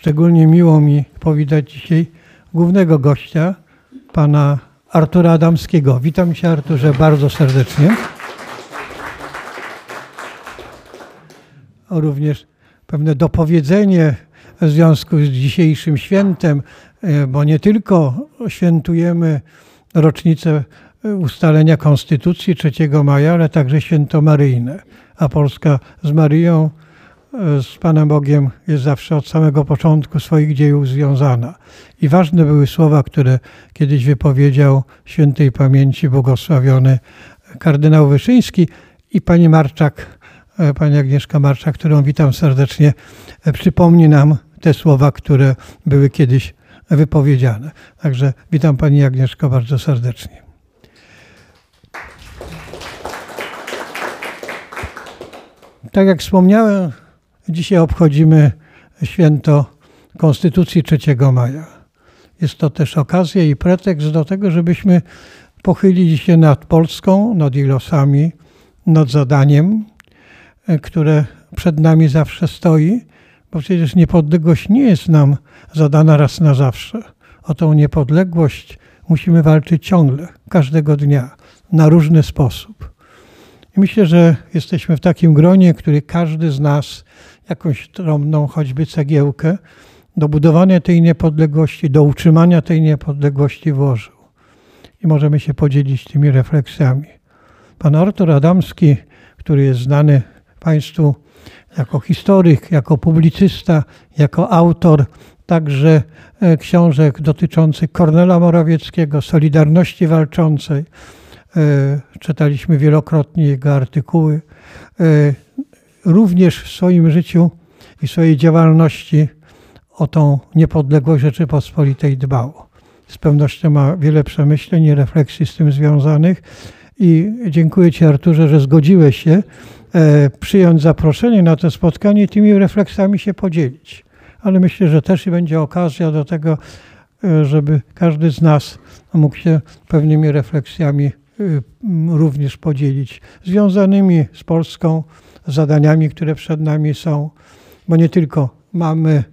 Szczególnie miło mi powitać dzisiaj głównego gościa, pana Artura Adamskiego. Witam cię, Arturze, bardzo serdecznie. Również pewne dopowiedzenie w związku z dzisiejszym świętem, bo nie tylko świętujemy rocznicę ustalenia Konstytucji 3 maja, ale także święto maryjne. A Polska z Maryją, z Panem Bogiem jest zawsze od samego początku swoich dziejów związana. I ważne były słowa, które kiedyś wypowiedział świętej pamięci błogosławiony kardynał Wyszyński i pani Marczak, pani Agnieszka Marczak, którą witam serdecznie, przypomni nam te słowa, które były kiedyś wypowiedziane. Także witam pani Agnieszko bardzo serdecznie. Tak jak wspomniałem, dzisiaj obchodzimy święto Konstytucji 3 maja. Jest to też okazja i pretekst do tego, żebyśmy pochylili się nad Polską, nad jej losami, nad zadaniem, które przed nami zawsze stoi, bo przecież niepodległość nie jest nam zadana raz na zawsze. O tą niepodległość musimy walczyć ciągle, każdego dnia, na różny sposób. I myślę, że jesteśmy w takim gronie, który każdy z nas jakąś tromną, choćby cegiełkę, do budowania tej niepodległości, do utrzymania tej niepodległości włożył. I możemy się podzielić tymi refleksjami. Pan Artur Adamski, który jest znany Państwu jako historyk, jako publicysta, jako autor także książek dotyczących Kornela Morawieckiego, Solidarności Walczącej. Czytaliśmy wielokrotnie jego artykuły. Również w swoim życiu i swojej działalności o tą niepodległość Rzeczypospolitej dbał. Z pewnością ma wiele przemyśleń i refleksji z tym związanych. I dziękuję ci, Arturze, że zgodziłeś się przyjąć zaproszenie na to spotkanie i tymi refleksjami się podzielić. Ale myślę, że też będzie okazja do tego, żeby każdy z nas mógł się pewnymi refleksjami również podzielić, związanymi z Polską, zadaniami, które przed nami są, bo nie tylko mamy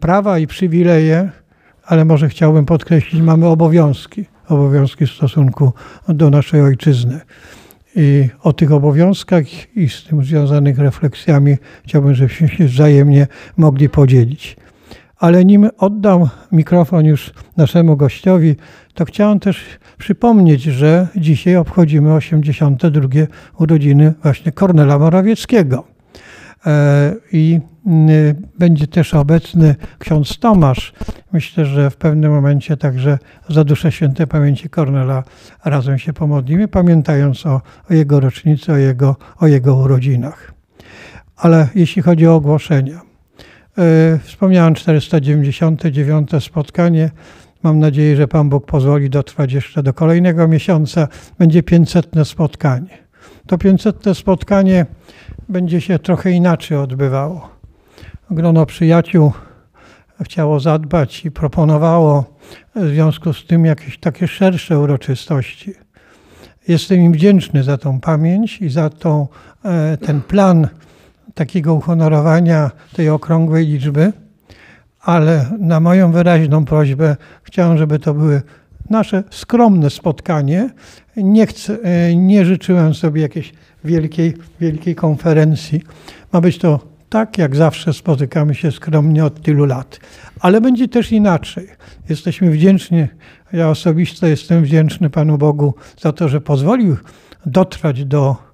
prawa i przywileje, ale może chciałbym podkreślić, mamy obowiązki w stosunku do naszej ojczyzny. I o tych obowiązkach i z tym związanych refleksjami chciałbym, żebyśmy się wzajemnie mogli podzielić. Ale nim oddam mikrofon już naszemu gościowi, to chciałem też przypomnieć, że dzisiaj obchodzimy 82. urodziny właśnie Kornela Morawieckiego. I będzie też obecny ksiądz Tomasz. Myślę, że w pewnym momencie także za duszę świętej pamięci Kornela razem się pomodlimy, pamiętając o jego rocznicy, o jego urodzinach. Ale jeśli chodzi o ogłoszenia, wspomniałem 499. spotkanie. Mam nadzieję, że Pan Bóg pozwoli dotrwać jeszcze do kolejnego miesiąca. Będzie 500. spotkanie. To 500. spotkanie będzie się trochę inaczej odbywało. Grono przyjaciół chciało zadbać i proponowało w związku z tym jakieś takie szersze uroczystości. Jestem im wdzięczny za tą pamięć i za ten plan takiego uhonorowania tej okrągłej liczby, ale na moją wyraźną prośbę chciałem, żeby to były nasze skromne spotkanie. Nie życzyłem sobie jakiejś wielkiej konferencji. Ma być to tak, jak zawsze spotykamy się skromnie od tylu lat. Ale będzie też inaczej. Jesteśmy wdzięczni, ja osobiście jestem wdzięczny Panu Bogu za to, że pozwolił dotrwać do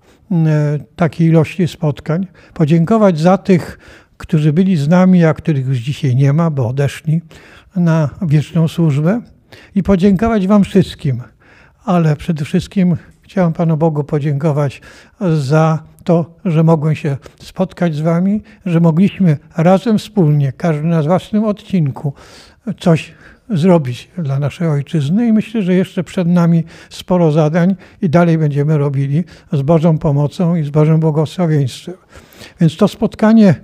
takiej ilości spotkań. Podziękować za tych, którzy byli z nami, a których już dzisiaj nie ma, bo odeszli na wieczną służbę. I podziękować Wam wszystkim. Ale przede wszystkim chciałem Panu Bogu podziękować za to, że mogłem się spotkać z Wami, że mogliśmy razem wspólnie, każdy na własnym odcinku, coś zrobić dla naszej ojczyzny i myślę, że jeszcze przed nami sporo zadań i dalej będziemy robili z Bożą pomocą i z Bożym błogosławieństwem. Więc to spotkanie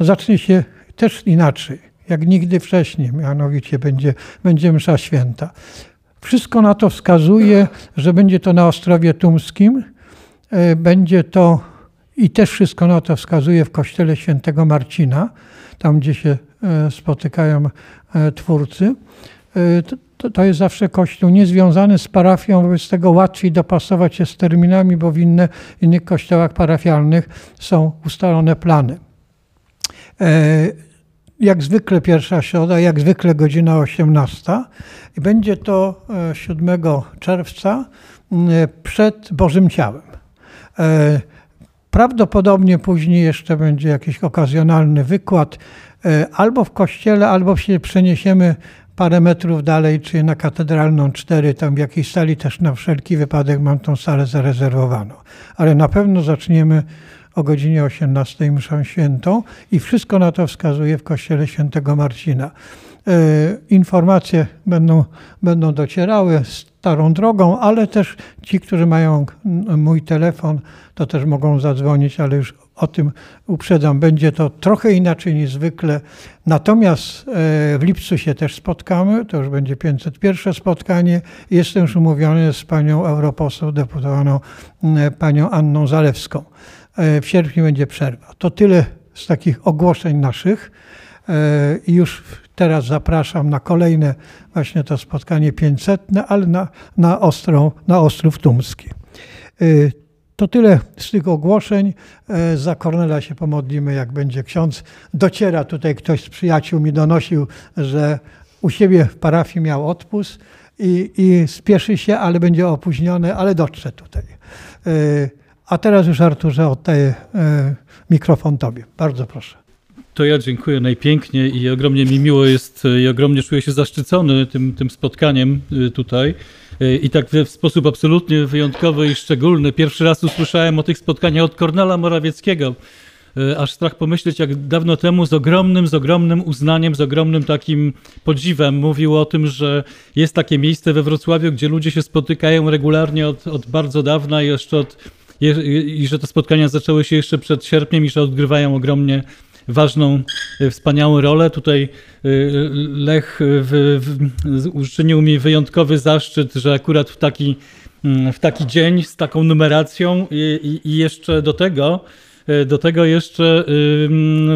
zacznie się też inaczej, jak nigdy wcześniej, mianowicie będzie msza święta. Wszystko na to wskazuje, że będzie to na Ostrowie Tumskim, będzie to i też wszystko na to wskazuje w kościele św. Marcina, tam gdzie się spotykają twórcy. To jest zawsze kościół niezwiązany z parafią, wobec tego łatwiej dopasować się z terminami, bo w innych kościołach parafialnych są ustalone plany. Jak zwykle pierwsza środa, jak zwykle godzina 18:00 i będzie to 7 czerwca przed Bożym Ciałem. Prawdopodobnie później jeszcze będzie jakiś okazjonalny wykład albo w kościele, albo się przeniesiemy parę metrów dalej, czy na Katedralną 4, tam w jakiejś sali, też na wszelki wypadek mam tą salę zarezerwowaną. Ale na pewno zaczniemy o godzinie 18:00 mszą świętą i wszystko na to wskazuje w kościele Świętego Marcina. Informacje będą docierały starą drogą, ale też ci, którzy mają mój telefon, to też mogą zadzwonić, ale już o tym uprzedzam. Będzie to trochę inaczej niż zwykle. Natomiast w lipcu się też spotkamy. To już będzie 501 spotkanie. Jestem już umówiony z panią europoseł, deputowaną panią Anną Zalewską. W sierpniu będzie przerwa. To tyle z takich ogłoszeń naszych. I już teraz zapraszam na kolejne właśnie to spotkanie 500, ale na Ostrów Tumski. To tyle z tych ogłoszeń. Za Kornela się pomodlimy, jak będzie ksiądz. Dociera tutaj ktoś z przyjaciół, mi donosił, że u siebie w parafii miał odpust i spieszy się, ale będzie opóźniony, ale dotrze tutaj. A teraz już, Arturze, oddaję mikrofon tobie. Bardzo proszę. To ja dziękuję najpiękniej i ogromnie mi miło jest i ogromnie czuję się zaszczycony tym spotkaniem tutaj. I tak w sposób absolutnie wyjątkowy i szczególny. Pierwszy raz usłyszałem o tych spotkaniach od Kornela Morawieckiego. Aż strach pomyśleć, jak dawno temu z ogromnym uznaniem, z ogromnym takim podziwem mówił o tym, że jest takie miejsce we Wrocławiu, gdzie ludzie się spotykają regularnie od bardzo dawna i że te spotkania zaczęły się jeszcze przed sierpniem i że odgrywają ogromnie ważną, wspaniałą rolę. Tutaj Lech uczynił mi wyjątkowy zaszczyt, że akurat w taki dzień z taką numeracją i jeszcze do tego jeszcze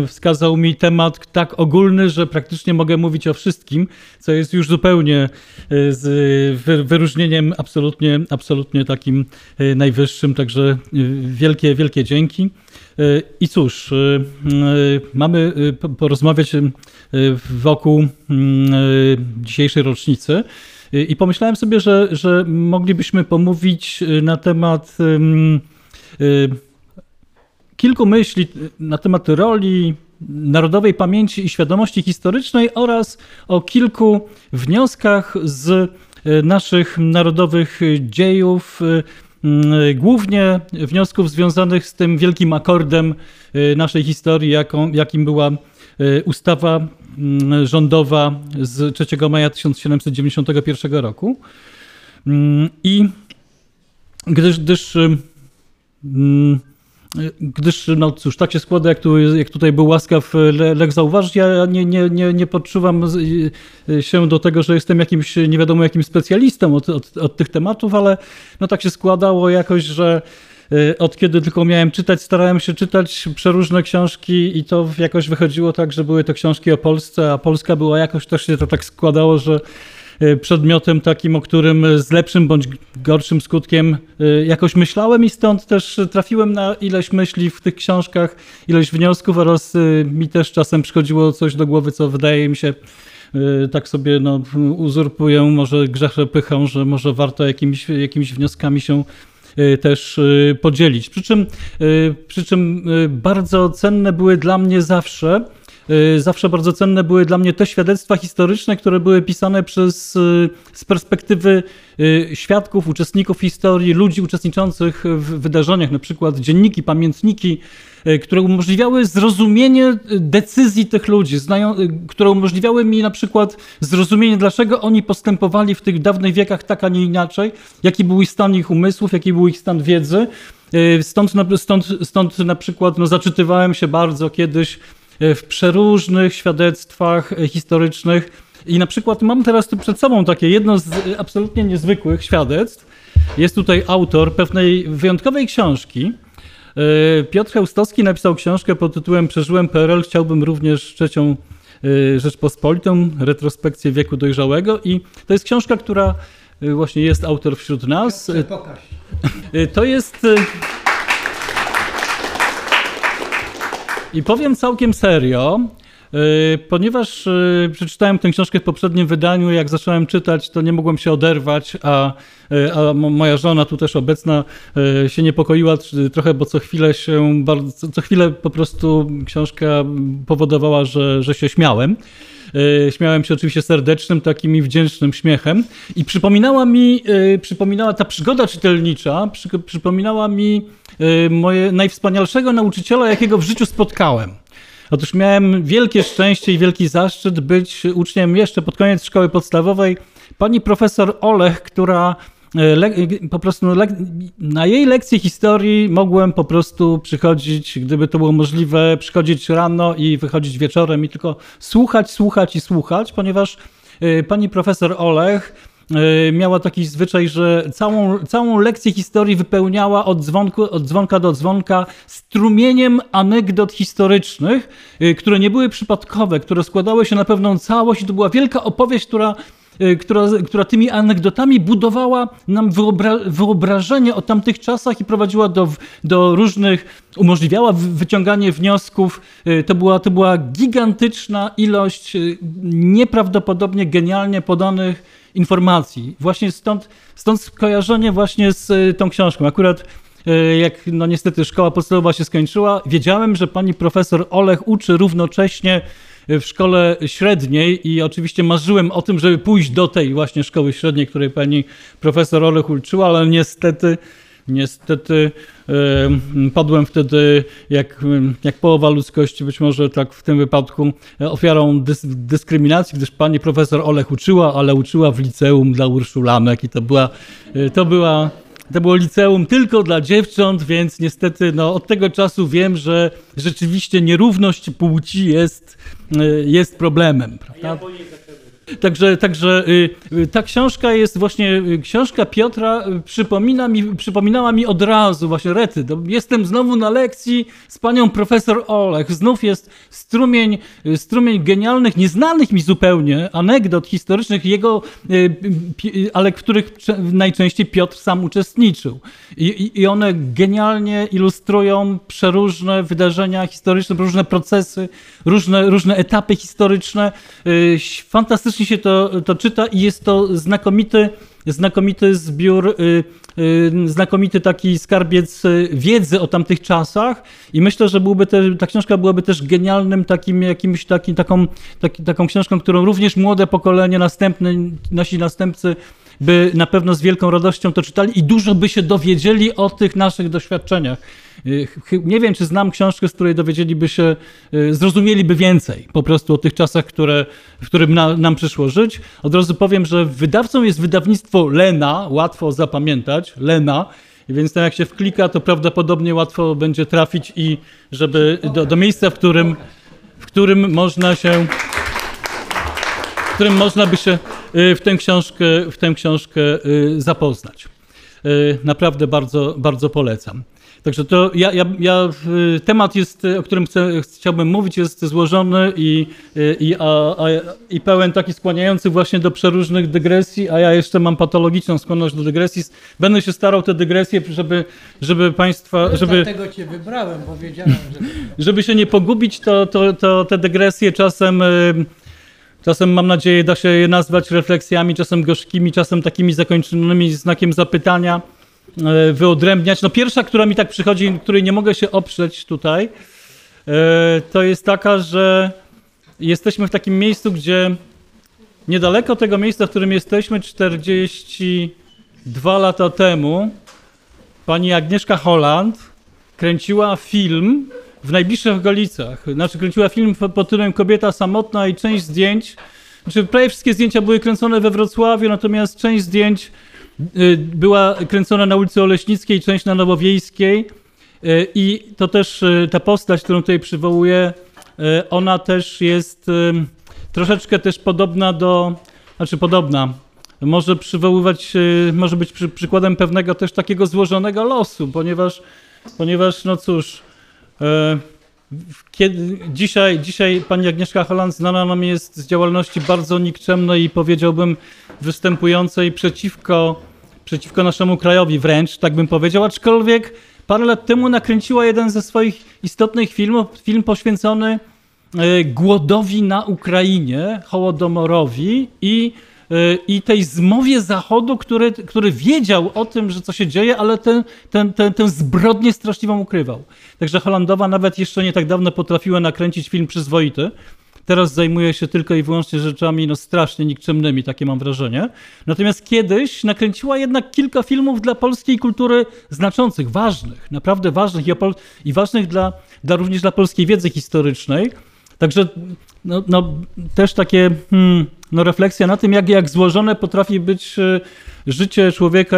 wskazał mi temat tak ogólny, że praktycznie mogę mówić o wszystkim, co jest już zupełnie z wyróżnieniem absolutnie takim najwyższym. Także wielkie, wielkie dzięki. I cóż, mamy porozmawiać wokół dzisiejszej rocznicy i pomyślałem sobie, że moglibyśmy pomówić na temat kilku myśli na temat roli narodowej pamięci i świadomości historycznej oraz o kilku wnioskach z naszych narodowych dziejów, głównie wniosków związanych z tym wielkim akordem naszej historii, jakim była ustawa rządowa z 3 maja 1791 roku. I gdyż, no cóż, tak się składa, jak tutaj był łaskaw Lech zauważyć, ja nie podczuwam się do tego, że jestem jakimś, nie wiadomo jakim specjalistą od tych tematów, ale no tak się składało jakoś, że od kiedy tylko miałem czytać, starałem się czytać przeróżne książki i to jakoś wychodziło tak, że były to książki o Polsce, a Polska była jakoś, też się to tak składało, że przedmiotem takim, o którym z lepszym bądź gorszym skutkiem jakoś myślałem i stąd też trafiłem na ileś myśli w tych książkach, ileś wniosków oraz mi też czasem przychodziło coś do głowy, co wydaje mi się, tak sobie uzurpuję, może grzechem pychą, że może warto jakimiś wnioskami się też podzielić. Przy czym bardzo cenne były dla mnie zawsze bardzo cenne były dla mnie te świadectwa historyczne, które były pisane z perspektywy świadków, uczestników historii, ludzi uczestniczących w wydarzeniach, na przykład dzienniki, pamiętniki, które umożliwiały zrozumienie decyzji tych ludzi, które umożliwiały mi na przykład zrozumienie, dlaczego oni postępowali w tych dawnych wiekach tak, a nie inaczej, jaki był ich stan ich umysłów, jaki był ich stan wiedzy. Stąd na przykład zaczytywałem się bardzo kiedyś w przeróżnych świadectwach historycznych i na przykład mam teraz tu przed sobą takie jedno z absolutnie niezwykłych świadectw. Jest tutaj autor pewnej wyjątkowej książki. Piotr Chełstowski napisał książkę pod tytułem Przeżyłem PRL, chciałbym również trzecią Rzeczpospolitą, retrospekcję wieku dojrzałego i to jest książka, która właśnie jest autor wśród nas. Pokaż. To jest... I powiem całkiem serio, ponieważ przeczytałem tę książkę w poprzednim wydaniu, jak zacząłem czytać, to nie mogłem się oderwać, a moja żona tu też obecna się niepokoiła trochę, bo co chwilę po prostu książka powodowała, że się śmiałem. Śmiałem się oczywiście serdecznym, takim i wdzięcznym śmiechem i przypominała ta przygoda czytelnicza, przypominała mi moje najwspanialszego nauczyciela, jakiego w życiu spotkałem. Otóż miałem wielkie szczęście i wielki zaszczyt być uczniem jeszcze pod koniec szkoły podstawowej pani profesor Olech, która po prostu na jej lekcje historii mogłem po prostu przychodzić, gdyby to było możliwe, przychodzić rano i wychodzić wieczorem i tylko słuchać, słuchać i słuchać, ponieważ pani profesor Olech miała taki zwyczaj, że całą lekcję historii wypełniała od dzwonka do dzwonka strumieniem anegdot historycznych, które nie były przypadkowe, które składały się na pewną całość i to była wielka opowieść, która tymi anegdotami budowała nam wyobrażenie o tamtych czasach i prowadziła do różnych, umożliwiała wyciąganie wniosków. To była gigantyczna ilość nieprawdopodobnie genialnie podanych informacji. Właśnie stąd skojarzenie właśnie z tą książką. Akurat jak no niestety szkoła podstawowa się skończyła, wiedziałem, że pani profesor Olech uczy równocześnie w szkole średniej i oczywiście marzyłem o tym, żeby pójść do tej właśnie szkoły średniej, której pani profesor Olech uczyła, ale niestety padłem wtedy, jak połowa ludzkości, być może tak w tym wypadku, ofiarą dyskryminacji, gdyż pani profesor Olech uczyła, ale uczyła w liceum dla Urszulanek i to było liceum tylko dla dziewcząt, więc niestety no, od tego czasu wiem, że rzeczywiście nierówność płci jest problemem, prawda? Także ta książka jest właśnie, książka Piotra przypominała mi od razu właśnie Rety. Jestem znowu na lekcji z panią profesor Olech. Znów jest strumień genialnych, nieznanych mi zupełnie anegdot historycznych jego, ale których najczęściej Piotr sam uczestniczył. I one genialnie ilustrują przeróżne wydarzenia historyczne, różne procesy, różne etapy historyczne. Fantastycznie się to czyta i jest to znakomity zbiór, znakomity taki skarbiec wiedzy o tamtych czasach i myślę, że ta książka byłaby też genialnym taką książką, którą również młode pokolenie, nasi następcy by na pewno z wielką radością to czytali i dużo by się dowiedzieli o tych naszych doświadczeniach. Nie wiem, czy znam książkę, z której zrozumieliby więcej po prostu o tych czasach, w którym nam przyszło żyć. Od razu powiem, że wydawcą jest wydawnictwo Lena, łatwo zapamiętać, Lena, więc tam jak się wklika, to prawdopodobnie łatwo będzie trafić i żeby do miejsca, w którym można by się w tę książkę zapoznać. Naprawdę bardzo, bardzo polecam. Także to temat jest, o którym chciałbym mówić, jest złożony i pełen taki skłaniający właśnie do przeróżnych dygresji, a ja jeszcze mam patologiczną skłonność do dygresji. Będę się starał te dygresje, żeby Państwa... Dlatego Cię wybrałem, bo wiedziałem, że... Żeby się nie pogubić, to te dygresje czasem mam nadzieję da się je nazwać refleksjami, czasem gorzkimi, czasem takimi zakończonymi znakiem zapytania, wyodrębniać. No pierwsza, która mi tak przychodzi, której nie mogę się oprzeć tutaj, to jest taka, że jesteśmy w takim miejscu, gdzie niedaleko tego miejsca, w którym jesteśmy 42 lata temu, pani Agnieszka Holland kręciła film w najbliższych okolicach. Znaczy kręciła film pod tytułem Kobieta samotna i część zdjęć, znaczy prawie wszystkie zdjęcia były kręcone we Wrocławiu, natomiast część zdjęć była kręcona na ulicy Oleśnickiej, część na Nowowiejskiej i to też ta postać, którą tutaj przywołuję, ona też jest troszeczkę też podobna może przywoływać, może być przykładem pewnego też takiego złożonego losu, ponieważ no cóż, Kiedy, dzisiaj pani Agnieszka Holland znana nam jest z działalności bardzo nikczemnej i powiedziałbym występującej przeciwko naszemu krajowi wręcz, tak bym powiedział, aczkolwiek parę lat temu nakręciła jeden ze swoich istotnych filmów, film poświęcony głodowi na Ukrainie, Hołodomorowi i tej zmowie Zachodu, który wiedział o tym, że co się dzieje, ale tę zbrodnię straszliwą ukrywał. Także Holandowa nawet jeszcze nie tak dawno potrafiła nakręcić film przyzwoity. Teraz zajmuje się tylko i wyłącznie rzeczami no, strasznie nikczemnymi, takie mam wrażenie. Natomiast kiedyś nakręciła jednak kilka filmów dla polskiej kultury znaczących, ważnych, naprawdę ważnych i ważnych również dla polskiej wiedzy historycznej. Także też takie refleksja na tym, jak złożone potrafi być życie człowieka,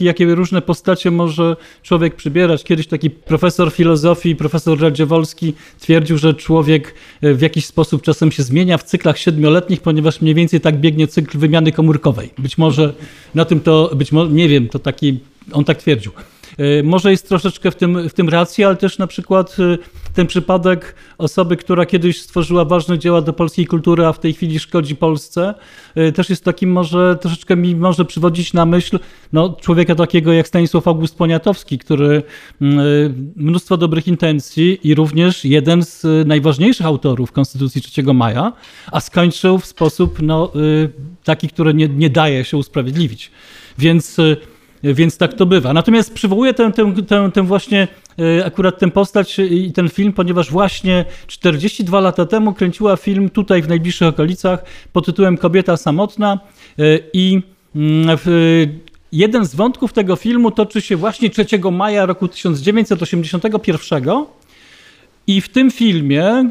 jakie różne postacie może człowiek przybierać. Kiedyś taki profesor filozofii, profesor Radziewolski twierdził, że człowiek w jakiś sposób czasem się zmienia w cyklach 7-letnich, ponieważ mniej więcej tak biegnie cykl wymiany komórkowej. Być może na tym to, nie wiem, to taki, on tak twierdził. Może jest troszeczkę w tym racji, ale też na przykład ten przypadek osoby, która kiedyś stworzyła ważne dzieła do polskiej kultury, a w tej chwili szkodzi Polsce, też jest takim może, troszeczkę mi może przywodzić na myśl człowieka takiego jak Stanisław August Poniatowski, który mnóstwo dobrych intencji i również jeden z najważniejszych autorów Konstytucji 3 maja, a skończył w sposób taki, który nie daje się usprawiedliwić. Więc tak to bywa. Natomiast przywołuję tę właśnie akurat tę postać i ten film, ponieważ właśnie 42 lata temu kręciła film tutaj w najbliższych okolicach pod tytułem Kobieta samotna i jeden z wątków tego filmu toczy się właśnie 3 maja roku 1981 i w tym filmie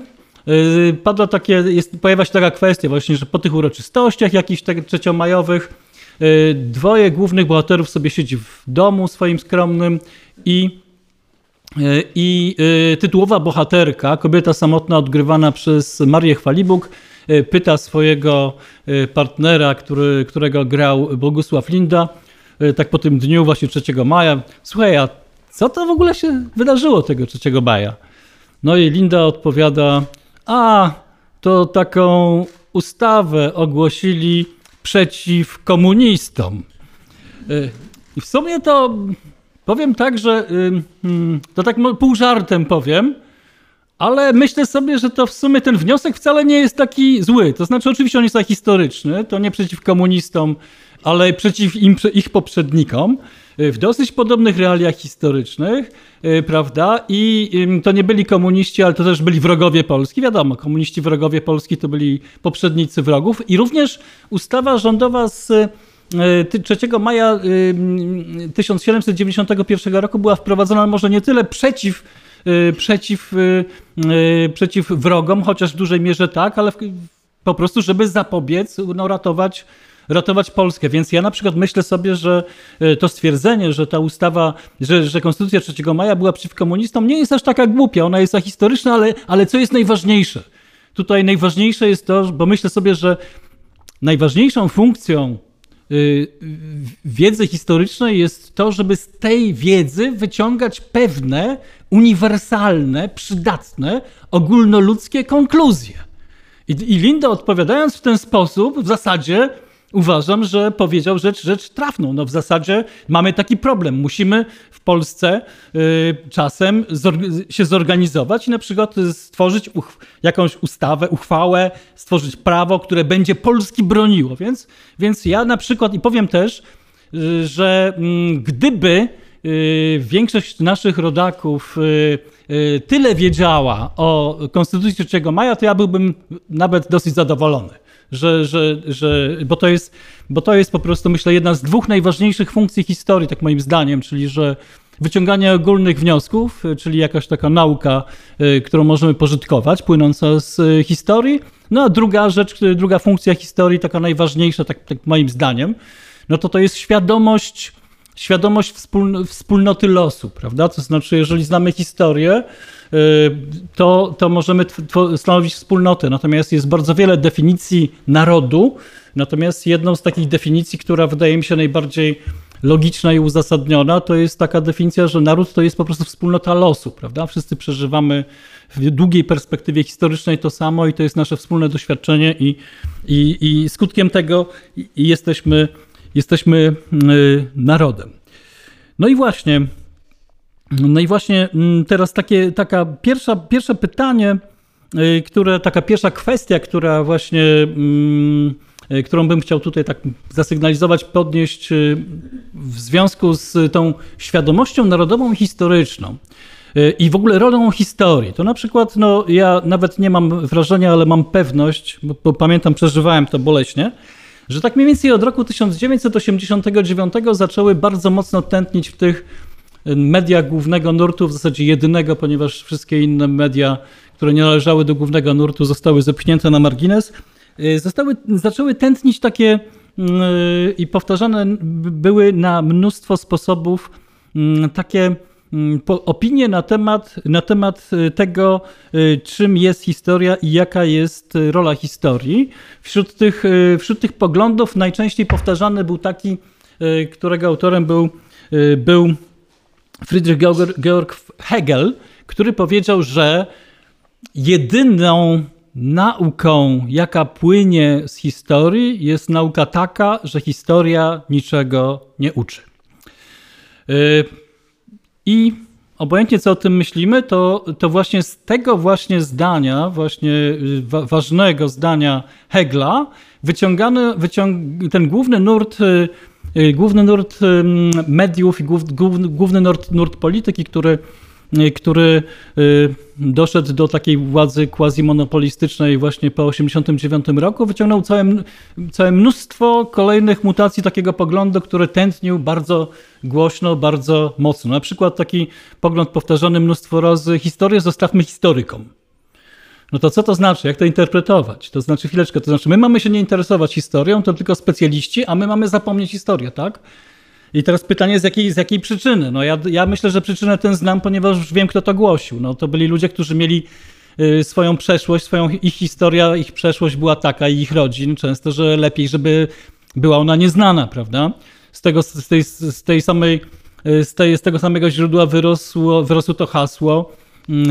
pojawia się taka kwestia właśnie, że po tych uroczystościach jakichś trzeciomajowych dwoje głównych bohaterów sobie siedzi w domu swoim skromnym i tytułowa bohaterka, kobieta samotna odgrywana przez Marię Chwalibuk, pyta swojego partnera, którego grał Bogusław Linda, tak po tym dniu właśnie 3 maja, słuchaj, a co to w ogóle się wydarzyło tego 3 maja? No i Linda odpowiada, to taką ustawę ogłosili przeciw komunistom. I w sumie to powiem tak, że to tak pół żartem powiem, ale myślę sobie, że to w sumie ten wniosek wcale nie jest taki zły. To znaczy oczywiście on jest tak historyczny, to nie przeciw komunistom, ale przeciw ich poprzednikom w dosyć podobnych realiach historycznych, prawda? I to nie byli komuniści, ale to też byli wrogowie Polski. Wiadomo, komuniści wrogowie Polski to byli poprzednicy wrogów. I również ustawa rządowa z 3 maja 1791 roku była wprowadzona może nie tyle przeciw wrogom, chociaż w dużej mierze tak, ale po prostu, żeby zapobiec, ratować Polskę. Więc ja na przykład myślę sobie, że to stwierdzenie, że ta ustawa, że Konstytucja 3 maja była przeciw komunistom, nie jest aż taka głupia. Ona jest ahistoryczna, ale co jest najważniejsze? Tutaj najważniejsze jest to, bo myślę sobie, że najważniejszą funkcją wiedzy historycznej jest to, żeby z tej wiedzy wyciągać pewne uniwersalne, przydatne, ogólnoludzkie konkluzje. I Linda odpowiadając w ten sposób w zasadzie uważam, że powiedział rzecz trafną. W zasadzie mamy taki problem. Musimy w Polsce czasem się zorganizować i na przykład stworzyć jakąś ustawę, uchwałę, stworzyć prawo, które będzie Polski broniło. Więc ja na przykład i powiem też, że gdyby większość naszych rodaków tyle wiedziała o Konstytucji 3 maja, to ja byłbym nawet dosyć zadowolony. Bo to jest po prostu, myślę, jedna z dwóch najważniejszych funkcji historii, tak moim zdaniem, czyli że wyciąganie ogólnych wniosków, czyli jakaś taka nauka, którą możemy pożytkować, płynąca z historii. A druga rzecz, druga funkcja historii, taka najważniejsza, tak moim zdaniem, to jest świadomość wspólnoty losu, prawda? To znaczy, jeżeli znamy historię, to możemy stanowić wspólnotę. Natomiast jest bardzo wiele definicji narodu. Natomiast jedną z takich definicji, która wydaje mi się najbardziej logiczna i uzasadniona, to jest taka definicja, że naród to jest po prostu wspólnota losu, prawda? Wszyscy przeżywamy w długiej perspektywie historycznej to samo i to jest nasze wspólne doświadczenie i skutkiem tego jesteśmy narodem. No i właśnie teraz pierwsze pytanie, taka pierwsza kwestia, która właśnie, którą bym chciał tutaj tak zasygnalizować, podnieść w związku z tą świadomością narodową i historyczną i w ogóle rolą historii. To na przykład, no ja nawet nie mam wrażenia, ale mam pewność, bo pamiętam, przeżywałem to boleśnie, że tak mniej więcej od roku 1989 zaczęły bardzo mocno tętnić w tych mediach głównego nurtu, w zasadzie jedynego, ponieważ wszystkie inne media, które nie należały do głównego nurtu, zostały zepchnięte na margines, zaczęły tętnić takie i powtarzane były na mnóstwo sposobów takie opinie na temat tego, czym jest historia i jaka jest rola historii. Wśród tych poglądów najczęściej powtarzany był taki, którego autorem był Friedrich Georg Hegel, który powiedział, że jedyną nauką, jaka płynie z historii, jest nauka taka, że historia niczego nie uczy. I obojętnie co o tym myślimy, to właśnie z tego zdania, ważnego zdania Hegla, ten główny nurt mediów i główny nurt polityki, który doszedł do takiej władzy quasi-monopolistycznej właśnie po 1989 roku, wyciągnął całe mnóstwo kolejnych mutacji takiego poglądu, który tętnił bardzo głośno, bardzo mocno. Na przykład taki pogląd powtarzany mnóstwo razy: historię zostawmy historykom. No to co to znaczy? Jak to interpretować? To znaczy, chwileczkę, my mamy się nie interesować historią, to tylko specjaliści, a my mamy zapomnieć historię, tak? I teraz pytanie, z jakiej przyczyny? No ja myślę, że przyczynę tę znam, ponieważ już wiem, kto to głosił. No to byli ludzie, którzy mieli swoją przeszłość, ich historia, ich przeszłość była taka i ich rodzin często, że lepiej, żeby była ona nieznana, prawda? Z tego samego źródła wyrosło to hasło: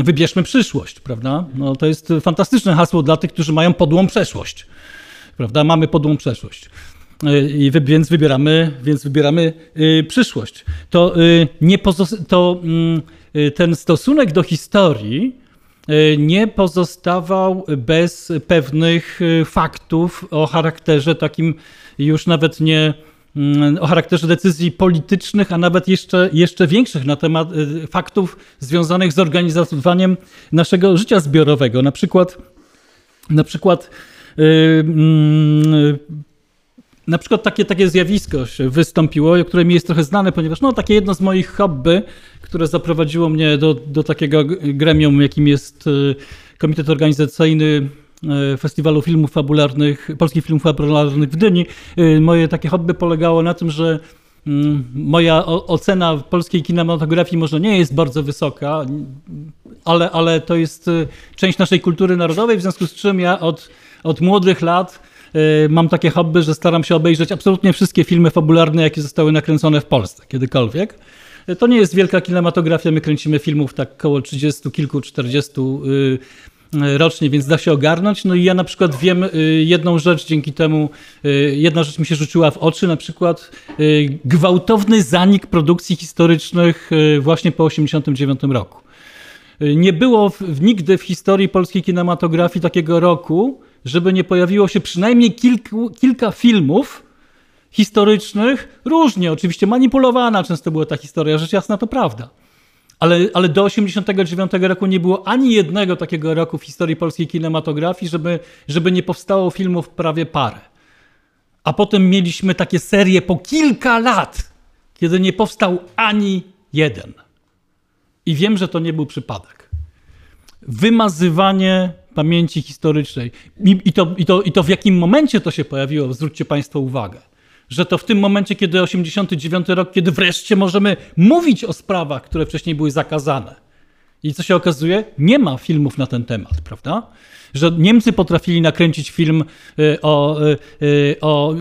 wybierzmy przyszłość, prawda? No to jest fantastyczne hasło dla tych, którzy mają podłą przeszłość, prawda? Mamy podłą przeszłość. Więc wybieramy przyszłość. Ten stosunek do historii nie pozostawał bez pewnych faktów o charakterze takim już nawet nie o charakterze decyzji politycznych, a nawet jeszcze większych na temat faktów związanych z organizowaniem naszego życia zbiorowego. Na przykład takie zjawisko się wystąpiło, które mi jest trochę znane, ponieważ takie jedno z moich hobby, które zaprowadziło mnie do takiego gremium, jakim jest Komitet Organizacyjny Festiwalu Filmów Fabularnych, Polskich Filmów Fabularnych w Gdyni. Moje takie hobby polegało na tym, że moja ocena polskiej kinematografii może nie jest bardzo wysoka, ale to jest część naszej kultury narodowej, w związku z czym ja od młodych lat mam takie hobby, że staram się obejrzeć absolutnie wszystkie filmy fabularne, jakie zostały nakręcone w Polsce kiedykolwiek. To nie jest wielka kinematografia, my kręcimy filmów tak koło 30, kilku, 40 rocznie, więc da się ogarnąć. No i ja na przykład wiem jedną rzecz dzięki temu, jedna rzecz mi się rzuciła w oczy, na przykład gwałtowny zanik produkcji historycznych właśnie po 1989 roku. Nie było nigdy w historii polskiej kinematografii takiego roku, żeby nie pojawiło się przynajmniej kilka filmów historycznych, różnie oczywiście manipulowana często była ta historia, rzecz jasna to prawda, ale do 1989 roku nie było ani jednego takiego roku w historii polskiej kinematografii, żeby nie powstało filmów prawie parę. A potem mieliśmy takie serie po kilka lat, kiedy nie powstał ani jeden. I wiem, że to nie był przypadek. Wymazywanie pamięci historycznej. I to w jakim momencie to się pojawiło, zwróćcie Państwo uwagę, że to w tym momencie, kiedy 89 rok, kiedy wreszcie możemy mówić o sprawach, które wcześniej były zakazane. I co się okazuje? Nie ma filmów na ten temat, prawda? Że Niemcy potrafili nakręcić film,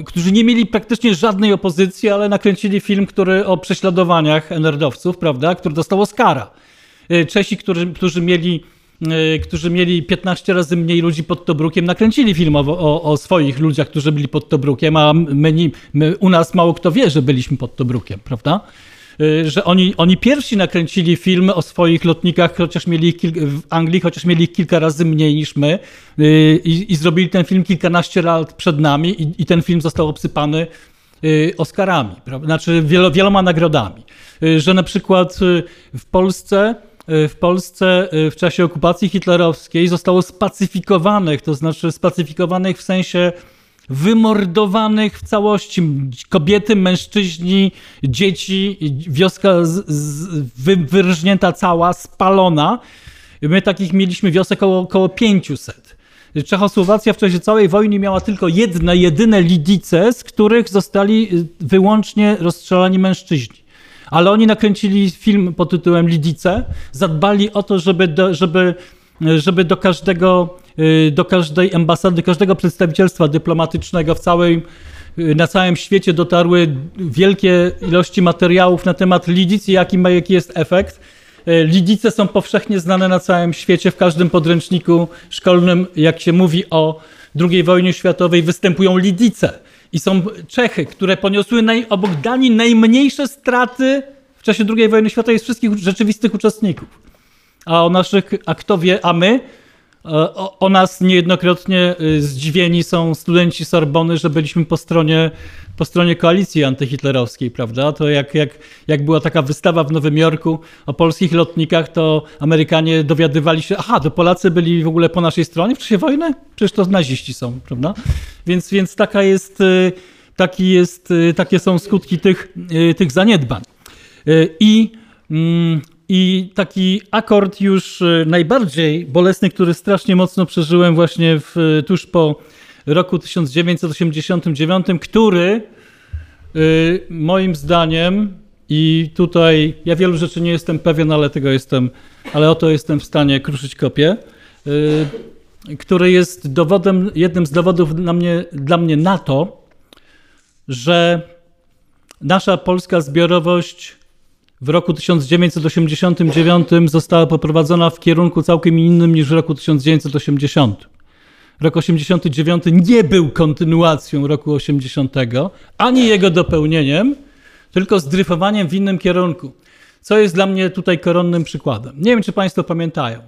którzy nie mieli praktycznie żadnej opozycji, ale nakręcili film, który o prześladowaniach NR-owców, prawda, który dostał Oscara. Czesi, którzy mieli 15 razy mniej ludzi pod Tobrukiem, nakręcili film o swoich ludziach, którzy byli pod Tobrukiem, a my u nas mało kto wie, że byliśmy pod Tobrukiem, prawda? Że oni pierwsi nakręcili film o swoich lotnikach, chociaż mieli ich w Anglii, chociaż mieli ich kilka razy mniej niż my, i zrobili ten film kilkanaście lat przed nami, i ten film został obsypany Oscarami, prawda? Znaczy wieloma nagrodami. Że na przykład w Polsce w czasie okupacji hitlerowskiej zostało spacyfikowanych, to znaczy spacyfikowanych w sensie wymordowanych w całości. Kobiety, mężczyźni, dzieci, wioska wyrżnięta cała, spalona. My takich mieliśmy wiosek około 500. Czechosłowacja w czasie całej wojny miała tylko jedyne Lidice, z których zostali wyłącznie rozstrzelani mężczyźni. Ale oni nakręcili film pod tytułem Lidice, zadbali o to, żeby do każdej ambasady, każdego przedstawicielstwa dyplomatycznego na całym świecie dotarły wielkie ilości materiałów na temat Lidic i jaki jest efekt. Lidice są powszechnie znane na całym świecie, w każdym podręczniku szkolnym, jak się mówi o II wojnie światowej, występują Lidice. I są Czechy, które poniosły obok Danii najmniejsze straty w czasie II wojny światowej z wszystkich rzeczywistych uczestników. A kto wie, a my? O nas niejednokrotnie zdziwieni są studenci Sorbony, że byliśmy po stronie koalicji antyhitlerowskiej, prawda? To jak była taka wystawa w Nowym Jorku o polskich lotnikach, to Amerykanie dowiadywali się, to Polacy byli w ogóle po naszej stronie w czasie wojny? Przecież to naziści są, prawda? Więc takie są skutki tych zaniedbań. I taki akord już najbardziej bolesny, który strasznie mocno przeżyłem właśnie tuż po roku 1989, który moim zdaniem, i tutaj ja wielu rzeczy nie jestem pewien, ale oto jestem w stanie kruszyć kopię, który jest jednym z dowodów dla mnie na to, że nasza polska zbiorowość w roku 1989 została poprowadzona w kierunku całkiem innym niż w roku 1980. Rok 89 nie był kontynuacją roku 80, ani jego dopełnieniem, tylko zdryfowaniem w innym kierunku, co jest dla mnie tutaj koronnym przykładem. Nie wiem, czy Państwo pamiętają.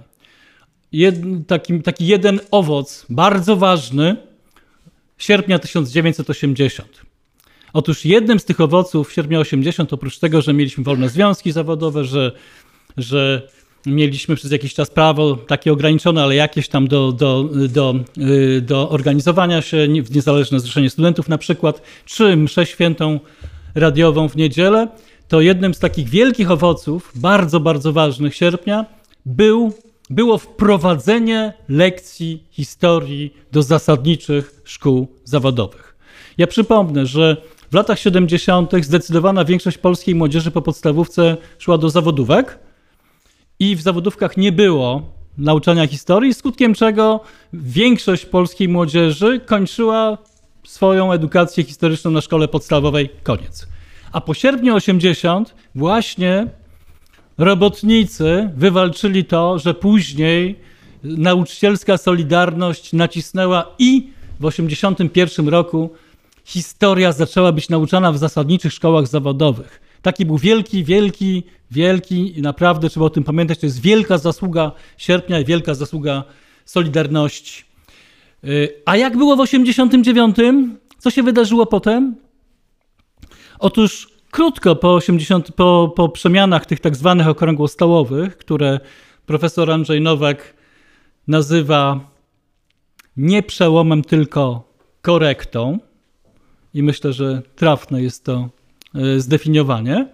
Taki jeden owoc, bardzo ważny, sierpnia 1980. Otóż jednym z tych owoców sierpnia 80, oprócz tego, że mieliśmy wolne związki zawodowe, że mieliśmy przez jakiś czas prawo takie ograniczone, ale jakieś tam do organizowania się, niezależne zrzeszenie studentów na przykład, czy mszę świętą radiową w niedzielę, to jednym z takich wielkich owoców, bardzo, bardzo ważnych sierpnia, było wprowadzenie lekcji historii do zasadniczych szkół zawodowych. Ja przypomnę, że w latach 70. zdecydowana większość polskiej młodzieży po podstawówce szła do zawodówek i w zawodówkach nie było nauczania historii, skutkiem czego większość polskiej młodzieży kończyła swoją edukację historyczną na szkole podstawowej. Koniec. A po sierpniu 80 właśnie robotnicy wywalczyli to, że później nauczycielska solidarność nacisnęła i w 81 roku historia zaczęła być nauczana w zasadniczych szkołach zawodowych. Taki był wielki i naprawdę trzeba o tym pamiętać. To jest wielka zasługa sierpnia i wielka zasługa Solidarności. A jak było w 89? Co się wydarzyło potem? Otóż krótko po przemianach tych tak zwanych okrągłostołowych, które profesor Andrzej Nowak nazywa nie przełomem, tylko korektą, i myślę, że trafne jest to zdefiniowanie.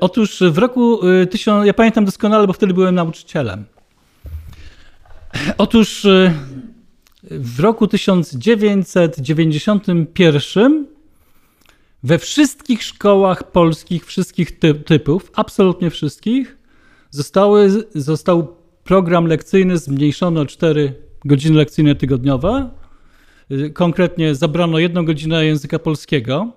Otóż w roku 1000, ja pamiętam doskonale, bo wtedy byłem nauczycielem. Otóż w roku 1991 we wszystkich szkołach polskich, wszystkich typów, absolutnie wszystkich, Został program lekcyjny zmniejszony o 4 godziny lekcyjne tygodniowe. Konkretnie zabrano 1 godzinę języka polskiego.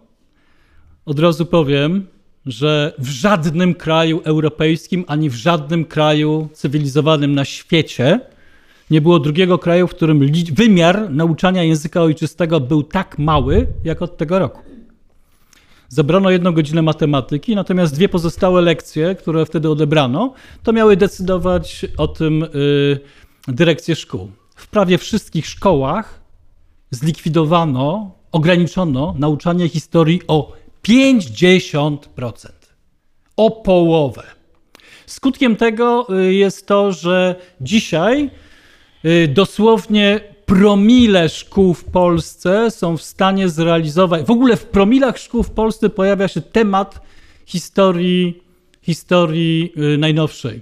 Od razu powiem, że w żadnym kraju europejskim, ani w żadnym kraju cywilizowanym na świecie nie było drugiego kraju, w którym wymiar nauczania języka ojczystego był tak mały, jak od tego roku. Zabrano 1 godzinę matematyki, natomiast 2 pozostałe lekcje, które wtedy odebrano, to miały decydować o tym dyrekcje szkół. W prawie wszystkich szkołach zlikwidowano, ograniczono nauczanie historii o 50%. O połowę. Skutkiem tego jest to, że dzisiaj dosłownie promile szkół w Polsce są w stanie zrealizować. W ogóle w promilach szkół w Polsce pojawia się temat historii najnowszej.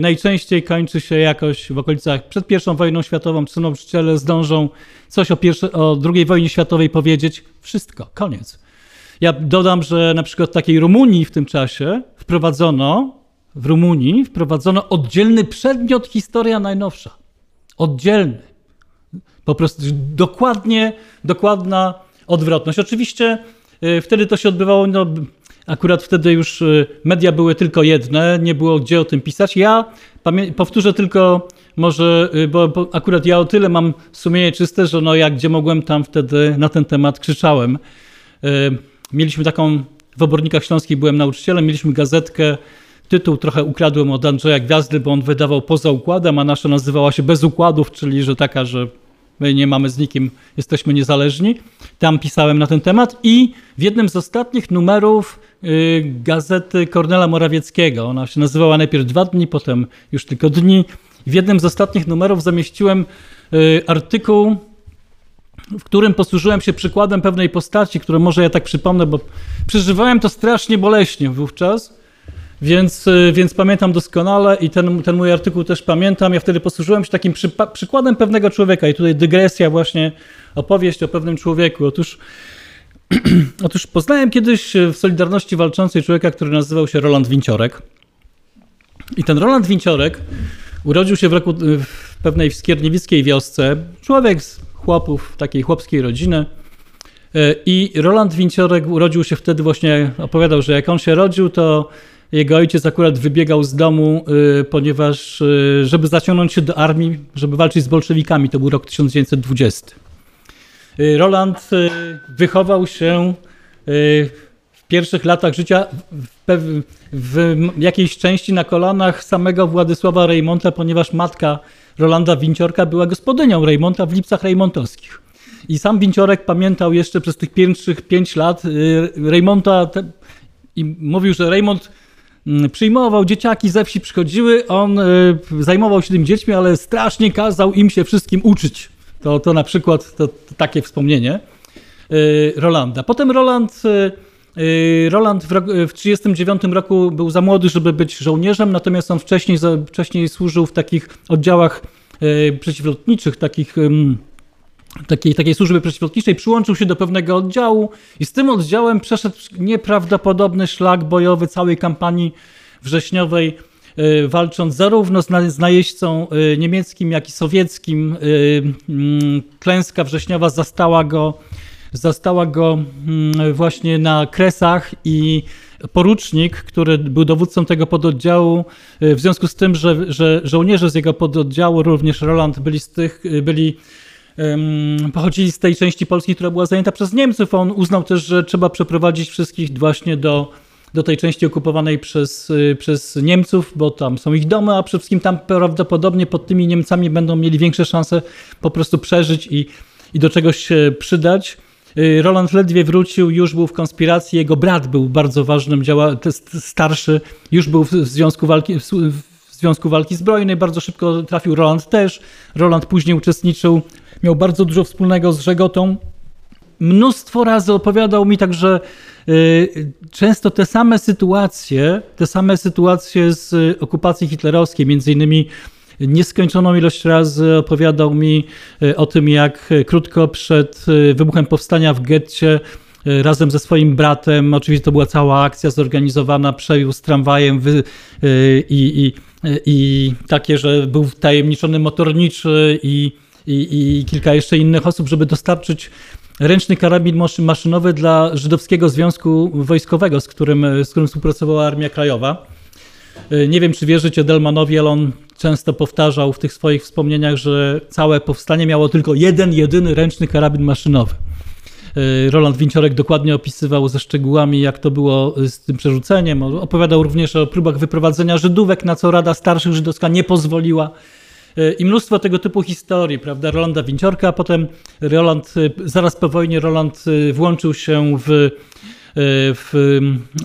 Najczęściej kończy się jakoś w okolicach przed I wojną światową, czy nauczyciele zdążą coś o II wojnie światowej powiedzieć. Wszystko, koniec. Ja dodam, że na przykład w takiej Rumunii w tym czasie wprowadzono oddzielny przedmiot historia najnowsza. Oddzielny. Po prostu dokładna odwrotność. Oczywiście wtedy to się odbywało, no, akurat wtedy już media były tylko jedne, nie było gdzie o tym pisać. Ja powtórzę tylko może, bo akurat ja o tyle mam sumienie czyste, że no jak gdzie mogłem, tam wtedy na ten temat krzyczałem. Mieliśmy taką, w Obornikach Śląskich byłem nauczycielem, mieliśmy gazetkę, tytuł trochę ukradłem od Andrzeja Gwiazdy, bo on wydawał Poza Układem, a nasza nazywała się Bez Układów, czyli że taka, że my nie mamy z nikim, jesteśmy niezależni. Tam pisałem na ten temat i w jednym z ostatnich numerów gazety Kornela Morawieckiego, ona się nazywała najpierw 2 dni, potem już tylko dni, w jednym z ostatnich numerów zamieściłem artykuł, w którym posłużyłem się przykładem pewnej postaci, którą może ja tak przypomnę, bo przeżywałem to strasznie boleśnie wówczas, więc pamiętam doskonale i ten mój artykuł też pamiętam. Ja wtedy posłużyłem się takim przykładem pewnego człowieka i tutaj dygresja właśnie, opowieść o pewnym człowieku. Otóż poznałem kiedyś w Solidarności Walczącej człowieka, który nazywał się Roland Winciorek. I ten Roland Winciorek urodził się w pewnej skierniewickiej wiosce. Człowiek z chłopów, takiej chłopskiej rodziny. I Roland Winciorek urodził się wtedy właśnie, opowiadał, że jak on się rodził, to jego ojciec akurat wybiegał z domu, ponieważ żeby zaciągnąć się do armii, żeby walczyć z bolszewikami. To był rok 1920. Roland wychował się w pierwszych latach życia w jakiejś części na kolanach samego Władysława Reymonta, ponieważ matka Rolanda Winciorka była gospodynią Reymonta w Lipcach Reymontowskich. I sam Winciorek pamiętał jeszcze przez tych pierwszych 5 lat Reymonta i mówił, że Reymont przyjmował dzieciaki, ze wsi przychodziły, on zajmował się tym dziećmi, ale strasznie kazał im się wszystkim uczyć. To na przykład to takie wspomnienie Rolanda. Potem Roland w 1939 roku był za młody, żeby być żołnierzem, natomiast on wcześniej służył w takich oddziałach przeciwlotniczych, takiej służby przeciwlotniczej, przyłączył się do pewnego oddziału i z tym oddziałem przeszedł nieprawdopodobny szlak bojowy całej kampanii wrześniowej, walcząc zarówno z najeźdźcą niemieckim, jak i sowieckim. Klęska wrześniowa zastała go właśnie na Kresach i porucznik, który był dowódcą tego pododdziału, w związku z tym, że żołnierze z jego pododdziału, również Roland, pochodzili z tej części Polski, która była zajęta przez Niemców. On uznał też, że trzeba przeprowadzić wszystkich właśnie do tej części okupowanej przez Niemców, bo tam są ich domy, a przede wszystkim tam prawdopodobnie pod tymi Niemcami będą mieli większe szanse po prostu przeżyć i do czegoś się przydać. Roland ledwie wrócił, już był w konspiracji, jego brat był bardzo ważnym starszy, już był w Związku Walki Zbrojnej, bardzo szybko trafił Roland też. Roland później uczestniczył, miał bardzo dużo wspólnego z Żegotą. Mnóstwo razy opowiadał mi także często te same sytuacje z okupacji hitlerowskiej, między innymi nieskończoną ilość razy opowiadał mi o tym, jak krótko przed wybuchem powstania w getcie razem ze swoim bratem. Oczywiście to była cała akcja zorganizowana, przewiózł tramwajem i takie, że był wtajemniczony motorniczy i kilka jeszcze innych osób, żeby dostarczyć ręczny karabin maszynowy dla Żydowskiego Związku Wojskowego, z którym współpracowała Armia Krajowa. Nie wiem, czy wierzycie Delmanowi, ale on często powtarzał w tych swoich wspomnieniach, że całe powstanie miało tylko jeden, jedyny ręczny karabin maszynowy. Roland Winciorek dokładnie opisywał ze szczegółami, jak to było z tym przerzuceniem. Opowiadał również o próbach wyprowadzenia Żydówek, na co Rada Starszych Żydowska nie pozwoliła. I mnóstwo tego typu historii, prawda, Rolanda Winciorka, a potem zaraz po wojnie Roland włączył się w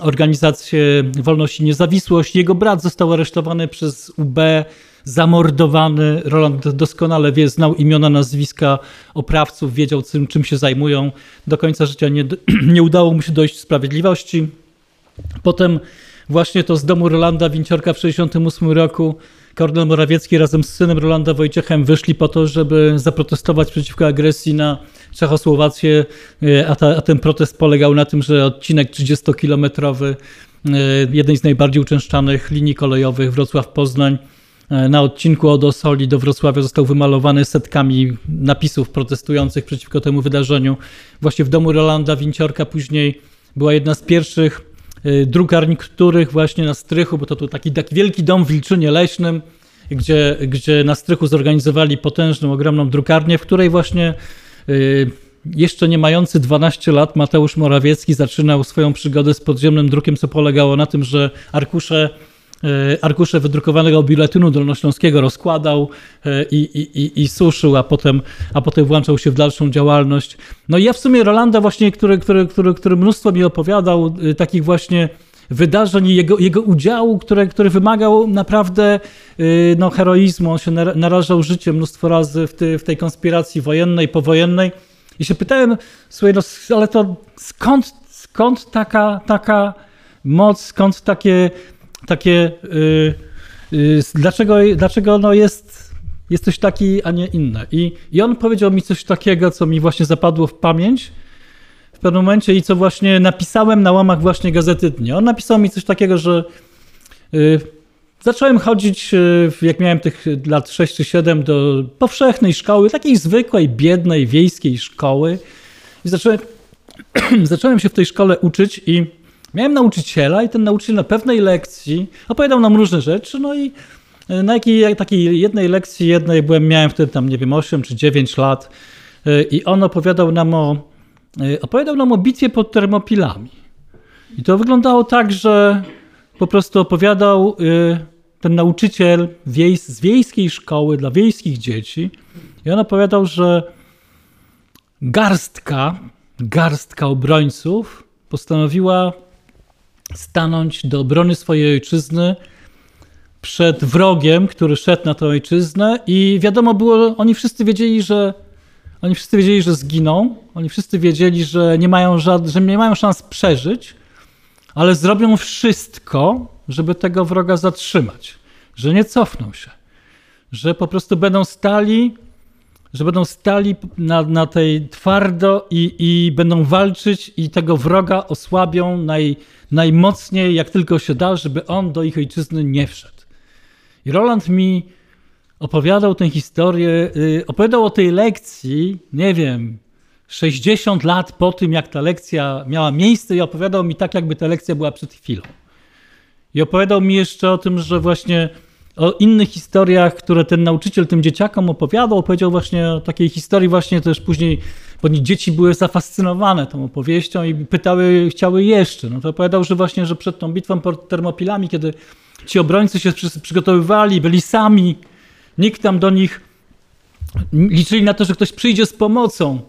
organizację Wolność i Niezawisłość. Jego brat został aresztowany przez UB, zamordowany. Roland doskonale znał imiona, nazwiska oprawców, wiedział czym się zajmują. Do końca życia nie udało mu się dojść do sprawiedliwości. Potem właśnie to z domu Rolanda Winciorka w 1968 roku Kornel Morawiecki razem z synem Rolanda Wojciechem wyszli po to, żeby zaprotestować przeciwko agresji na Czechosłowację, a ten protest polegał na tym, że odcinek 30-kilometrowy jednej z najbardziej uczęszczanych linii kolejowych Wrocław-Poznań na odcinku od Osoli do Wrocławia został wymalowany setkami napisów protestujących przeciwko temu wydarzeniu. Właśnie w domu Rolanda Winciorka później była jedna z pierwszych drukarni, których właśnie na strychu, bo to tu taki wielki dom w Wilczynie Leśnym, gdzie na strychu zorganizowali potężną, ogromną drukarnię, w której właśnie jeszcze nie mający 12 lat Mateusz Morawiecki zaczynał swoją przygodę z podziemnym drukiem, co polegało na tym, że arkusze wydrukowanego Biuletynu Dolnośląskiego rozkładał i suszył, a potem włączał się w dalszą działalność. No i ja w sumie Rolanda właśnie, który mnóstwo mi opowiadał takich właśnie wydarzeń, jego udziału, który wymagał naprawdę no, heroizmu. On się narażał życie mnóstwo razy w tej konspiracji wojennej, powojennej. I się pytałem, słuchaj, no, ale to skąd taka moc, skąd takie dlaczego no jest coś taki, a nie inne. I on powiedział mi coś takiego, co mi właśnie zapadło w pamięć w pewnym momencie i co właśnie napisałem na łamach właśnie Gazety Dnia. On napisał mi coś takiego, że zacząłem chodzić, jak miałem tych lat 6 czy 7, do powszechnej szkoły, takiej zwykłej, biednej, wiejskiej szkoły. I zacząłem się w tej szkole uczyć i miałem nauczyciela i ten nauczyciel na pewnej lekcji opowiadał nam różne rzeczy, no i na takiej jednej lekcji miałem wtedy tam, nie wiem, 8 czy 9 lat i on opowiadał nam o bitwie pod Termopilami. I to wyglądało tak, że po prostu opowiadał ten nauczyciel z wiejskiej szkoły dla wiejskich dzieci i on opowiadał, że garstka obrońców postanowiła stanąć do obrony swojej ojczyzny przed wrogiem, który szedł na tę ojczyznę i wiadomo było, oni wszyscy wiedzieli, że zginą, oni wszyscy wiedzieli, że nie mają szans przeżyć, ale zrobią wszystko, żeby tego wroga zatrzymać, że nie cofną się, że po prostu będą stali na tej twardo i będą walczyć i tego wroga osłabią najmocniej, jak tylko się da, żeby on do ich ojczyzny nie wszedł. I Roland mi opowiadał tę historię, opowiadał o tej lekcji, nie wiem, 60 lat po tym, jak ta lekcja miała miejsce i opowiadał mi tak, jakby ta lekcja była przed chwilą. I opowiadał mi jeszcze o tym, że właśnie o innych historiach, które ten nauczyciel tym dzieciakom opowiadał. Opowiedział właśnie o takiej historii właśnie też później, bo dzieci były zafascynowane tą opowieścią i chciały jeszcze. No to opowiadał, że właśnie, że przed tą bitwą pod Termopilami, kiedy ci obrońcy się przygotowywali, byli sami, nikt tam do nich, liczyli na to, że ktoś przyjdzie z pomocą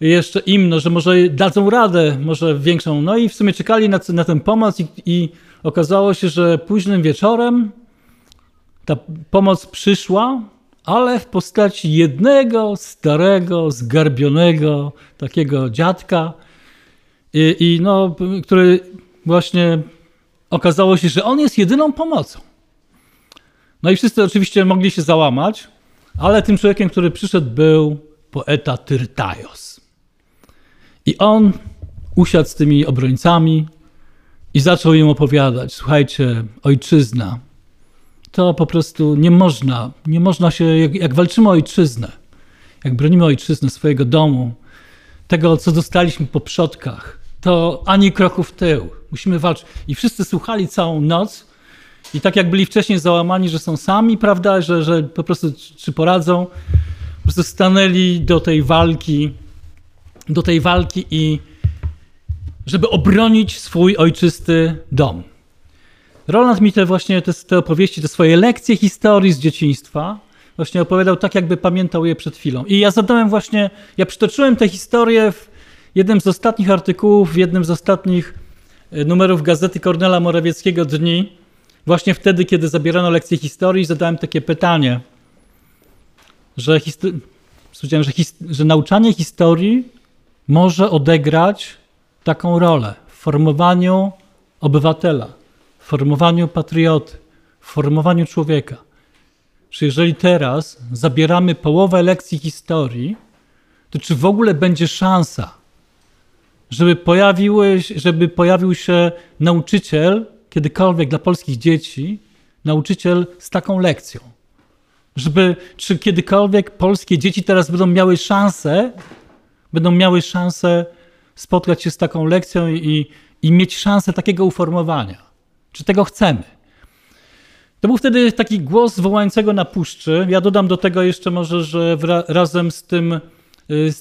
jeszcze im, no, że może dadzą radę, może większą. No i w sumie czekali na tę pomoc i okazało się, że późnym wieczorem ta pomoc przyszła, ale w postaci jednego starego, zgarbionego takiego dziadka, no, który właśnie okazało się, że on jest jedyną pomocą. No i wszyscy oczywiście mogli się załamać, ale tym człowiekiem, który przyszedł, był poeta Tyrtaios. I on usiadł z tymi obrońcami i zaczął im opowiadać, słuchajcie, ojczyzna, to po prostu nie można się, jak walczymy o ojczyznę, jak bronimy ojczyzny, swojego domu, tego, co dostaliśmy po przodkach, to ani kroku w tył. Musimy walczyć. I wszyscy słuchali całą noc i tak jak byli wcześniej załamani, że są sami, prawda, że po prostu czy poradzą, po prostu stanęli do tej walki i żeby obronić swój ojczysty dom. Roland mi te właśnie te opowieści, te swoje lekcje historii z dzieciństwa właśnie opowiadał tak, jakby pamiętał je przed chwilą. I ja przytoczyłem tę historię w jednym z ostatnich artykułów, w jednym z ostatnich numerów gazety Kornela Morawieckiego Dni, właśnie wtedy, kiedy zabierano lekcje historii, zadałem takie pytanie, że nauczanie historii może odegrać taką rolę w formowaniu obywatela, w formowaniu patrioty, w formowaniu człowieka. Czy jeżeli teraz zabieramy połowę lekcji historii, to czy w ogóle będzie szansa, żeby pojawił się nauczyciel, kiedykolwiek dla polskich dzieci, nauczyciel z taką lekcją? Czy kiedykolwiek polskie dzieci teraz będą miały szansę spotkać się z taką lekcją i mieć szansę takiego uformowania? Czy tego chcemy? To był wtedy taki głos wołającego na puszczy. Ja dodam do tego jeszcze może, że razem z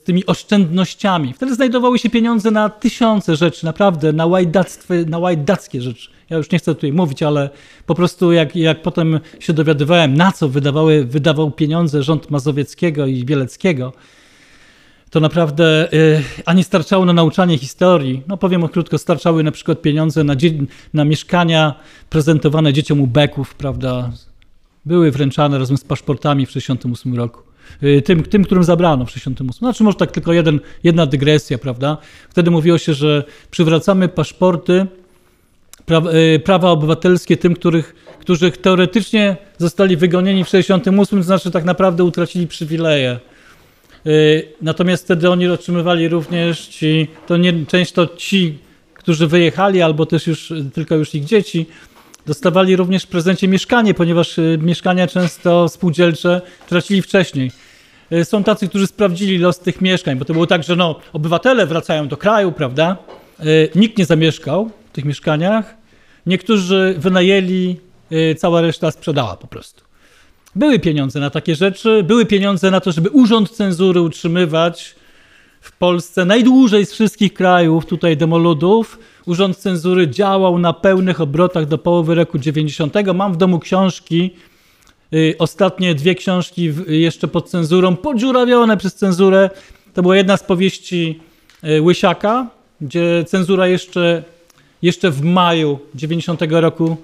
tymi oszczędnościami. Wtedy znajdowały się pieniądze na tysiące rzeczy, naprawdę, na łajdackie rzeczy. Ja już nie chcę tutaj mówić, ale po prostu jak potem się dowiadywałem, na co wydawał pieniądze rząd Mazowieckiego i Bieleckiego, to naprawdę ani starczało na nauczanie historii, no powiem krótko, starczały na przykład pieniądze na mieszkania prezentowane dzieciom ubeków, prawda, były wręczane razem z paszportami w 1968 roku. Tym, którym zabrano w 1968. Znaczy może tak tylko jedna dygresja, prawda? Wtedy mówiło się, że przywracamy paszporty, prawa obywatelskie tym, którzy teoretycznie zostali wygonieni w 1968, to znaczy tak naprawdę utracili przywileje. Natomiast wtedy oni otrzymywali również często ci, którzy wyjechali, albo też tylko ich dzieci, dostawali również w prezencie mieszkanie, ponieważ mieszkania często spółdzielcze tracili wcześniej. Są tacy, którzy sprawdzili los tych mieszkań, bo to było tak, że obywatele wracają do kraju, prawda? Nikt nie zamieszkał w tych mieszkaniach. Niektórzy wynajęli, cała reszta sprzedała po prostu. Były pieniądze na takie rzeczy, były pieniądze na to, żeby urząd cenzury utrzymywać w Polsce. Najdłużej z wszystkich krajów tutaj demoludów. Urząd Cenzury działał na pełnych obrotach do połowy roku 90. Mam w domu książki, ostatnie dwie książki jeszcze pod cenzurą, podziurawione przez cenzurę. To była jedna z powieści Łysiaka, gdzie cenzura jeszcze w maju 90. roku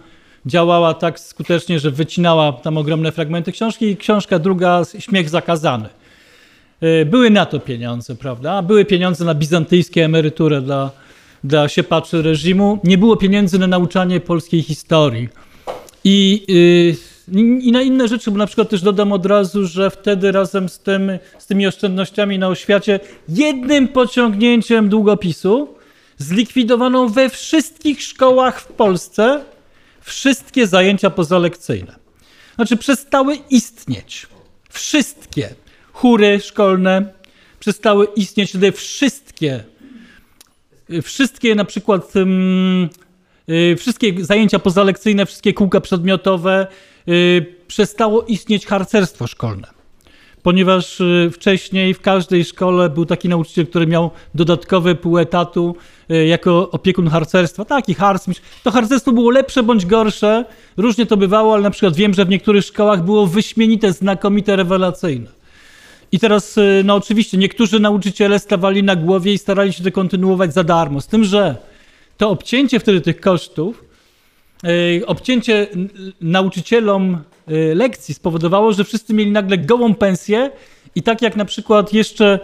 działała tak skutecznie, że wycinała tam ogromne fragmenty książki. I książka druga, Śmiech zakazany. Były na to pieniądze, prawda? Były pieniądze na bizantyjskie emerytury dla siepaczy reżimu. Nie było pieniędzy na nauczanie polskiej historii. I na inne rzeczy, bo na przykład też dodam od razu, że wtedy razem z tymi oszczędnościami na oświacie jednym pociągnięciem długopisu zlikwidowano we wszystkich szkołach w Polsce wszystkie zajęcia pozalekcyjne. Znaczy przestały istnieć. Wszystkie chóry szkolne przestały istnieć. Wtedy wszystkie na przykład wszystkie zajęcia pozalekcyjne, wszystkie kółka przedmiotowe, przestało istnieć harcerstwo szkolne, ponieważ wcześniej w każdej szkole był taki nauczyciel, który miał dodatkowe pół etatu jako opiekun harcerstwa, taki harcmistrz. To harcerstwo było lepsze bądź gorsze, różnie to bywało, ale na przykład wiem, że w niektórych szkołach było wyśmienite, znakomite, rewelacyjne. I teraz, oczywiście, niektórzy nauczyciele stawali na głowie i starali się to kontynuować za darmo. Z tym, że to obcięcie wtedy tych kosztów, obcięcie nauczycielom lekcji spowodowało, że wszyscy mieli nagle gołą pensję i tak jak na przykład jeszcze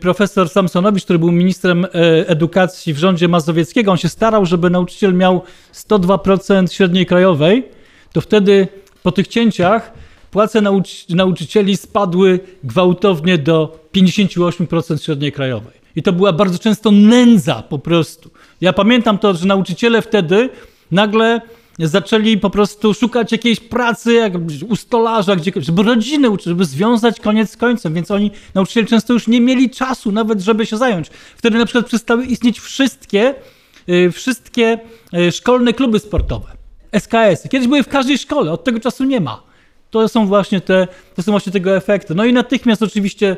profesor Samsonowicz, który był ministrem edukacji w rządzie Mazowieckiego, on się starał, żeby nauczyciel miał 102% średniej krajowej, to wtedy po tych cięciach płace nauczycieli spadły gwałtownie do 58% średniej krajowej. I to była bardzo często nędza po prostu. Ja pamiętam to, że nauczyciele wtedy nagle zaczęli po prostu szukać jakiejś pracy jak u stolarza, gdziekolwiek, żeby rodziny uczyć, żeby związać koniec z końcem, więc oni, nauczyciele często już nie mieli czasu nawet, żeby się zająć. Wtedy na przykład przestały istnieć wszystkie szkolne kluby sportowe, SKS-y. Kiedyś były w każdej szkole, od tego czasu nie ma. To są właśnie tego efekty. No i natychmiast oczywiście,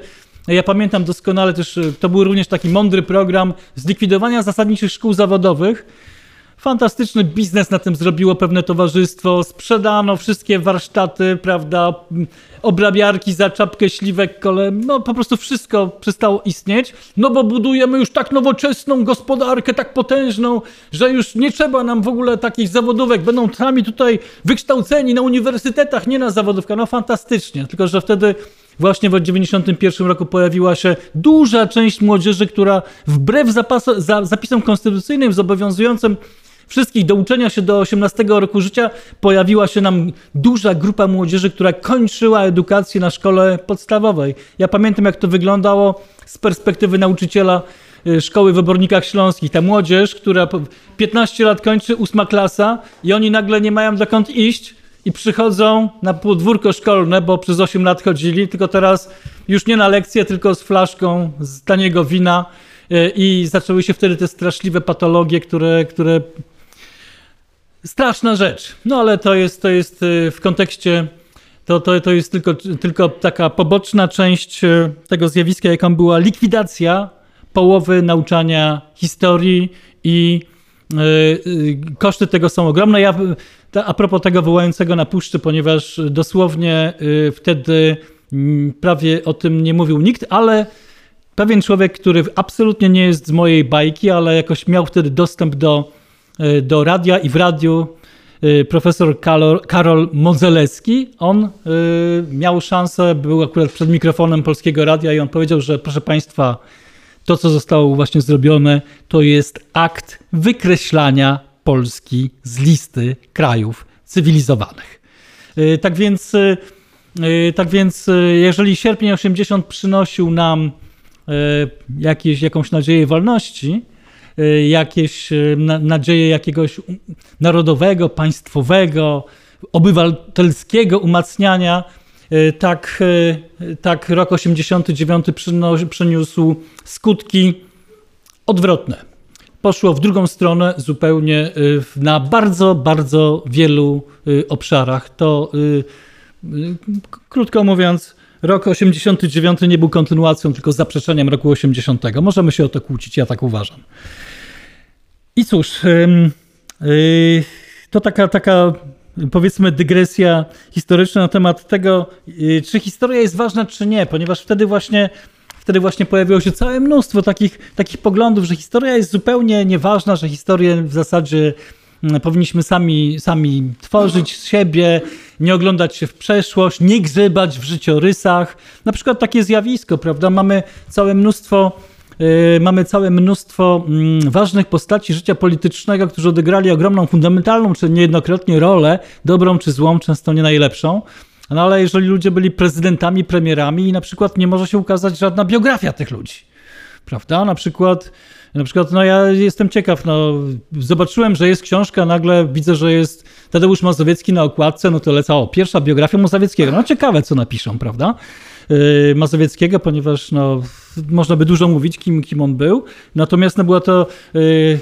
ja pamiętam doskonale też, to był również taki mądry program zlikwidowania zasadniczych szkół zawodowych. Fantastyczny biznes na tym zrobiło pewne towarzystwo, sprzedano wszystkie warsztaty, prawda, obrabiarki za czapkę śliwek, no po prostu wszystko przestało istnieć, no bo budujemy już tak nowoczesną gospodarkę, tak potężną, że już nie trzeba nam w ogóle takich zawodówek, będą sami tutaj wykształceni na uniwersytetach, nie na zawodówkach, no fantastycznie, tylko że wtedy właśnie w 91 roku pojawiła się duża część młodzieży, która wbrew zapisom konstytucyjnym zobowiązującym wszystkich do uczenia się do 18 roku życia, pojawiła się nam duża grupa młodzieży, która kończyła edukację na szkole podstawowej. Ja pamiętam, jak to wyglądało z perspektywy nauczyciela szkoły w Obornikach Śląskich. Ta młodzież, która 15 lat kończy, 8 klasa i oni nagle nie mają dokąd iść, i przychodzą na podwórko szkolne, bo przez 8 lat chodzili, tylko teraz już nie na lekcje, tylko z flaszką, z taniego wina i zaczęły się wtedy te straszliwe patologie, które... Straszna rzecz, no ale to jest w kontekście, to jest tylko taka poboczna część tego zjawiska, jaką była likwidacja połowy nauczania historii i koszty tego są ogromne. Ja a propos tego wołającego na puszczy, ponieważ dosłownie wtedy prawie o tym nie mówił nikt, ale pewien człowiek, który absolutnie nie jest z mojej bajki, ale jakoś miał wtedy dostęp do radia i w radiu profesor Karol Modzelewski, on miał szansę, był akurat przed mikrofonem Polskiego Radia i on powiedział, że proszę Państwa, to, co zostało właśnie zrobione, to jest akt wykreślania Polski z listy krajów cywilizowanych. Tak więc jeżeli sierpień 80 przynosił nam jakąś nadzieję wolności, jakieś nadzieję jakiegoś narodowego, państwowego, obywatelskiego umacniania, tak rok 89 przyniósł skutki odwrotne. Poszło w drugą stronę zupełnie na bardzo, bardzo wielu obszarach. To, krótko mówiąc, rok 89 nie był kontynuacją, tylko zaprzeczeniem roku 80. Możemy się o to kłócić, ja tak uważam. I cóż, to taka powiedzmy dygresja historyczna na temat tego, czy historia jest ważna, czy nie, ponieważ wtedy właśnie pojawiło się całe mnóstwo takich poglądów, że historia jest zupełnie nieważna, że historię w zasadzie powinniśmy sami tworzyć z siebie, nie oglądać się w przeszłość, nie grzebać w życiorysach. Na przykład takie zjawisko, prawda? Mamy całe mnóstwo ważnych postaci życia politycznego, którzy odegrali ogromną, fundamentalną, czy niejednokrotnie rolę, dobrą czy złą, często nie najlepszą. No ale jeżeli ludzie byli prezydentami, premierami i na przykład nie może się ukazać żadna biografia tych ludzi, prawda? Na przykład no ja jestem ciekaw, no zobaczyłem, że jest książka, nagle widzę, że jest Tadeusz Mazowiecki na okładce, no to lecę, pierwsza biografia Mazowieckiego, no ciekawe co napiszą, prawda? Mazowieckiego, ponieważ no, można by dużo mówić, kim on był. Natomiast no, była to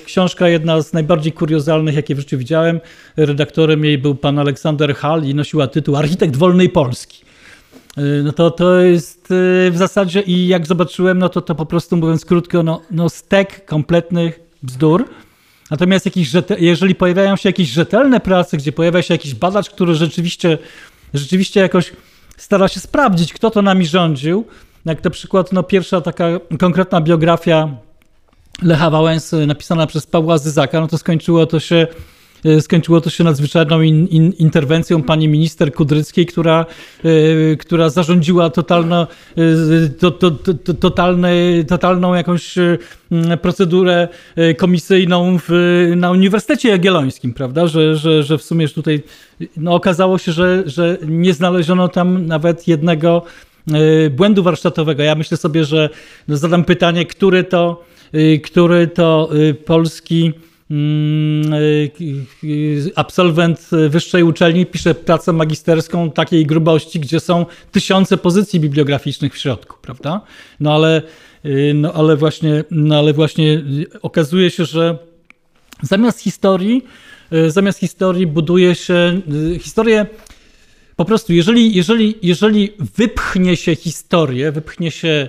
książka jedna z najbardziej kuriozalnych, jakie w życiu widziałem. Redaktorem jej był pan Aleksander Hall i nosiła tytuł Architekt Wolnej Polski. No to jest w zasadzie i jak zobaczyłem, no to po prostu mówiąc krótko, no stek kompletnych bzdur. Natomiast jeżeli pojawiają się jakieś rzetelne prace, gdzie pojawia się jakiś badacz, który rzeczywiście jakoś stara się sprawdzić, kto to nami rządził. Jak na przykład pierwsza taka konkretna biografia Lecha Wałęsy napisana przez Pawła Zyzaka, no to skończyło to się nadzwyczajną interwencją pani minister Kudryckiej, która zarządziła totalną jakąś procedurę komisyjną na Uniwersytecie Jagiellońskim, prawda? Że w sumie tutaj okazało się, że nie znaleziono tam nawet jednego błędu warsztatowego. Ja myślę sobie, że no zadam pytanie, który to polski absolwent wyższej uczelni pisze pracę magisterską takiej grubości, gdzie są tysiące pozycji bibliograficznych w środku, prawda? No ale właśnie okazuje się, że zamiast historii buduje się historię. Po prostu, jeżeli wypchnie się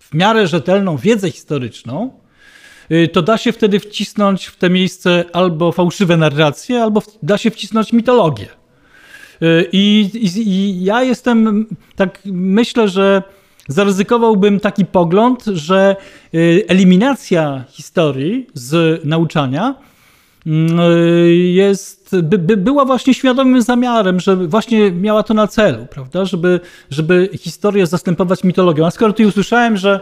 w miarę rzetelną wiedzę historyczną, to da się wtedy wcisnąć w te miejsce albo fałszywe narracje, albo da się wcisnąć mitologię. I ja jestem, tak myślę, że zaryzykowałbym taki pogląd, że eliminacja historii z nauczania była właśnie świadomym zamiarem, że właśnie miała to na celu, prawda? Żeby historię zastępować mitologią. A skoro tu usłyszałem, że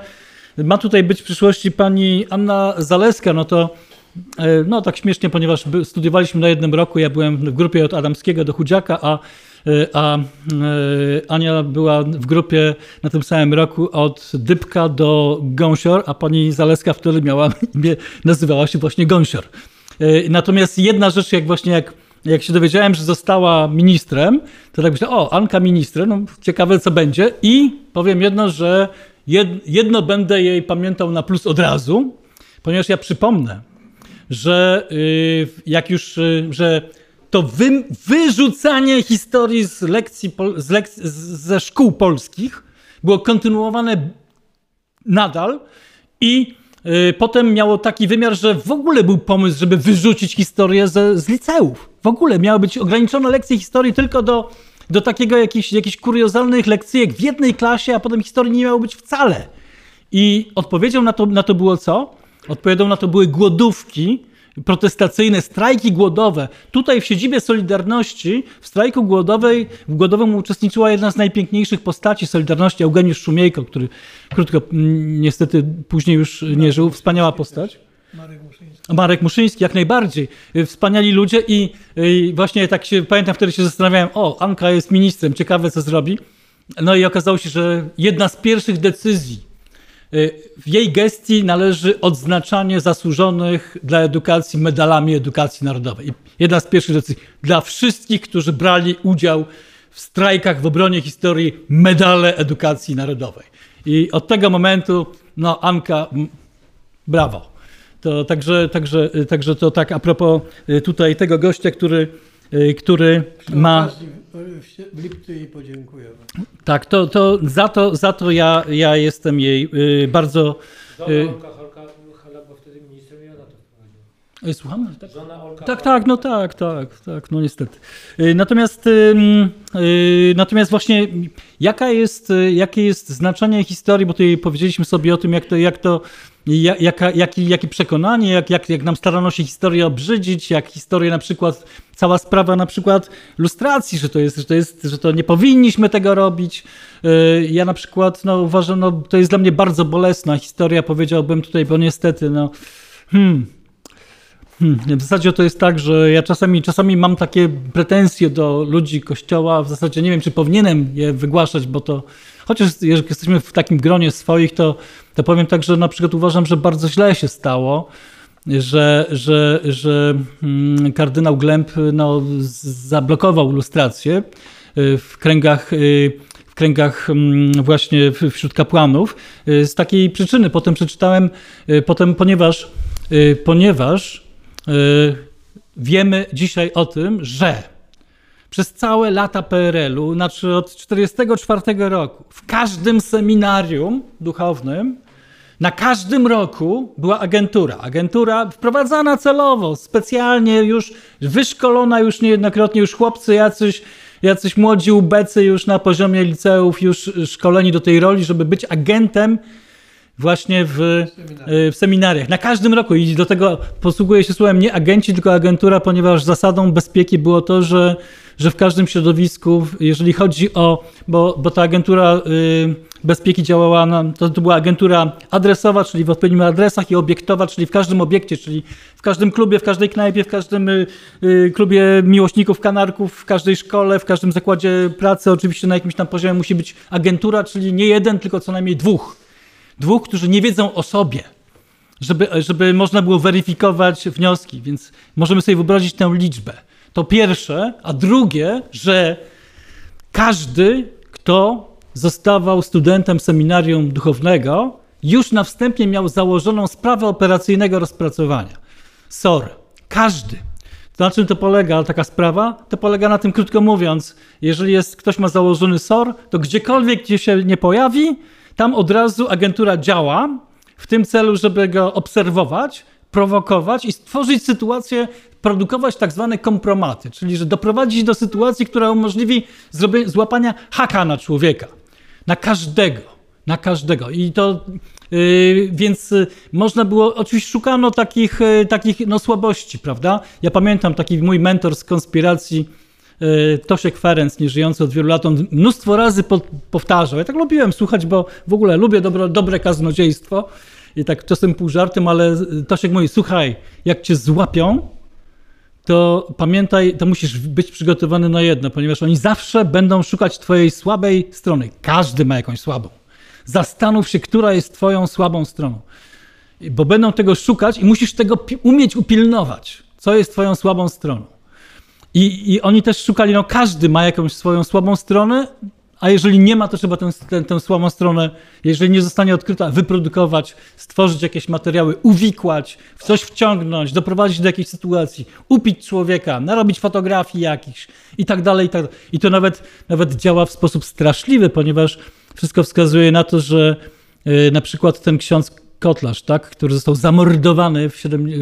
ma tutaj być w przyszłości pani Anna Zaleska, no to no tak śmiesznie, ponieważ studiowaliśmy na jednym roku, ja byłem w grupie od Adamskiego do Chudziaka, a Ania była w grupie na tym samym roku od Dybka do Gąsior, a pani Zaleska wtedy miała imię, nazywała się właśnie Gąsior. Natomiast jedna rzecz, jak się dowiedziałem, że została ministrem, to tak myślałem, o, Anka ministrem, no ciekawe co będzie. I powiem jedno, że jedno będę jej pamiętał na plus od razu, ponieważ ja przypomnę, że jak już, że to wyrzucanie historii ze szkół polskich było kontynuowane nadal i potem miało taki wymiar, że w ogóle był pomysł, żeby wyrzucić historię z liceów. W ogóle miały być ograniczone lekcje historii tylko do takiego jakichś kuriozalnych lekcyjek w jednej klasie, a potem historii nie miało być wcale. I odpowiedzią na to było co? Odpowiedzią na to były głodówki protestacyjne, strajki głodowe. Tutaj w siedzibie Solidarności w strajku głodowym uczestniczyła jedna z najpiękniejszych postaci Solidarności, Eugeniusz Szumiejko, który krótko niestety później już nie żył. Wspaniała postać. Marek Muszyński, jak najbardziej. Wspaniali ludzie i właśnie tak się pamiętam, wtedy się zastanawiałem, o, Anka jest ministrem, ciekawe co zrobi. No i okazało się, że jedna z pierwszych decyzji w jej gestii należy odznaczanie zasłużonych dla edukacji medalami edukacji narodowej. Jedna z pierwszych decyzji. Dla wszystkich, którzy brali udział w strajkach w obronie historii, medale edukacji narodowej. I od tego momentu, no Anka, brawo. To także to tak a propos tutaj tego gościa, który ma... W lipcu jej podziękuję. Tak, to za to ja jestem jej bardzo... Żona Olka Halaba była wtedy ministrem i ona to powiedziała. Słucham? Tak? Żona Olka tak, no niestety. Natomiast właśnie jakie jest znaczenie historii, bo tutaj powiedzieliśmy sobie o tym, jakie przekonanie, jak nam starano się historię obrzydzić, jak historię na przykład, cała sprawa na przykład lustracji, że to nie powinniśmy tego robić. Ja na przykład uważam, to jest dla mnie bardzo bolesna historia, powiedziałbym tutaj, bo niestety w zasadzie to jest tak, że ja czasami mam takie pretensje do ludzi Kościoła, w zasadzie nie wiem, czy powinienem je wygłaszać, bo to, chociaż jeżeli jesteśmy w takim gronie swoich, to powiem tak, że na przykład uważam, że bardzo źle się stało, że kardynał Glemp zablokował lustrację w kręgach właśnie wśród kapłanów. Z takiej przyczyny potem przeczytałem, ponieważ wiemy dzisiaj o tym, że przez całe lata PRL-u, znaczy od 1944 roku, w każdym seminarium duchownym, na każdym roku była agentura. Agentura wprowadzana celowo, specjalnie już wyszkolona już niejednokrotnie, już chłopcy jacyś młodzi ubecy już na poziomie liceów, już szkoleni do tej roli, żeby być agentem właśnie w seminariach. Na każdym roku i do tego posługuje się słowem nie agenci, tylko agentura, ponieważ zasadą bezpieki było to, że że w każdym środowisku, jeżeli chodzi o, bo ta agentura bezpieki działała, to była agentura adresowa, czyli w odpowiednich adresach i obiektowa, czyli w każdym obiekcie, czyli w każdym klubie, w każdej knajpie, w każdym klubie miłośników kanarków, w każdej szkole, w każdym zakładzie pracy, oczywiście na jakimś tam poziomie musi być agentura, czyli nie jeden, tylko co najmniej dwóch. Dwóch, którzy nie wiedzą o sobie. Żeby można było weryfikować wnioski, więc możemy sobie wyobrazić tę liczbę. To pierwsze, a drugie, że każdy, kto zostawał studentem seminarium duchownego, już na wstępie miał założoną sprawę operacyjnego rozpracowania. SOR. Każdy. Na czym to polega taka sprawa? To polega na tym, krótko mówiąc, jeżeli ktoś ma założony SOR, to gdziekolwiek gdzie się nie pojawi, tam od razu agentura działa, w tym celu, żeby go obserwować, prowokować i stworzyć sytuację, produkować tak zwane kompromaty, czyli że doprowadzić do sytuacji, która umożliwi złapania haka na człowieka, na każdego. I to więc można było, oczywiście szukano takich słabości, prawda? Ja pamiętam taki mój mentor z konspiracji, Tosiek Ferenc, nieżyjący od wielu lat, on mnóstwo razy powtarzał. Ja tak lubiłem słuchać, bo w ogóle lubię dobre kaznodziejstwo i tak czasem pół żartem, ale Tosiek mówi, słuchaj, jak cię złapią, to pamiętaj, to musisz być przygotowany na jedno, ponieważ oni zawsze będą szukać twojej słabej strony. Każdy ma jakąś słabą. Zastanów się, która jest twoją słabą stroną, bo będą tego szukać i musisz tego umieć upilnować, co jest twoją słabą stroną. I oni też szukali, no każdy ma jakąś swoją słabą stronę, a jeżeli nie ma, to trzeba tę słabą stronę, jeżeli nie zostanie odkryta, wyprodukować, stworzyć jakieś materiały, uwikłać, w coś wciągnąć, doprowadzić do jakiejś sytuacji, upić człowieka, narobić fotografii jakichś i tak dalej, i tak dalej. I to nawet działa w sposób straszliwy, ponieważ wszystko wskazuje na to, że na przykład ten ksiądz Kotlarz, tak, który został zamordowany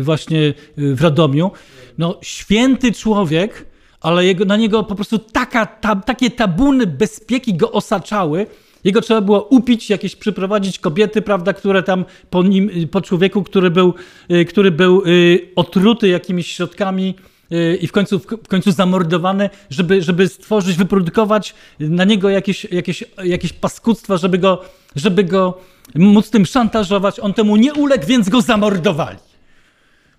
właśnie w Radomiu. No, święty człowiek, ale na niego po prostu takie tabuny bezpieki go osaczały. Jego trzeba było upić, jakieś przyprowadzić kobiety, prawda, które tam po człowieku, który był otruty jakimiś środkami i w końcu zamordowany, żeby stworzyć, wyprodukować na niego jakieś paskudstwa, żeby go móc tym szantażować. On temu nie uległ, więc go zamordowali.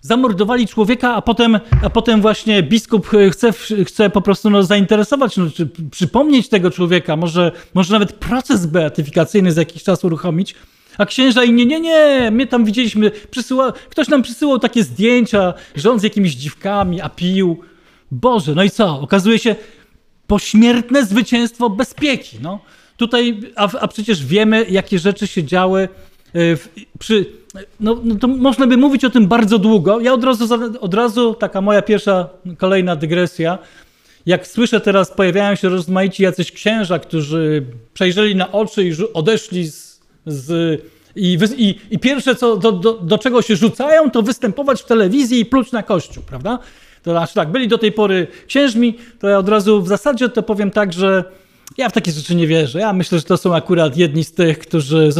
Zamordowali człowieka, a potem właśnie biskup chce po prostu zainteresować, czy przypomnieć tego człowieka, może nawet proces beatyfikacyjny za jakiś czas uruchomić, a księża i nie, my tam widzieliśmy, ktoś nam przysyłał takie zdjęcia, że on z jakimiś dziwkami, a pił. Boże, no i co? Okazuje się pośmiertne zwycięstwo bezpieki. No. Tutaj, a przecież wiemy, jakie rzeczy się działy to można by mówić o tym bardzo długo. Ja od razu taka moja pierwsza, kolejna dygresja. Jak słyszę teraz, pojawiają się rozmaici jacyś księża, którzy przejrzeli na oczy i odeszli i pierwsze, co do czego się rzucają, to występować w telewizji i pluć na Kościół, prawda? To znaczy tak, byli do tej pory księżmi, to ja od razu w zasadzie to powiem tak, że ja w takie rzeczy nie wierzę. Ja myślę, że to są akurat jedni z tych, którzy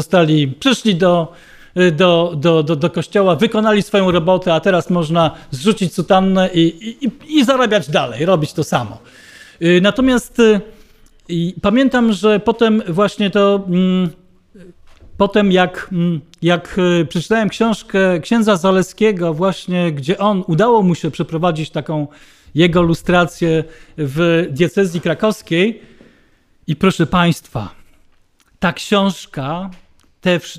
przyszli do kościoła, wykonali swoją robotę, a teraz można zrzucić sutannę i zarabiać dalej, robić to samo. Natomiast pamiętam, że potem właśnie to... Potem jak przeczytałem książkę księdza Zaleskiego właśnie, gdzie udało mu się przeprowadzić taką jego lustrację w diecezji krakowskiej i proszę Państwa, ta książka,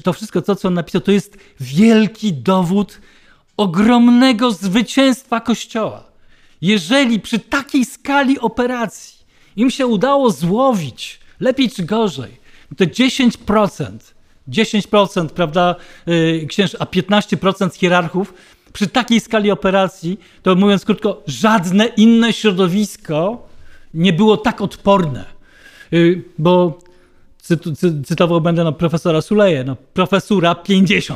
to wszystko co on napisał, to jest wielki dowód ogromnego zwycięstwa Kościoła. Jeżeli przy takiej skali operacji im się udało złowić, lepiej czy gorzej, to 10%, prawda, księży, a 15% hierarchów, przy takiej skali operacji, to mówiąc krótko, żadne inne środowisko nie było tak odporne. Bo cytował będę profesora Suleję, profesura 50%,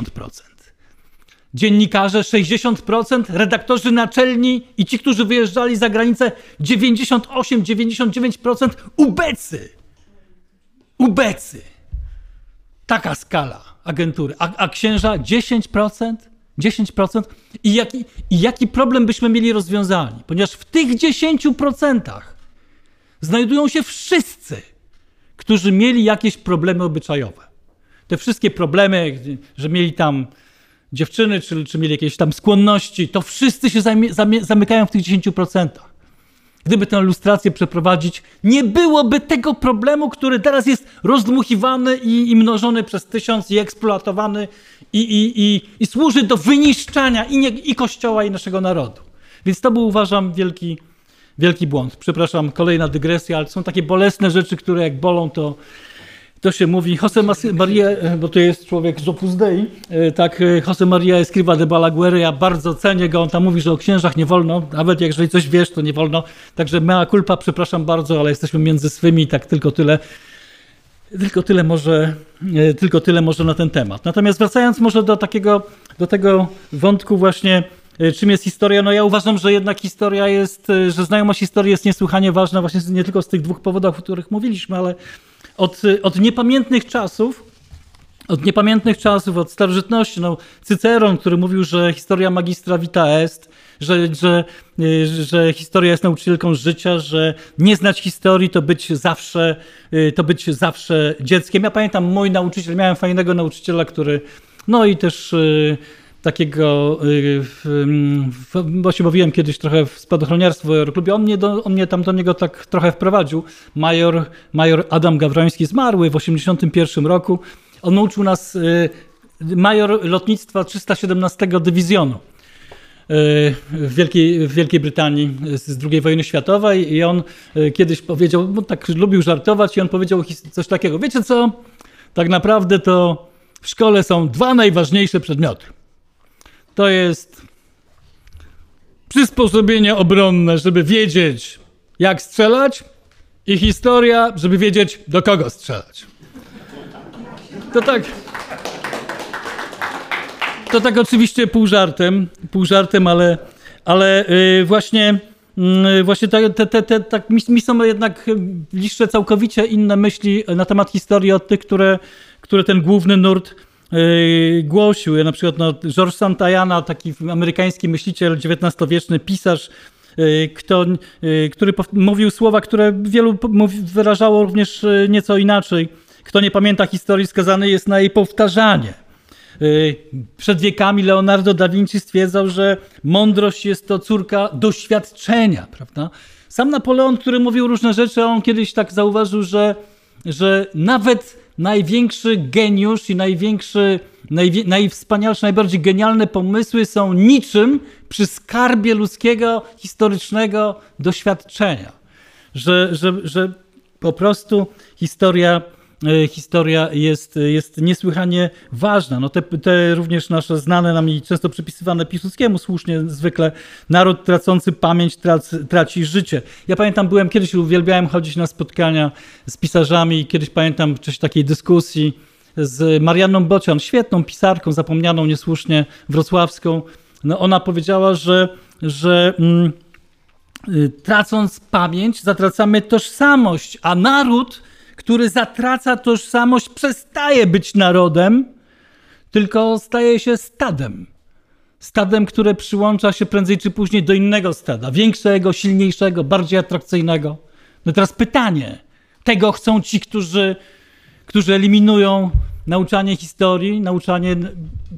dziennikarze 60%, redaktorzy naczelni i ci, którzy wyjeżdżali za granicę 98-99% ubecy. Taka skala agentury, a księża 10%. I jaki problem byśmy mieli rozwiązani? Ponieważ w tych 10% znajdują się wszyscy, którzy mieli jakieś problemy obyczajowe. Te wszystkie problemy, że mieli tam dziewczyny, czy mieli jakieś tam skłonności, to wszyscy się zamykają w tych 10%. Gdyby tę lustrację przeprowadzić, nie byłoby tego problemu, który teraz jest rozdmuchiwany i mnożony przez 1000 i eksploatowany i służy do wyniszczania i Kościoła, i naszego narodu. Więc to był, uważam, wielki błąd. Przepraszam, kolejna dygresja, ale są takie bolesne rzeczy, które jak bolą, to się mówi. José María, bo to jest człowiek z Opus Dei, tak, José María Escrivá de Balaguer, ja bardzo cenię go, on tam mówi, że o księżach nie wolno, nawet jeżeli coś wiesz, to nie wolno. Także mea culpa, przepraszam bardzo, ale jesteśmy między swymi, tak tylko tyle może na ten temat. Natomiast wracając może do tego wątku właśnie, czym jest historia? No ja uważam, że jednak historia jest, że znajomość historii jest niesłychanie ważna właśnie nie tylko z tych dwóch powodów, o których mówiliśmy, ale od niepamiętnych czasów, od starożytności. No, Cyceron, który mówił, że historia magistra vita est, że historia jest nauczycielką życia, że nie znać historii to być zawsze dzieckiem. Ja pamiętam mój nauczyciel, miałem fajnego nauczyciela, który, no i też takiego, właśnie mówiłem kiedyś trochę w spadochroniarstwie w Aeroklubie, on mnie tam do niego tak trochę wprowadził. Major Adam Gawroński, zmarły w 1981 roku. On nauczył nas, major lotnictwa 317 Dywizjonu w Wielkiej Brytanii z II wojny światowej, i on kiedyś powiedział, bo tak lubił żartować, i on powiedział coś takiego: wiecie co, tak naprawdę to w szkole są dwa najważniejsze przedmioty. To jest przysposobienie obronne, żeby wiedzieć, jak strzelać, i historia, żeby wiedzieć, do kogo strzelać. To tak oczywiście pół żartem, ale właśnie tak mi są jednak bliższe całkowicie inne myśli na temat historii od tych, które ten główny nurt głosił. Ja na przykład George Santayana, taki amerykański myśliciel, XIX-wieczny pisarz, który mówił słowa, które wielu wyrażało również nieco inaczej. Kto nie pamięta historii, skazany jest na jej powtarzanie. Przed wiekami Leonardo da Vinci stwierdzał, że mądrość jest to córka doświadczenia, prawda? Sam Napoleon, który mówił różne rzeczy, on kiedyś tak zauważył, że nawet największy geniusz i najwspanialsze, najbardziej genialne pomysły są niczym przy skarbie ludzkiego, historycznego doświadczenia. Że po prostu historia jest niesłychanie ważna. No te również nasze znane nam i często przypisywane Piłsudskiemu słusznie zwykle: naród tracący pamięć traci życie. Ja pamiętam, byłem kiedyś, uwielbiałem chodzić na spotkania z pisarzami, i kiedyś pamiętam w czasie takiej dyskusji z Marianną Bocian, świetną pisarką, zapomnianą niesłusznie, wrocławską. No ona powiedziała, że tracąc pamięć, zatracamy tożsamość, a naród, który zatraca tożsamość, przestaje być narodem, tylko staje się stadem. Stadem, które przyłącza się prędzej czy później do innego stada, większego, silniejszego, bardziej atrakcyjnego. No teraz pytanie, tego chcą ci, którzy eliminują nauczanie historii,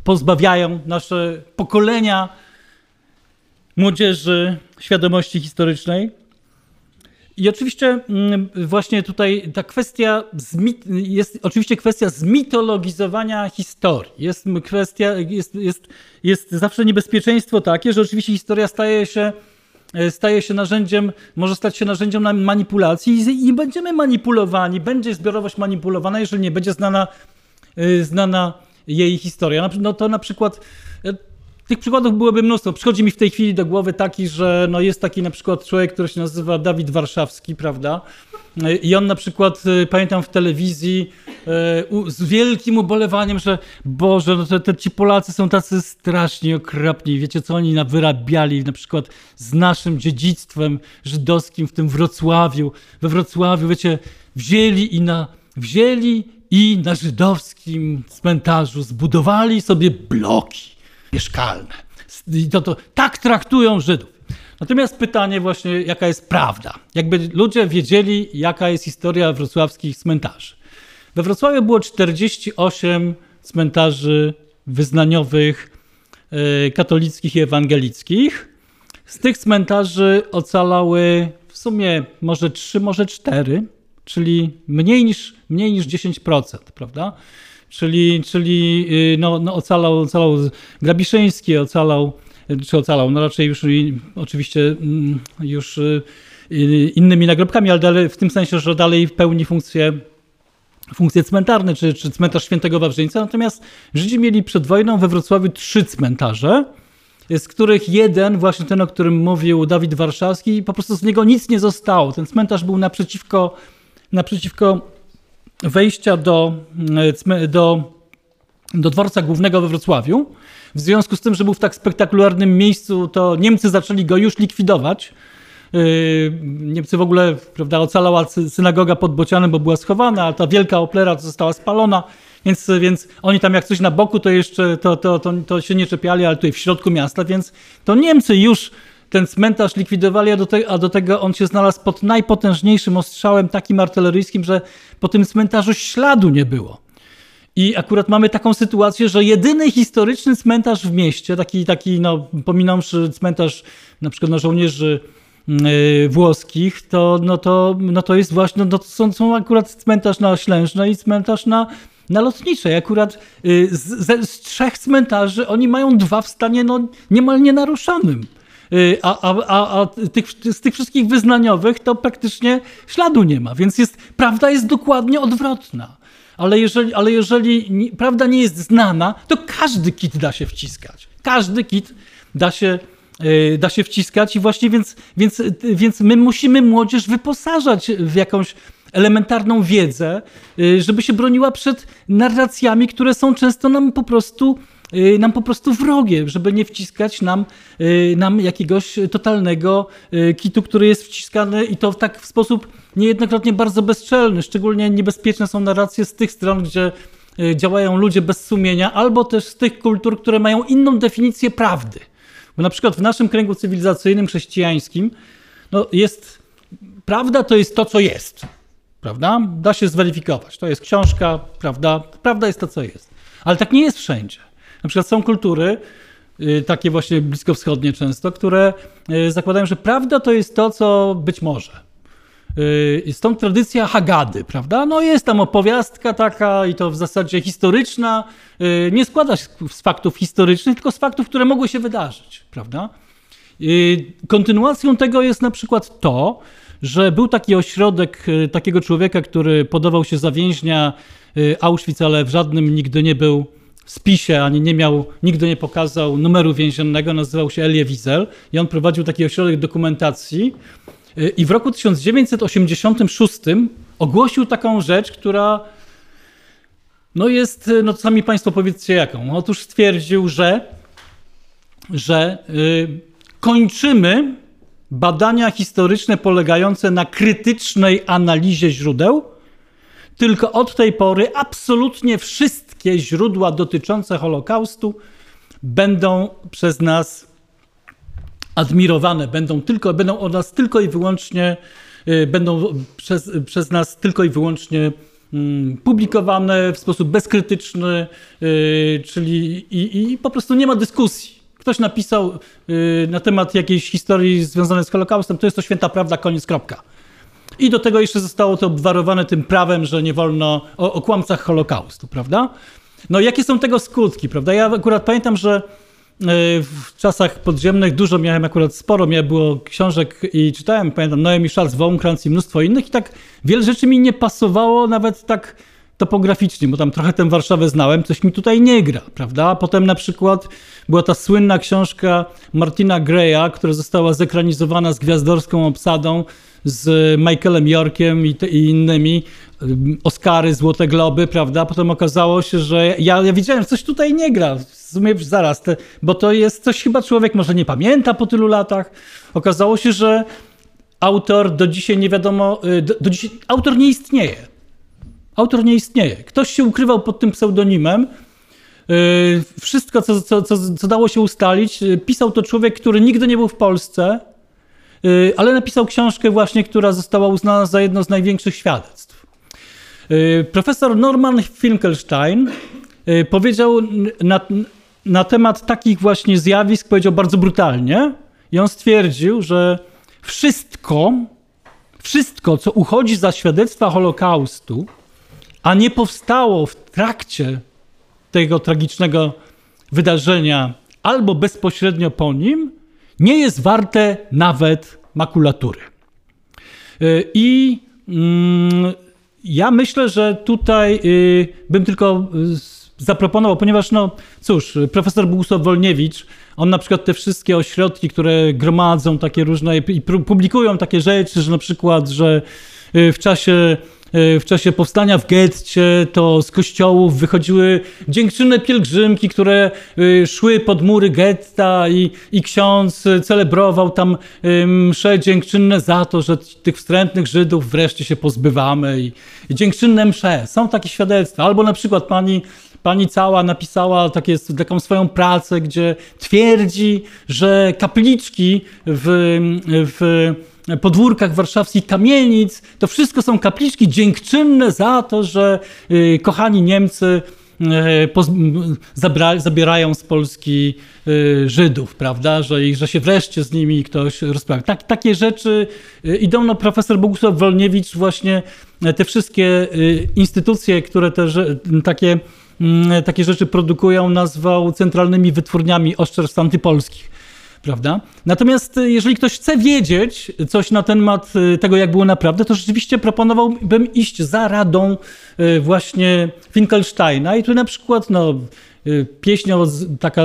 pozbawiają nasze pokolenia młodzieży świadomości historycznej. I oczywiście właśnie tutaj ta kwestia jest oczywiście kwestia zmitologizowania historii. Jest zawsze niebezpieczeństwo takie, że oczywiście historia staje się narzędziem, może stać się narzędziem manipulacji i będziemy manipulowani, będzie zbiorowość manipulowana, jeżeli nie będzie znana jej historia. No to na przykład tych przykładów byłoby mnóstwo. Przychodzi mi w tej chwili do głowy taki, że no jest taki na przykład człowiek, który się nazywa Dawid Warszawski, prawda? I on na przykład, pamiętam w telewizji, z wielkim ubolewaniem, że Boże, no ci Polacy są tacy strasznie okropni. Wiecie, co oni wyrabiali na przykład z naszym dziedzictwem żydowskim w tym Wrocławiu. We Wrocławiu, wiecie, wzięli i na żydowskim cmentarzu zbudowali sobie bloki mieszkalne. I tak traktują Żydów. Natomiast pytanie właśnie, jaka jest prawda? Jakby ludzie wiedzieli, jaka jest historia wrocławskich cmentarzy. We Wrocławiu było 48 cmentarzy wyznaniowych katolickich i ewangelickich. Z tych cmentarzy ocalały w sumie może 3, może 4, czyli mniej niż 10%, prawda? Czyli no ocalał Grabiszyński, no raczej już oczywiście już innymi nagrobkami, ale dalej, w tym sensie, że dalej pełni funkcje cmentarne, czy cmentarz Świętego Wawrzyńca. Natomiast Żydzi mieli przed wojną we Wrocławiu 3 cmentarze, z których jeden, właśnie ten, o którym mówił Dawid Warszawski, po prostu z niego nic nie zostało. Ten cmentarz był naprzeciwko wejścia do dworca głównego we Wrocławiu. W związku z tym, że był w tak spektakularnym miejscu, to Niemcy zaczęli go już likwidować. Niemcy w ogóle, prawda, ocalała synagoga pod Bocianem, bo była schowana, a ta wielka oplera została spalona, więc oni tam jak coś na boku, to jeszcze to się nie czepiali, ale tutaj w środku miasta, więc to Niemcy już ten cmentarz likwidowali, a do tego on się znalazł pod najpotężniejszym ostrzałem, takim artyleryjskim, że po tym cmentarzu śladu nie było. I akurat mamy taką sytuację, że jedyny historyczny cmentarz w mieście, taki no, pominąwszy cmentarz na przykład na żołnierzy włoskich, to jest właśnie, są akurat cmentarz na Ślężnej i cmentarz na Lotniczej. Akurat z 3 cmentarzy oni mają 2 w stanie no, niemal nienaruszonym. Z tych wszystkich wyznaniowych to praktycznie śladu nie ma, więc prawda jest dokładnie odwrotna. Ale jeżeli prawda nie jest znana, to każdy kit da się wciskać. Każdy kit da się wciskać i właśnie więc my musimy młodzież wyposażać w jakąś elementarną wiedzę, żeby się broniła przed narracjami, które są często nam po prostu wrogie, żeby nie wciskać nam jakiegoś totalnego kitu, który jest wciskany i to tak w sposób niejednokrotnie bardzo bezczelny. Szczególnie niebezpieczne są narracje z tych stron, gdzie działają ludzie bez sumienia, albo też z tych kultur, które mają inną definicję prawdy. Bo na przykład w naszym kręgu cywilizacyjnym, chrześcijańskim, no prawda to jest to, co jest. Prawda? Da się zweryfikować. To jest książka, prawda? Prawda jest to, co jest. Ale tak nie jest wszędzie. Na przykład są kultury, takie właśnie bliskowschodnie często, które zakładają, że prawda to jest to, co być może. Stąd tradycja Hagady, prawda? No jest tam opowiastka taka i to w zasadzie historyczna. Nie składa się z faktów historycznych, tylko z faktów, które mogły się wydarzyć, prawda? Kontynuacją tego jest na przykład to, że był taki ośrodek takiego człowieka, który podawał się za więźnia Auschwitz, ale w żadnym nigdy nie był spisie, ani nie miał, nigdy nie pokazał numeru więziennego, nazywał się Elie Wiesel i on prowadził taki ośrodek dokumentacji i w roku 1986 ogłosił taką rzecz, która no jest, no sami Państwo powiedzcie jaką. Otóż stwierdził, że kończymy badania historyczne polegające na krytycznej analizie źródeł, tylko od tej pory absolutnie wszystkie źródła dotyczące Holokaustu będą przez nas admirowane, będą przez nas tylko i wyłącznie publikowane w sposób bezkrytyczny, czyli i po prostu nie ma dyskusji. Ktoś napisał na temat jakiejś historii związanej z Holokaustem, to jest to święta prawda, koniec, kropka. I do tego jeszcze zostało to obwarowane tym prawem, że nie wolno o kłamcach Holokaustu, prawda? No jakie są tego skutki, prawda? Ja akurat pamiętam, że w czasach podziemnych było książek i czytałem, pamiętam, Noemi Schartz-Wonkrantz i mnóstwo innych i tak wiele rzeczy mi nie pasowało, nawet tak topograficznie, bo tam trochę tę Warszawę znałem, coś mi tutaj nie gra, prawda? Potem na przykład była ta słynna książka Martina Greya, która została zekranizowana z gwiazdorską obsadą, z Michaelem Yorkiem i innymi, Oscary, Złote Globy, prawda? Potem okazało się, że ja wiedziałem, że coś tutaj nie gra, w sumie zaraz, bo to jest coś chyba człowiek może nie pamięta po tylu latach. Okazało się, że autor do dzisiaj nie wiadomo, autor nie istnieje. Autor nie istnieje. Ktoś się ukrywał pod tym pseudonimem. Wszystko, co dało się ustalić, pisał to człowiek, który nigdy nie był w Polsce, ale napisał książkę właśnie, która została uznana za jedno z największych świadectw. Profesor Norman Finkelstein powiedział na temat takich właśnie zjawisk, powiedział bardzo brutalnie i on stwierdził, że wszystko, co uchodzi za świadectwa Holokaustu, a nie powstało w trakcie tego tragicznego wydarzenia albo bezpośrednio po nim, nie jest warte nawet makulatury. I ja myślę, że tutaj bym tylko zaproponował, ponieważ no cóż, profesor Bogusław Wolniewicz, on na przykład te wszystkie ośrodki, które gromadzą takie różne i publikują takie rzeczy, że na przykład, że w czasie powstania w getcie to z kościołów wychodziły dziękczynne pielgrzymki, które szły pod mury getta i ksiądz celebrował tam msze dziękczynne za to, że tych wstrętnych Żydów wreszcie się pozbywamy. I dziękczynne msze. Są takie świadectwa. Albo na przykład pani Cała napisała taką swoją pracę, gdzie twierdzi, że kapliczki w podwórkach warszawskich kamienic, to wszystko są kapliczki dziękczynne za to, że kochani Niemcy zabierają z Polski Żydów, prawda, że się wreszcie z nimi ktoś rozprawia. Takie rzeczy idą, no profesor Bogusław Wolniewicz właśnie te wszystkie instytucje, które takie rzeczy produkują, nazwał centralnymi wytwórniami oszczerstw antypolskich. Prawda? Natomiast jeżeli ktoś chce wiedzieć coś na temat tego, jak było naprawdę, to rzeczywiście proponowałbym iść za radą właśnie Finkelsteina. I tu na przykład no, taka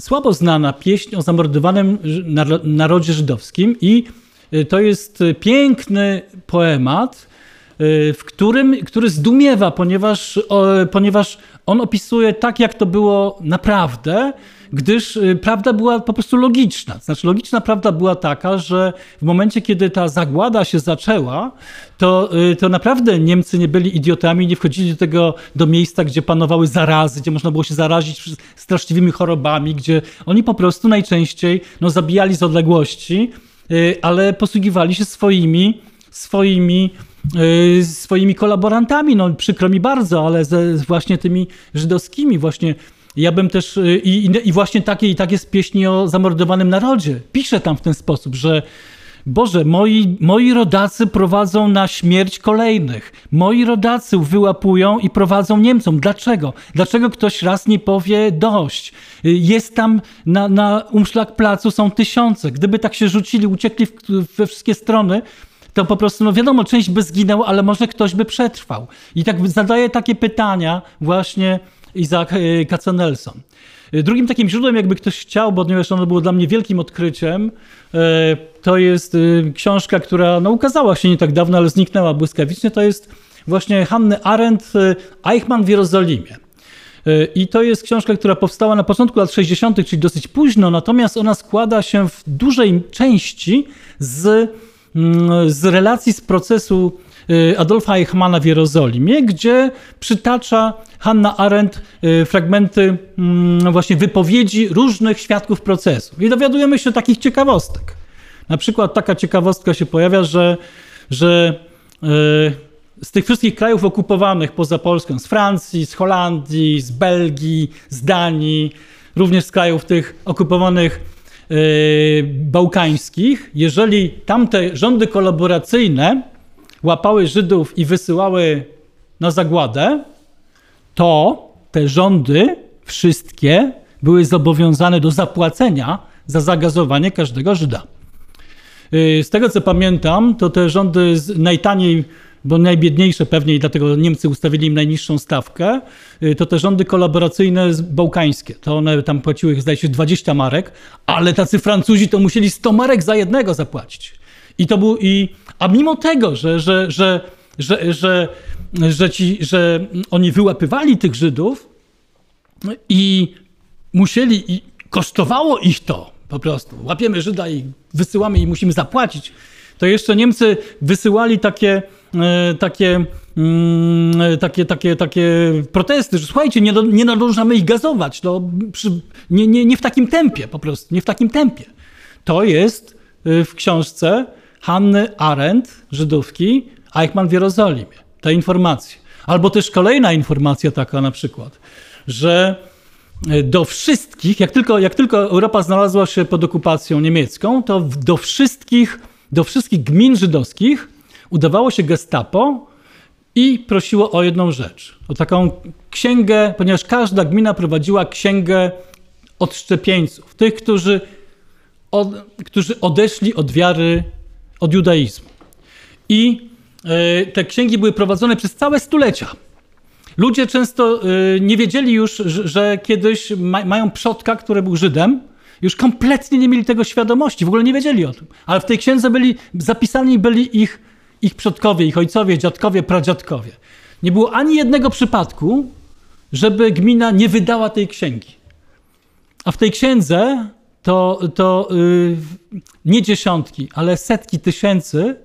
słabo znana pieśń o zamordowanym narodzie żydowskim. I to jest piękny poemat, który zdumiewa, ponieważ on opisuje tak, jak to było naprawdę, gdyż prawda była po prostu logiczna. Znaczy logiczna prawda była taka, że w momencie, kiedy ta zagłada się zaczęła, to naprawdę Niemcy nie byli idiotami, nie wchodzili do miejsca, gdzie panowały zarazy, gdzie można było się zarazić straszliwymi chorobami, gdzie oni po prostu najczęściej no, zabijali z odległości, ale posługiwali się swoimi kolaborantami. No, przykro mi bardzo, ale właśnie tymi żydowskimi właśnie. Ja bym też i właśnie takie z pieśni o zamordowanym narodzie. Piszę tam w ten sposób, że Boże, moi rodacy prowadzą na śmierć kolejnych. Moi rodacy wyłapują i prowadzą Niemcom. Dlaczego? Dlaczego ktoś raz nie powie dość? Jest tam na Umschlagplacu są tysiące. Gdyby tak się rzucili, uciekli we wszystkie strony, to po prostu, no wiadomo, część by zginęła, ale może ktoś by przetrwał. I tak zadaję takie pytania właśnie Isaac Katzenelson. Drugim takim źródłem, jakby ktoś chciał, bo ponieważ ono było dla mnie wielkim odkryciem, to jest książka, która no, ukazała się nie tak dawno, ale zniknęła błyskawicznie, to jest właśnie Hanny Arendt, Eichmann w Jerozolimie. I to jest książka, która powstała na początku lat 60., czyli dosyć późno, natomiast ona składa się w dużej części z relacji z procesu Adolfa Eichmanna w Jerozolimie, gdzie przytacza Hanna Arendt fragmenty właśnie wypowiedzi różnych świadków procesu. I dowiadujemy się takich ciekawostek. Na przykład taka ciekawostka się pojawia, że z tych wszystkich krajów okupowanych poza Polską, z Francji, z Holandii, z Belgii, z Danii, również z krajów tych okupowanych bałkańskich, jeżeli tamte rządy kolaboracyjne łapały Żydów i wysyłały na zagładę, to te rządy wszystkie były zobowiązane do zapłacenia za zagazowanie każdego Żyda. Z tego co pamiętam, to te rządy najtaniej, bo najbiedniejsze pewnie i dlatego Niemcy ustawili im najniższą stawkę, to te rządy kolaboracyjne bałkańskie. To one tam płaciły, zdaje się, 20 marek, ale tacy Francuzi to musieli 100 marek za jednego zapłacić. I to był a mimo tego, że oni wyłapywali tych Żydów i musieli, i kosztowało ich to po prostu. Łapiemy Żyda i wysyłamy i musimy zapłacić. To jeszcze Niemcy wysyłali takie protesty, że słuchajcie, nie nadążamy ich gazować, nie w takim tempie po prostu, nie w takim tempie. To jest w książce Hanny Arendt, Żydówki, Eichmann w Jerozolimie. Te informacje. Albo też kolejna informacja taka na przykład, że do wszystkich, jak tylko Europa znalazła się pod okupacją niemiecką, to do wszystkich gmin żydowskich udawało się Gestapo i prosiło o jedną rzecz. O taką księgę, ponieważ każda gmina prowadziła księgę odszczepieńców. Tych, którzy odeszli od wiary, od judaizmu. I te księgi były prowadzone przez całe stulecia. Ludzie często nie wiedzieli już, że kiedyś mają przodka, który był Żydem. Już kompletnie nie mieli tego świadomości, w ogóle nie wiedzieli o tym. Ale w tej księdze byli zapisani ich przodkowie, ich ojcowie, dziadkowie, pradziadkowie. Nie było ani jednego przypadku, żeby gmina nie wydała tej księgi. A w tej księdze to nie dziesiątki, ale setki tysięcy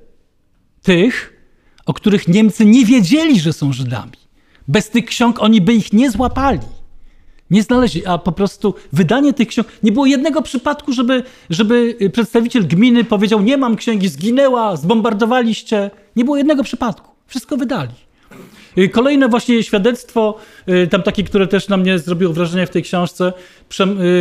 tych, o których Niemcy nie wiedzieli, że są Żydami. Bez tych ksiąg oni by ich nie złapali. Nie znaleźli, a po prostu wydanie tych ksiąg... Nie było jednego przypadku, żeby przedstawiciel gminy powiedział: nie mam księgi, zginęła, zbombardowaliście. Nie było jednego przypadku. Wszystko wydali. Kolejne właśnie świadectwo, tam takie, które też na mnie zrobiło wrażenie w tej książce,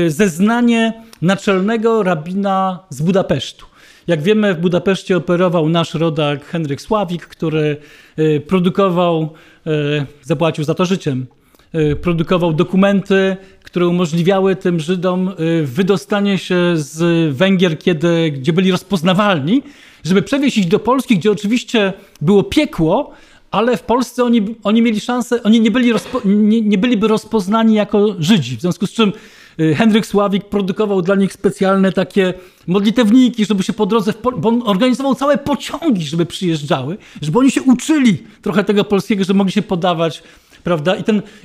zeznanie naczelnego rabina z Budapesztu. Jak wiemy, w Budapeszcie operował nasz rodak Henryk Sławik, który produkował, zapłacił za to życiem, produkował dokumenty, które umożliwiały tym Żydom wydostanie się z Węgier, gdzie byli rozpoznawalni, żeby przewieźć ich do Polski, gdzie oczywiście było piekło, ale w Polsce oni mieli szansę, oni nie byliby rozpoznani jako Żydzi. W związku z czym Henryk Sławik produkował dla nich specjalne takie modlitewniki, żeby się po drodze, bo on organizował całe pociągi, żeby przyjeżdżały, żeby oni się uczyli trochę tego polskiego, żeby mogli się podawać, prawda?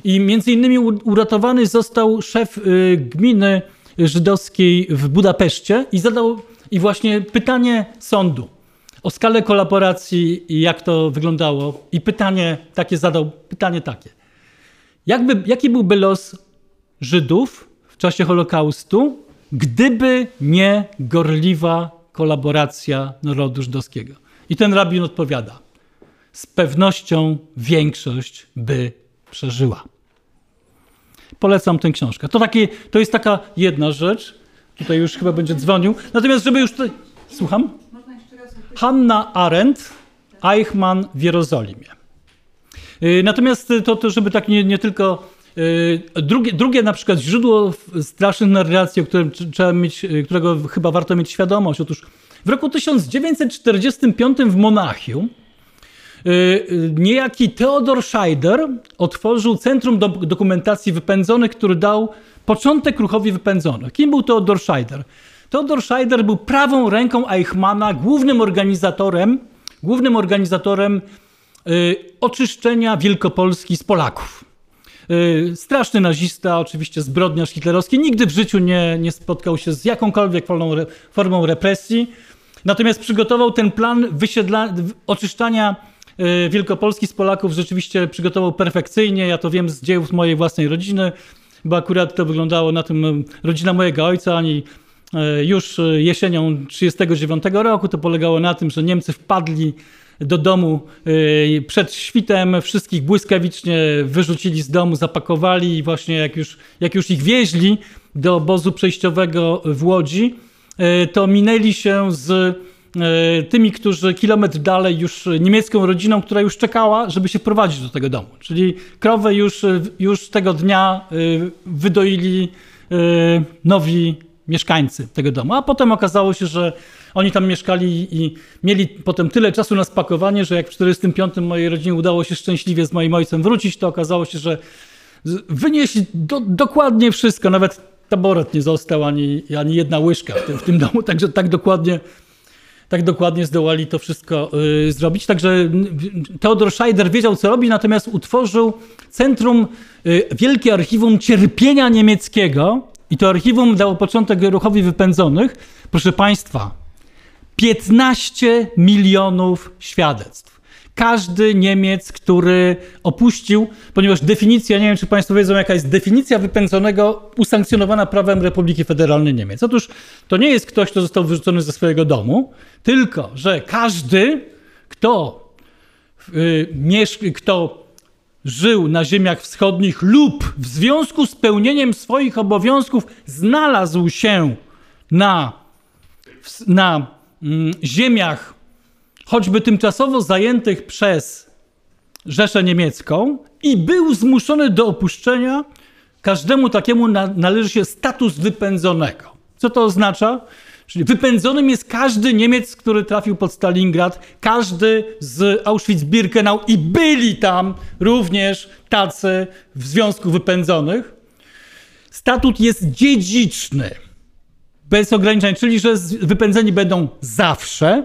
I między innymi uratowany został szef gminy żydowskiej w Budapeszcie i zadał właśnie pytanie sądu o skalę kolaboracji i jak to wyglądało. I pytanie takie zadał. Jaki byłby los Żydów w czasie Holokaustu, gdyby nie gorliwa kolaboracja narodu żydowskiego? I ten rabin odpowiada: z pewnością większość by przeżyła. Polecam tę książkę. To jest taka jedna rzecz. Tutaj już chyba będzie dzwonił. Natomiast żeby już... Słucham? Hanna Arendt, Eichmann w Jerozolimie. Natomiast to żeby tak nie tylko... Drugie na przykład źródło strasznych narracji, którego chyba warto mieć świadomość. Otóż w roku 1945 w Monachium niejaki Theodor Scheider otworzył Centrum Dokumentacji Wypędzonych, który dał początek ruchowi wypędzonych. Kim był Theodor Scheider? Theodor Scheider był prawą ręką Eichmanna, głównym organizatorem oczyszczenia Wielkopolski z Polaków. Straszny nazista, oczywiście zbrodniarz hitlerowski, nigdy w życiu nie spotkał się z jakąkolwiek formą represji. Natomiast przygotował ten plan oczyszczania Wielkopolski z Polaków, rzeczywiście przygotował perfekcyjnie. Ja to wiem z dzieł mojej własnej rodziny, bo akurat to wyglądało na tym rodzina mojego ojca, ani już jesienią 1939 roku. To polegało na tym, że Niemcy wpadli do domu przed świtem, wszystkich błyskawicznie wyrzucili z domu, zapakowali i właśnie jak już ich wieźli do obozu przejściowego w Łodzi, to minęli się z tymi, którzy kilometr dalej już niemiecką rodziną, która już czekała, żeby się wprowadzić do tego domu. Czyli krowę już tego dnia wydoili nowi mieszkańcy tego domu. A potem okazało się, że oni tam mieszkali i mieli potem tyle czasu na spakowanie, że jak w 1945 mojej rodzinie udało się szczęśliwie z moim ojcem wrócić, to okazało się, że wynieśli dokładnie wszystko, nawet taboret nie został, ani jedna łyżka w tym domu. Także tak dokładnie zdołali to wszystko zrobić. Także Theodor Scheider wiedział, co robi, natomiast utworzył centrum, wielkie archiwum cierpienia niemieckiego. I to archiwum dało początek ruchowi wypędzonych. Proszę Państwa, 15 milionów świadectw. każdy Niemiec, który opuścił, ponieważ definicja, nie wiem czy Państwo wiedzą jaka jest definicja wypędzonego, usankcjonowana prawem Republiki Federalnej Niemiec. Otóż to nie jest ktoś, kto został wyrzucony ze swojego domu, tylko że każdy, kto żył na ziemiach wschodnich lub w związku z pełnieniem swoich obowiązków znalazł się na ziemiach choćby tymczasowo zajętych przez Rzeszę Niemiecką i był zmuszony do opuszczenia, każdemu takiemu należy się status wypędzonego. Co to oznacza? Czyli wypędzonym jest każdy Niemiec, który trafił pod Stalingrad, każdy z Auschwitz-Birkenau i byli tam również tacy w związku wypędzonych. Statut jest dziedziczny, bez ograniczeń, czyli że wypędzeni będą zawsze.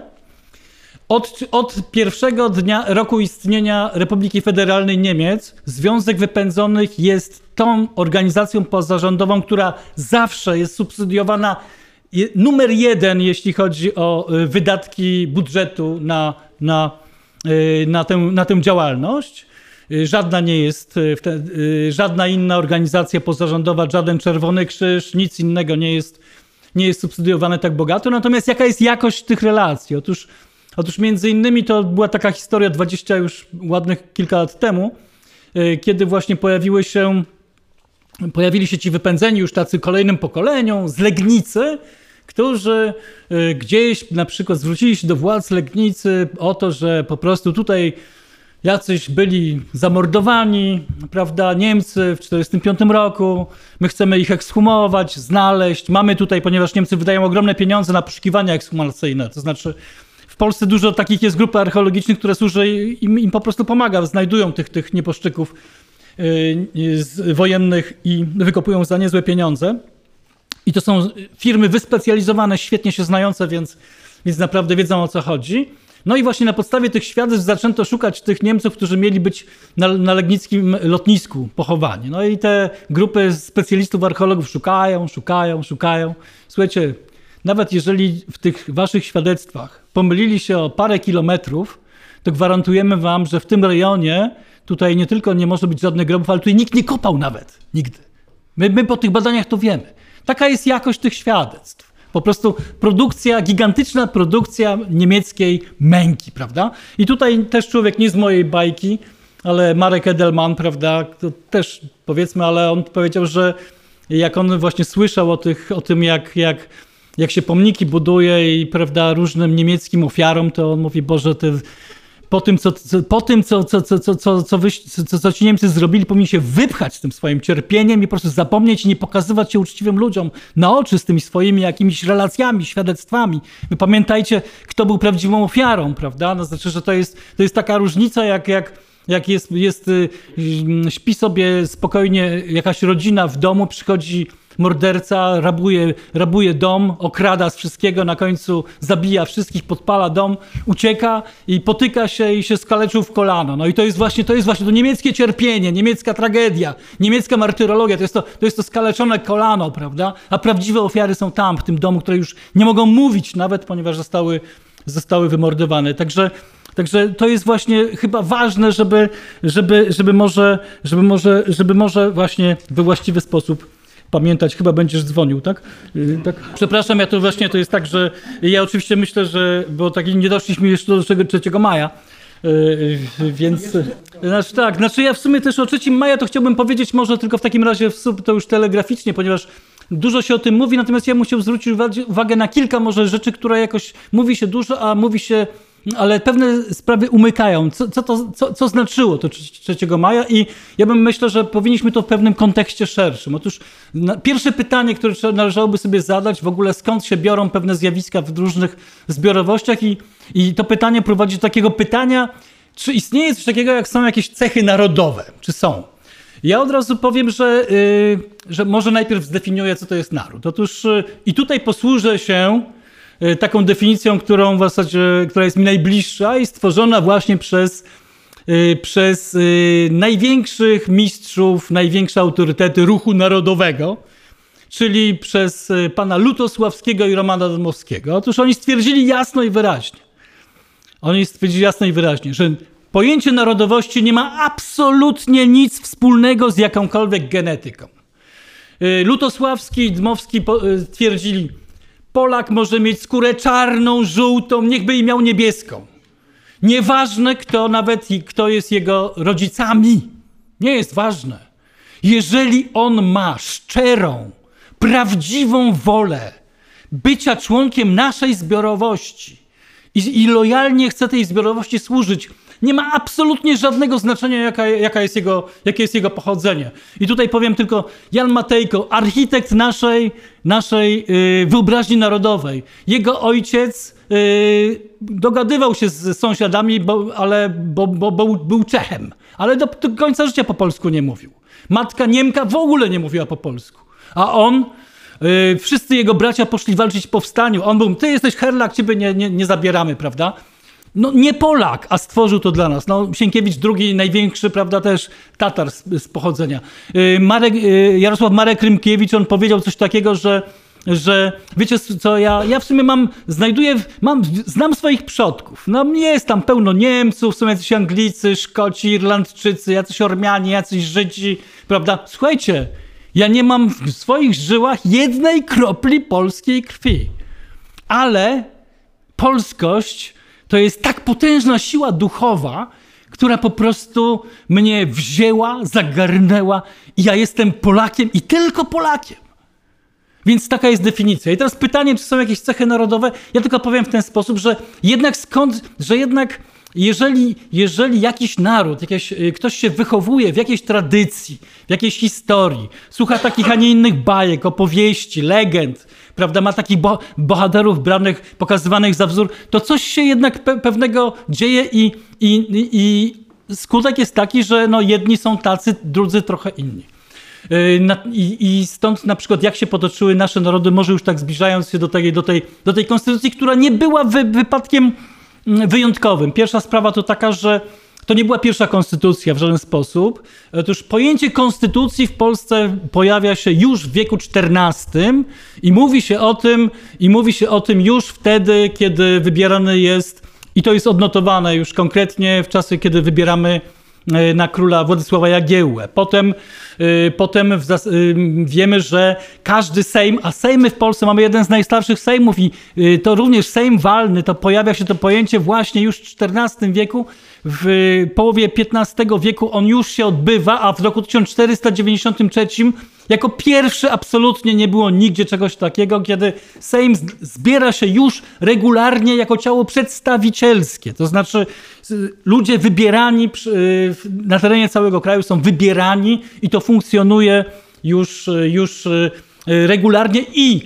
Od pierwszego dnia roku istnienia Republiki Federalnej Niemiec Związek Wypędzonych jest tą organizacją pozarządową, która zawsze jest subsydiowana numer jeden, jeśli chodzi o wydatki budżetu na tę działalność. Żadna nie jest, żadna inna organizacja pozarządowa, żaden Czerwony Krzyż, nic innego nie jest subsydiowane tak bogato. Natomiast jaka jest jakość tych relacji? Otóż między innymi to była taka historia 20 już ładnych kilka lat temu, kiedy właśnie pojawili się ci wypędzeni już tacy kolejnym pokoleniom z Legnicy, którzy gdzieś na przykład zwrócili się do władz Legnicy o to, że po prostu tutaj jacyś byli zamordowani, prawda, Niemcy w 1945 roku, my chcemy ich ekshumować, znaleźć, mamy tutaj, ponieważ Niemcy wydają ogromne pieniądze na poszukiwania ekshumacyjne, to znaczy w Polsce dużo takich jest grup archeologicznych, które służy im po prostu pomaga, znajdują tych nieboszczyków wojennych i wykopują za niezłe pieniądze. I to są firmy wyspecjalizowane, świetnie się znające, więc naprawdę wiedzą o co chodzi. No i właśnie na podstawie tych świadectw zaczęto szukać tych Niemców, którzy mieli być na legnickim lotnisku pochowani. No i te grupy specjalistów, archeologów szukają. Słuchajcie, nawet jeżeli w tych waszych świadectwach pomylili się o parę kilometrów, to gwarantujemy wam, że w tym rejonie tutaj nie tylko nie może być żadnych grobów, ale tutaj nikt nie kopał nawet, nigdy. My po tych badaniach to wiemy. Taka jest jakość tych świadectw. Po prostu gigantyczna produkcja niemieckiej męki, prawda? I tutaj też człowiek nie z mojej bajki, ale Marek Edelman, prawda, to też powiedzmy, ale on powiedział, że jak on właśnie słyszał o tym, jak się pomniki buduje i prawda, różnym niemieckim ofiarom, to on mówi, Boże, po tym, co ci Niemcy zrobili, powinni się wypchać tym swoim cierpieniem i po prostu zapomnieć i nie pokazywać się uczciwym ludziom na oczy z tymi swoimi jakimiś relacjami, świadectwami. Wy pamiętajcie, kto był prawdziwą ofiarą, prawda? No, znaczy, że to jest taka różnica, jak jest śpi sobie spokojnie jakaś rodzina w domu, przychodzi morderca, rabuje dom, okrada z wszystkiego, na końcu zabija wszystkich, podpala dom, ucieka i potyka się i się skaleczył w kolano. No i to jest właśnie to niemieckie cierpienie, niemiecka tragedia, niemiecka martyrologia, to jest to skaleczone kolano, prawda? A prawdziwe ofiary są tam, w tym domu, które już nie mogą mówić nawet, ponieważ zostały wymordowane. Także to jest właśnie chyba ważne, żeby może właśnie we właściwy sposób pamiętać. Chyba będziesz dzwonił, tak? Tak? Przepraszam, ja to właśnie to jest tak, że ja oczywiście myślę, że bo tak nie doszliśmy jeszcze do 3 maja, więc... Znaczy ja w sumie też o 3 maja to chciałbym powiedzieć może tylko w takim razie to już telegraficznie, ponieważ dużo się o tym mówi, natomiast ja musiał zwrócić uwagę na kilka może rzeczy, które jakoś mówi się dużo, a mówi się... Ale pewne sprawy umykają. Co znaczyło to 3 maja? I ja bym myślał, że powinniśmy to w pewnym kontekście szerszym. Otóż pierwsze pytanie, które należałoby sobie zadać, w ogóle skąd się biorą pewne zjawiska w różnych zbiorowościach i to pytanie prowadzi do takiego pytania, czy istnieje coś takiego, jak są jakieś cechy narodowe? Czy są? Ja od razu powiem, że może najpierw zdefiniuję, co to jest naród. Otóż i tutaj posłużę się taką definicją, którą w zasadzie, która jest mi najbliższa i stworzona właśnie przez największych mistrzów, największe autorytety ruchu narodowego, czyli przez pana Lutosławskiego i Romana Dmowskiego. Otóż oni stwierdzili jasno i wyraźnie, że Pojęcie narodowości nie ma absolutnie nic wspólnego z jakąkolwiek genetyką. Lutosławski i Dmowski twierdzili, Polak może mieć skórę czarną, żółtą, niechby i miał niebieską. Nieważne, kto nawet kto jest jego rodzicami. Nie jest ważne. Jeżeli on ma szczerą, prawdziwą wolę bycia członkiem naszej zbiorowości i lojalnie chce tej zbiorowości służyć, nie ma absolutnie żadnego znaczenia, jakie jest jego pochodzenie. I tutaj powiem tylko, Jan Matejko, architekt naszej wyobraźni narodowej. Jego ojciec dogadywał się z sąsiadami, bo był Czechem, ale do końca życia po polsku nie mówił. Matka Niemka w ogóle nie mówiła po polsku, a on... wszyscy jego bracia poszli walczyć w powstaniu. On był, ty jesteś herlak, ciebie nie zabieramy, prawda? No nie Polak, a stworzył to dla nas. No, Sienkiewicz drugi, największy, prawda, też Tatar z pochodzenia. Jarosław Marek Rymkiewicz, on powiedział coś takiego, że wiecie co, ja w sumie znam swoich przodków. No jest tam pełno Niemców, są jacyś Anglicy, Szkoci, Irlandczycy, jacyś Ormianie, jacyś Żydzi, prawda? Słuchajcie, ja nie mam w swoich żyłach jednej kropli polskiej krwi. Ale polskość to jest tak potężna siła duchowa, która po prostu mnie wzięła, zagarnęła i ja jestem Polakiem i tylko Polakiem. Więc taka jest definicja. I teraz pytanie, czy są jakieś cechy narodowe? Ja tylko powiem w ten sposób, że jednak jeżeli jakiś naród, ktoś się wychowuje w jakiejś tradycji, w jakiejś historii, słucha takich, a nie innych bajek, opowieści, legend, prawda, ma takich bohaterów branych, pokazywanych za wzór, to coś się jednak pewnego dzieje i skutek jest taki, że no, jedni są tacy, drudzy trochę inni. I stąd na przykład jak się potoczyły nasze narody, może już tak zbliżając się do tej konstytucji, która nie była wypadkiem wyjątkowym. Pierwsza sprawa to taka, że to nie była pierwsza konstytucja w żaden sposób. Otóż pojęcie konstytucji w Polsce pojawia się już w wieku XIV i mówi się o tym już wtedy, kiedy wybierany jest, i to jest odnotowane już konkretnie w czasie, kiedy wybieramy na króla Władysława Jagiełłę. Potem wiemy, że każdy Sejm, a Sejmy w Polsce mamy jeden z najstarszych Sejmów i to również Sejm walny, to pojawia się to pojęcie właśnie już w XIV wieku, w połowie XV wieku on już się odbywa, a w roku 1493 jako pierwszy absolutnie nie było nigdzie czegoś takiego, kiedy Sejm zbiera się już regularnie jako ciało przedstawicielskie. To znaczy ludzie wybierani na terenie całego kraju są wybierani i to funkcjonuje już regularnie i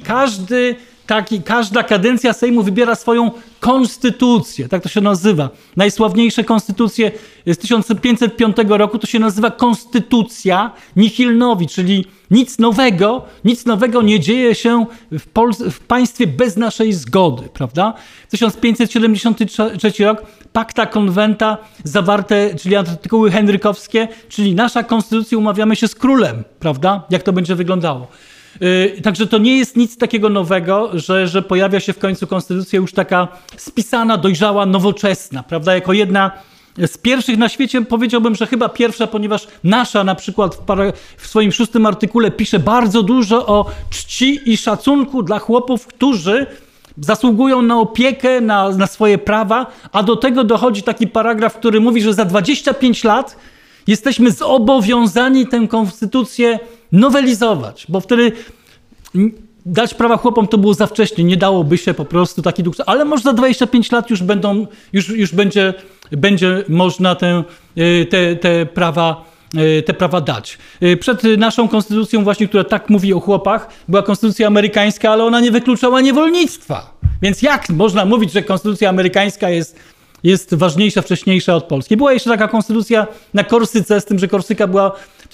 każda kadencja Sejmu wybiera swoją konstytucję, tak to się nazywa. Najsławniejsze konstytucje z 1505 roku to się nazywa Konstytucja Nihilnowi, czyli nic nowego nie dzieje się w państwie bez naszej zgody, prawda? 1573 rok, Pacta Conventa zawarte, czyli artykuły henrykowskie, czyli nasza konstytucja, umawiamy się z królem, prawda? Jak to będzie wyglądało. Także to nie jest nic takiego nowego, że pojawia się w końcu konstytucja już taka spisana, dojrzała, nowoczesna, prawda? Jako jedna z pierwszych na świecie, powiedziałbym, że chyba pierwsza, ponieważ nasza na przykład w swoim 6. artykule pisze bardzo dużo o czci i szacunku dla chłopów, którzy zasługują na opiekę, na swoje prawa, a do tego dochodzi taki paragraf, który mówi, że za 25 lat jesteśmy zobowiązani tę konstytucję nowelizować, bo wtedy dać prawa chłopom to było za wcześnie, nie dałoby się po prostu taki dług, ale może za 25 lat już będzie można te prawa dać. Przed naszą konstytucją właśnie, która tak mówi o chłopach, była konstytucja amerykańska, ale ona nie wykluczała niewolnictwa. Więc jak można mówić, że konstytucja amerykańska jest ważniejsza, wcześniejsza od Polski? Była jeszcze taka konstytucja na Korsyce, z tym, że Korsyka była w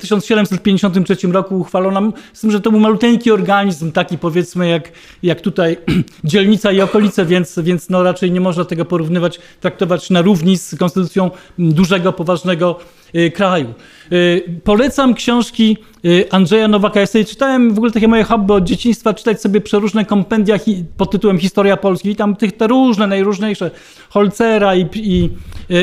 1753 roku uchwalona, z tym, że to był maluteńki organizm, taki powiedzmy jak tutaj dzielnica i okolice, więc no raczej nie można tego porównywać, traktować na równi z konstytucją dużego, poważnego kraju. Polecam książki Andrzeja Nowaka. Ja sobie czytałem w ogóle takie moje hobby od dzieciństwa, czytać sobie przeróżne kompendia pod tytułem Historia Polski i tam te różne, najróżniejsze Holcera i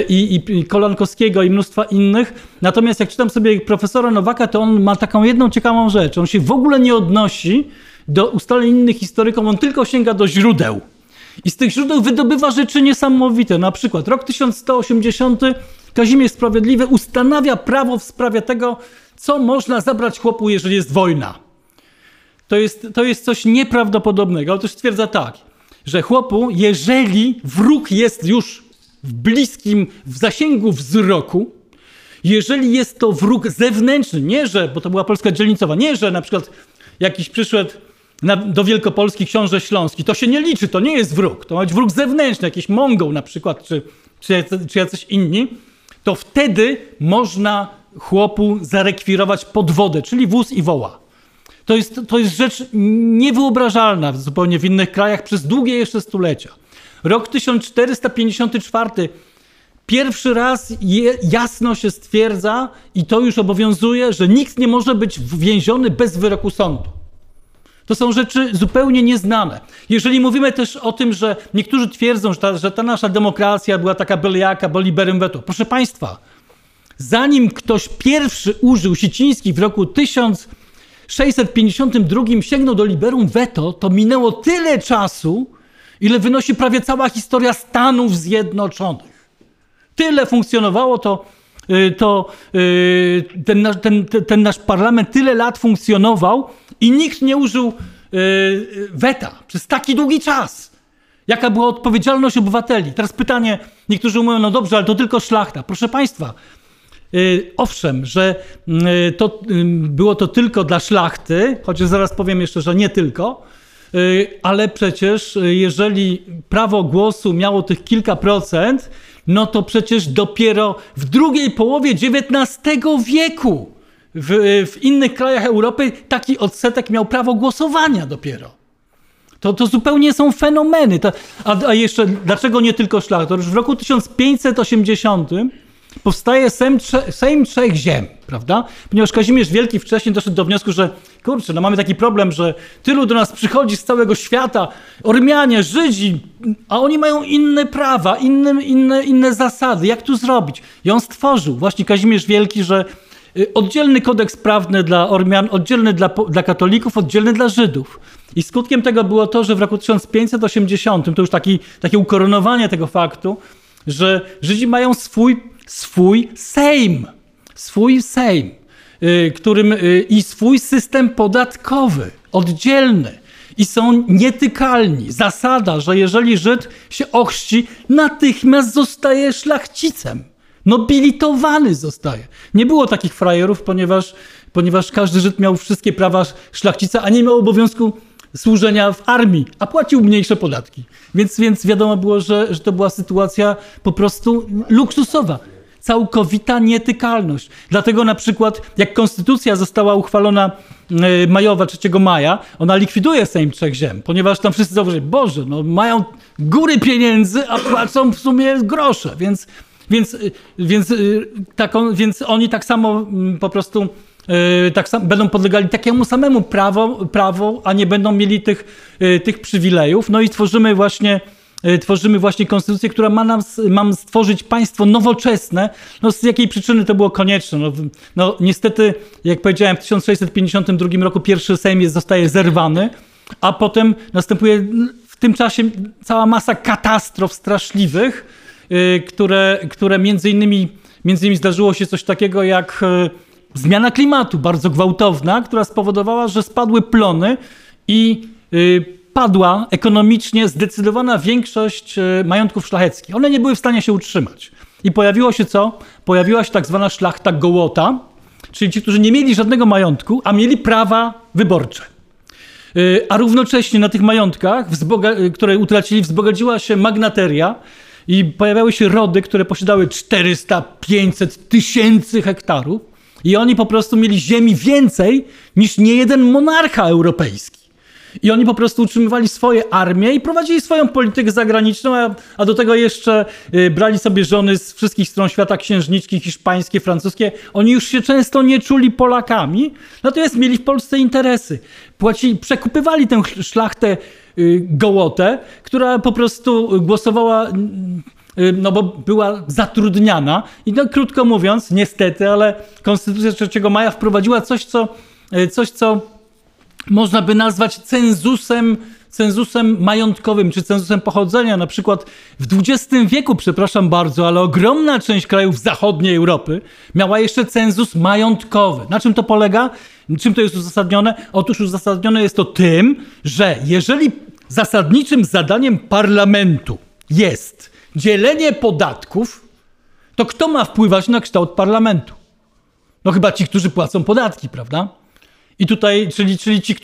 i Kolankowskiego i mnóstwa innych. Natomiast jak czytam sobie profesora Nowaka, to on ma taką jedną ciekawą rzecz. On się w ogóle nie odnosi do ustaleń innych historyków, on tylko sięga do źródeł. I z tych źródeł wydobywa rzeczy niesamowite. Na przykład rok 1180 Kazimierz Sprawiedliwy ustanawia prawo w sprawie tego, co można zabrać chłopu, jeżeli jest wojna. To jest coś nieprawdopodobnego. Otóż stwierdza tak, że chłopu, jeżeli wróg jest już w bliskim, w zasięgu wzroku, jeżeli jest to wróg zewnętrzny, nie że, bo to była Polska dzielnicowa, nie że na przykład jakiś przyszedł do Wielkopolski książę śląski, to się nie liczy, to nie jest wróg, to ma być wróg zewnętrzny, jakiś Mongol na przykład, czy jacyś inni, to wtedy można chłopu zarekwirować podwodę, czyli wóz i woła. To jest rzecz niewyobrażalna zupełnie w innych krajach przez długie jeszcze stulecia. Rok 1454. Pierwszy raz jasno się stwierdza i to już obowiązuje, że nikt nie może być więziony bez wyroku sądu. To są rzeczy zupełnie nieznane. Jeżeli mówimy też o tym, że niektórzy twierdzą, że ta nasza demokracja była taka byle jaka, bo liberum veto. Proszę Państwa, zanim ktoś pierwszy użył, Siciński w roku 1652 sięgnął do liberum veto, to minęło tyle czasu, ile wynosi prawie cała historia Stanów Zjednoczonych. Tyle funkcjonowało ten nasz parlament, tyle lat funkcjonował i nikt nie użył weta przez taki długi czas. Jaka była odpowiedzialność obywateli? Teraz pytanie, niektórzy mówią, no dobrze, ale to tylko szlachta. Proszę Państwa, owszem, że było to tylko dla szlachty, chociaż zaraz powiem jeszcze, że nie tylko, ale przecież jeżeli prawo głosu miało tych kilka procent, no to przecież dopiero w drugiej połowie XIX wieku w innych krajach Europy taki odsetek miał prawo głosowania dopiero. To zupełnie są fenomeny. A jeszcze dlaczego nie tylko szlachta? Już w roku 1580 powstaje Sejm Trzech Ziem, prawda? Ponieważ Kazimierz Wielki wcześniej doszedł do wniosku, że kurczę, no mamy taki problem, że tylu do nas przychodzi z całego świata, Ormianie, Żydzi, a oni mają inne prawa, inne zasady. Jak tu zrobić? I on stworzył właśnie Kazimierz Wielki, że oddzielny kodeks prawny dla Ormian, oddzielny dla katolików, oddzielny dla Żydów. I skutkiem tego było to, że w roku 1580, to już takie ukoronowanie tego faktu, że Żydzi mają swój sejm, którym i swój system podatkowy, oddzielny i są nietykalni. Zasada, że jeżeli Żyd się ochrzci, natychmiast zostaje szlachcicem. Nobilitowany zostaje. Nie było takich frajerów, ponieważ każdy Żyd miał wszystkie prawa szlachcica, a nie miał obowiązku służenia w armii, a płacił mniejsze podatki. Więc wiadomo było, że to była sytuacja po prostu luksusowa. Całkowita nietykalność. Dlatego na przykład jak konstytucja została uchwalona majowa, 3 maja, ona likwiduje Sejm Trzech Ziem, ponieważ tam wszyscy zauważyli, Boże, no mają góry pieniędzy, a płacą w sumie grosze, więc oni tak samo po prostu będą podlegali takiemu samemu prawu, a nie będą mieli tych przywilejów. No i tworzymy właśnie konstytucję, która ma nam stworzyć państwo nowoczesne. No z jakiej przyczyny to było konieczne? No niestety, jak powiedziałem, w 1652 roku pierwszy Sejm zostaje zerwany, a potem następuje w tym czasie cała masa katastrof straszliwych, które między innymi zdarzyło się coś takiego jak zmiana klimatu, bardzo gwałtowna, która spowodowała, że spadły plony i padła ekonomicznie zdecydowana większość majątków szlacheckich. One nie były w stanie się utrzymać. I pojawiło się co? Pojawiła się tak zwana szlachta gołota, czyli ci, którzy nie mieli żadnego majątku, a mieli prawa wyborcze. A równocześnie na tych majątkach, które utracili, wzbogaciła się magnateria i pojawiały się rody, które posiadały 400-500 tysięcy hektarów. I oni po prostu mieli ziemi więcej niż niejeden monarcha europejski. I oni po prostu utrzymywali swoje armie i prowadzili swoją politykę zagraniczną, a do tego jeszcze brali sobie żony z wszystkich stron świata, księżniczki hiszpańskie, francuskie. Oni już się często nie czuli Polakami, natomiast mieli w Polsce interesy. Przekupywali tę szlachtę gołotę, która po prostu głosowała no bo była zatrudniana i no, krótko mówiąc, niestety, ale Konstytucja 3 maja wprowadziła coś, co można by nazwać cenzusem majątkowym czy cenzusem pochodzenia. Na przykład w XX wieku, przepraszam bardzo, ale ogromna część krajów zachodniej Europy miała jeszcze cenzus majątkowy. Na czym to polega? Czym to jest uzasadnione? Otóż uzasadnione jest to tym, że jeżeli zasadniczym zadaniem parlamentu jest dzielenie podatków, to kto ma wpływać na kształt parlamentu? No chyba ci, którzy płacą podatki, prawda? I tutaj, czyli ci,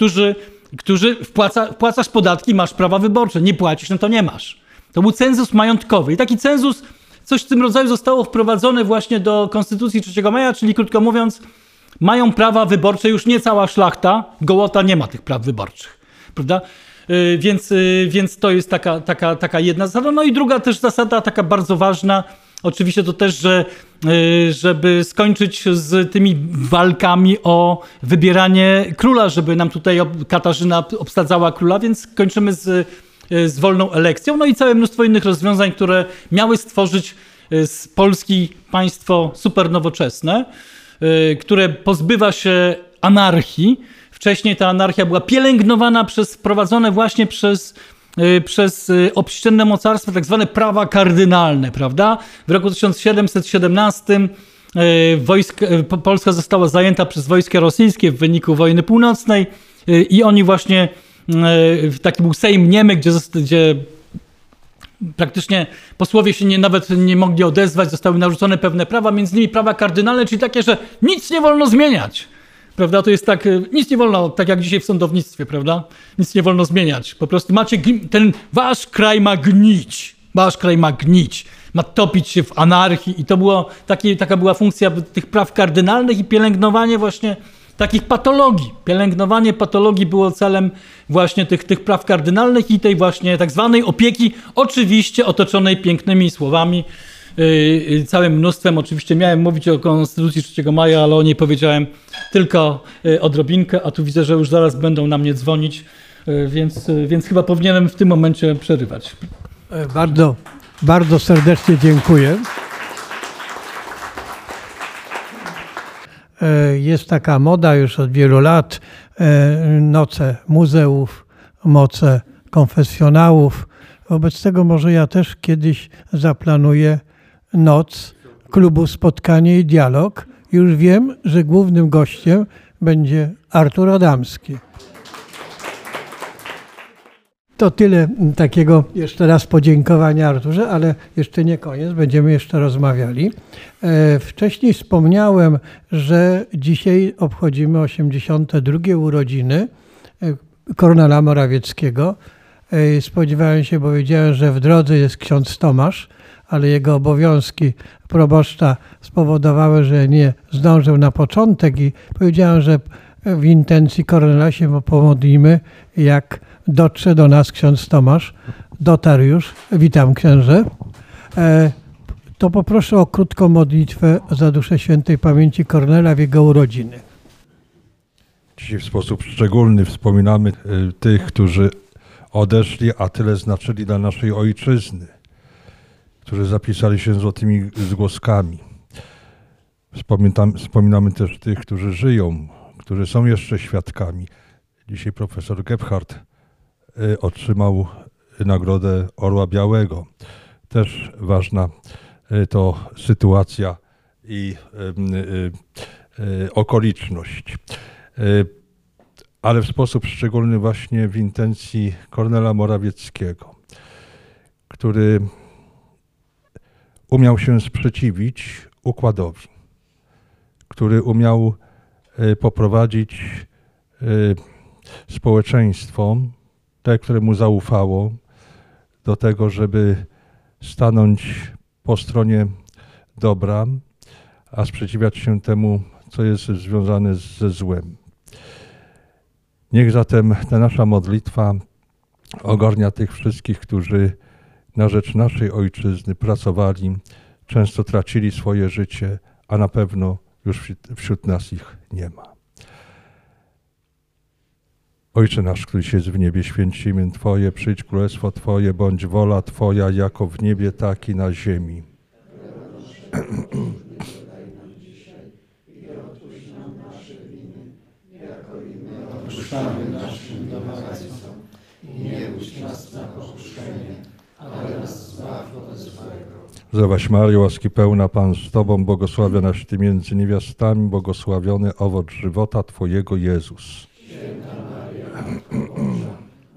którzy wpłacasz podatki, masz prawa wyborcze, nie płacisz, no to nie masz. To był cenzus majątkowy. I taki cenzus, coś w tym rodzaju zostało wprowadzone właśnie do Konstytucji 3 maja, czyli krótko mówiąc, mają prawa wyborcze już nie cała szlachta, gołota nie ma tych praw wyborczych, prawda? Więc to jest taka jedna zasada. No i druga też zasada, taka bardzo ważna, oczywiście to też, że żeby skończyć z tymi walkami o wybieranie króla, żeby nam tutaj Katarzyna obsadzała króla, więc kończymy z wolną elekcją. No i całe mnóstwo innych rozwiązań, które miały stworzyć z Polski państwo supernowoczesne, które pozbywa się anarchii. Wcześniej ta anarchia była pielęgnowana przez wprowadzone właśnie przez obszczędne mocarstwo, tak zwane prawa kardynalne, prawda? W roku 1717 Polska została zajęta przez wojska rosyjskie w wyniku wojny północnej i oni właśnie, taki był Sejm Niemy, gdzie praktycznie posłowie się nawet nie mogli odezwać, zostały narzucone pewne prawa, między innymi prawa kardynalne, czyli takie, że nic nie wolno zmieniać. Prawda? To jest tak, nic nie wolno, tak jak dzisiaj w sądownictwie, prawda? Nic nie wolno zmieniać. Po prostu macie, ten wasz kraj ma gnić. Wasz kraj ma gnić. Ma topić się w anarchii i to było, taka była funkcja tych praw kardynalnych i pielęgnowanie właśnie takich patologii. Pielęgnowanie patologii było celem właśnie tych praw kardynalnych i tej właśnie tak zwanej opieki, oczywiście otoczonej pięknymi słowami, całym mnóstwem. Oczywiście miałem mówić o Konstytucji 3 maja, ale o niej powiedziałem tylko odrobinkę, a tu widzę, że już zaraz będą na mnie dzwonić, więc chyba powinienem w tym momencie przerywać. Bardzo, bardzo serdecznie dziękuję. Jest taka moda już od wielu lat, noce muzeów, moce konfesjonałów. Wobec tego może ja też kiedyś zaplanuję noc klubu Spotkanie i Dialog. Już wiem, że głównym gościem będzie Artur Adamski. To tyle takiego jeszcze raz podziękowania, Arturze, ale jeszcze nie koniec, będziemy jeszcze rozmawiali. Wcześniej wspomniałem, że dzisiaj obchodzimy 82. urodziny Kornela Morawieckiego. Spodziewałem się, bo wiedziałem, że w drodze jest ksiądz Tomasz, ale jego obowiązki proboszcza spowodowały, że nie zdążył na początek i powiedziałem, że w intencji Kornela się pomodlimy, jak dotrze do nas ksiądz Tomasz. Dotarł już. Witam, księże. To poproszę o krótką modlitwę za duszę świętej pamięci Kornela w jego urodziny. Dzisiaj w sposób szczególny wspominamy tych, którzy odeszli, a tyle znaczyli dla naszej ojczyzny, którzy zapisali się złotymi zgłoskami. Wspominamy też tych, którzy żyją, którzy są jeszcze świadkami. Dzisiaj profesor Gebhardt otrzymał Nagrodę Orła Białego. Też ważna to sytuacja i okoliczność. Ale w sposób szczególny właśnie w intencji Kornela Morawieckiego, który umiał się sprzeciwić układowi, który umiał poprowadzić społeczeństwo, te, które mu zaufało, do tego, żeby stanąć po stronie dobra, a sprzeciwiać się temu, co jest związane ze złem. Niech zatem ta nasza modlitwa ogarnia tych wszystkich, którzy na rzecz naszej ojczyzny pracowali, często tracili swoje życie, a na pewno już wśród nas ich nie ma. Ojcze nasz, któryś jest w niebie, święć się imię Twoje, przyjdź królestwo Twoje, bądź wola Twoja, jako w niebie, tak i na ziemi. Puszczamy naszym domagacjom i nie puść nas na pokuszenie, ale nas zbaw od złego. Zdrowaś Mario, łaski pełna, Pan z Tobą, błogosławionaś Ty między niewiastami, błogosławiony owoc żywota Twojego, Jezus. Święta Maria, Matko Boża,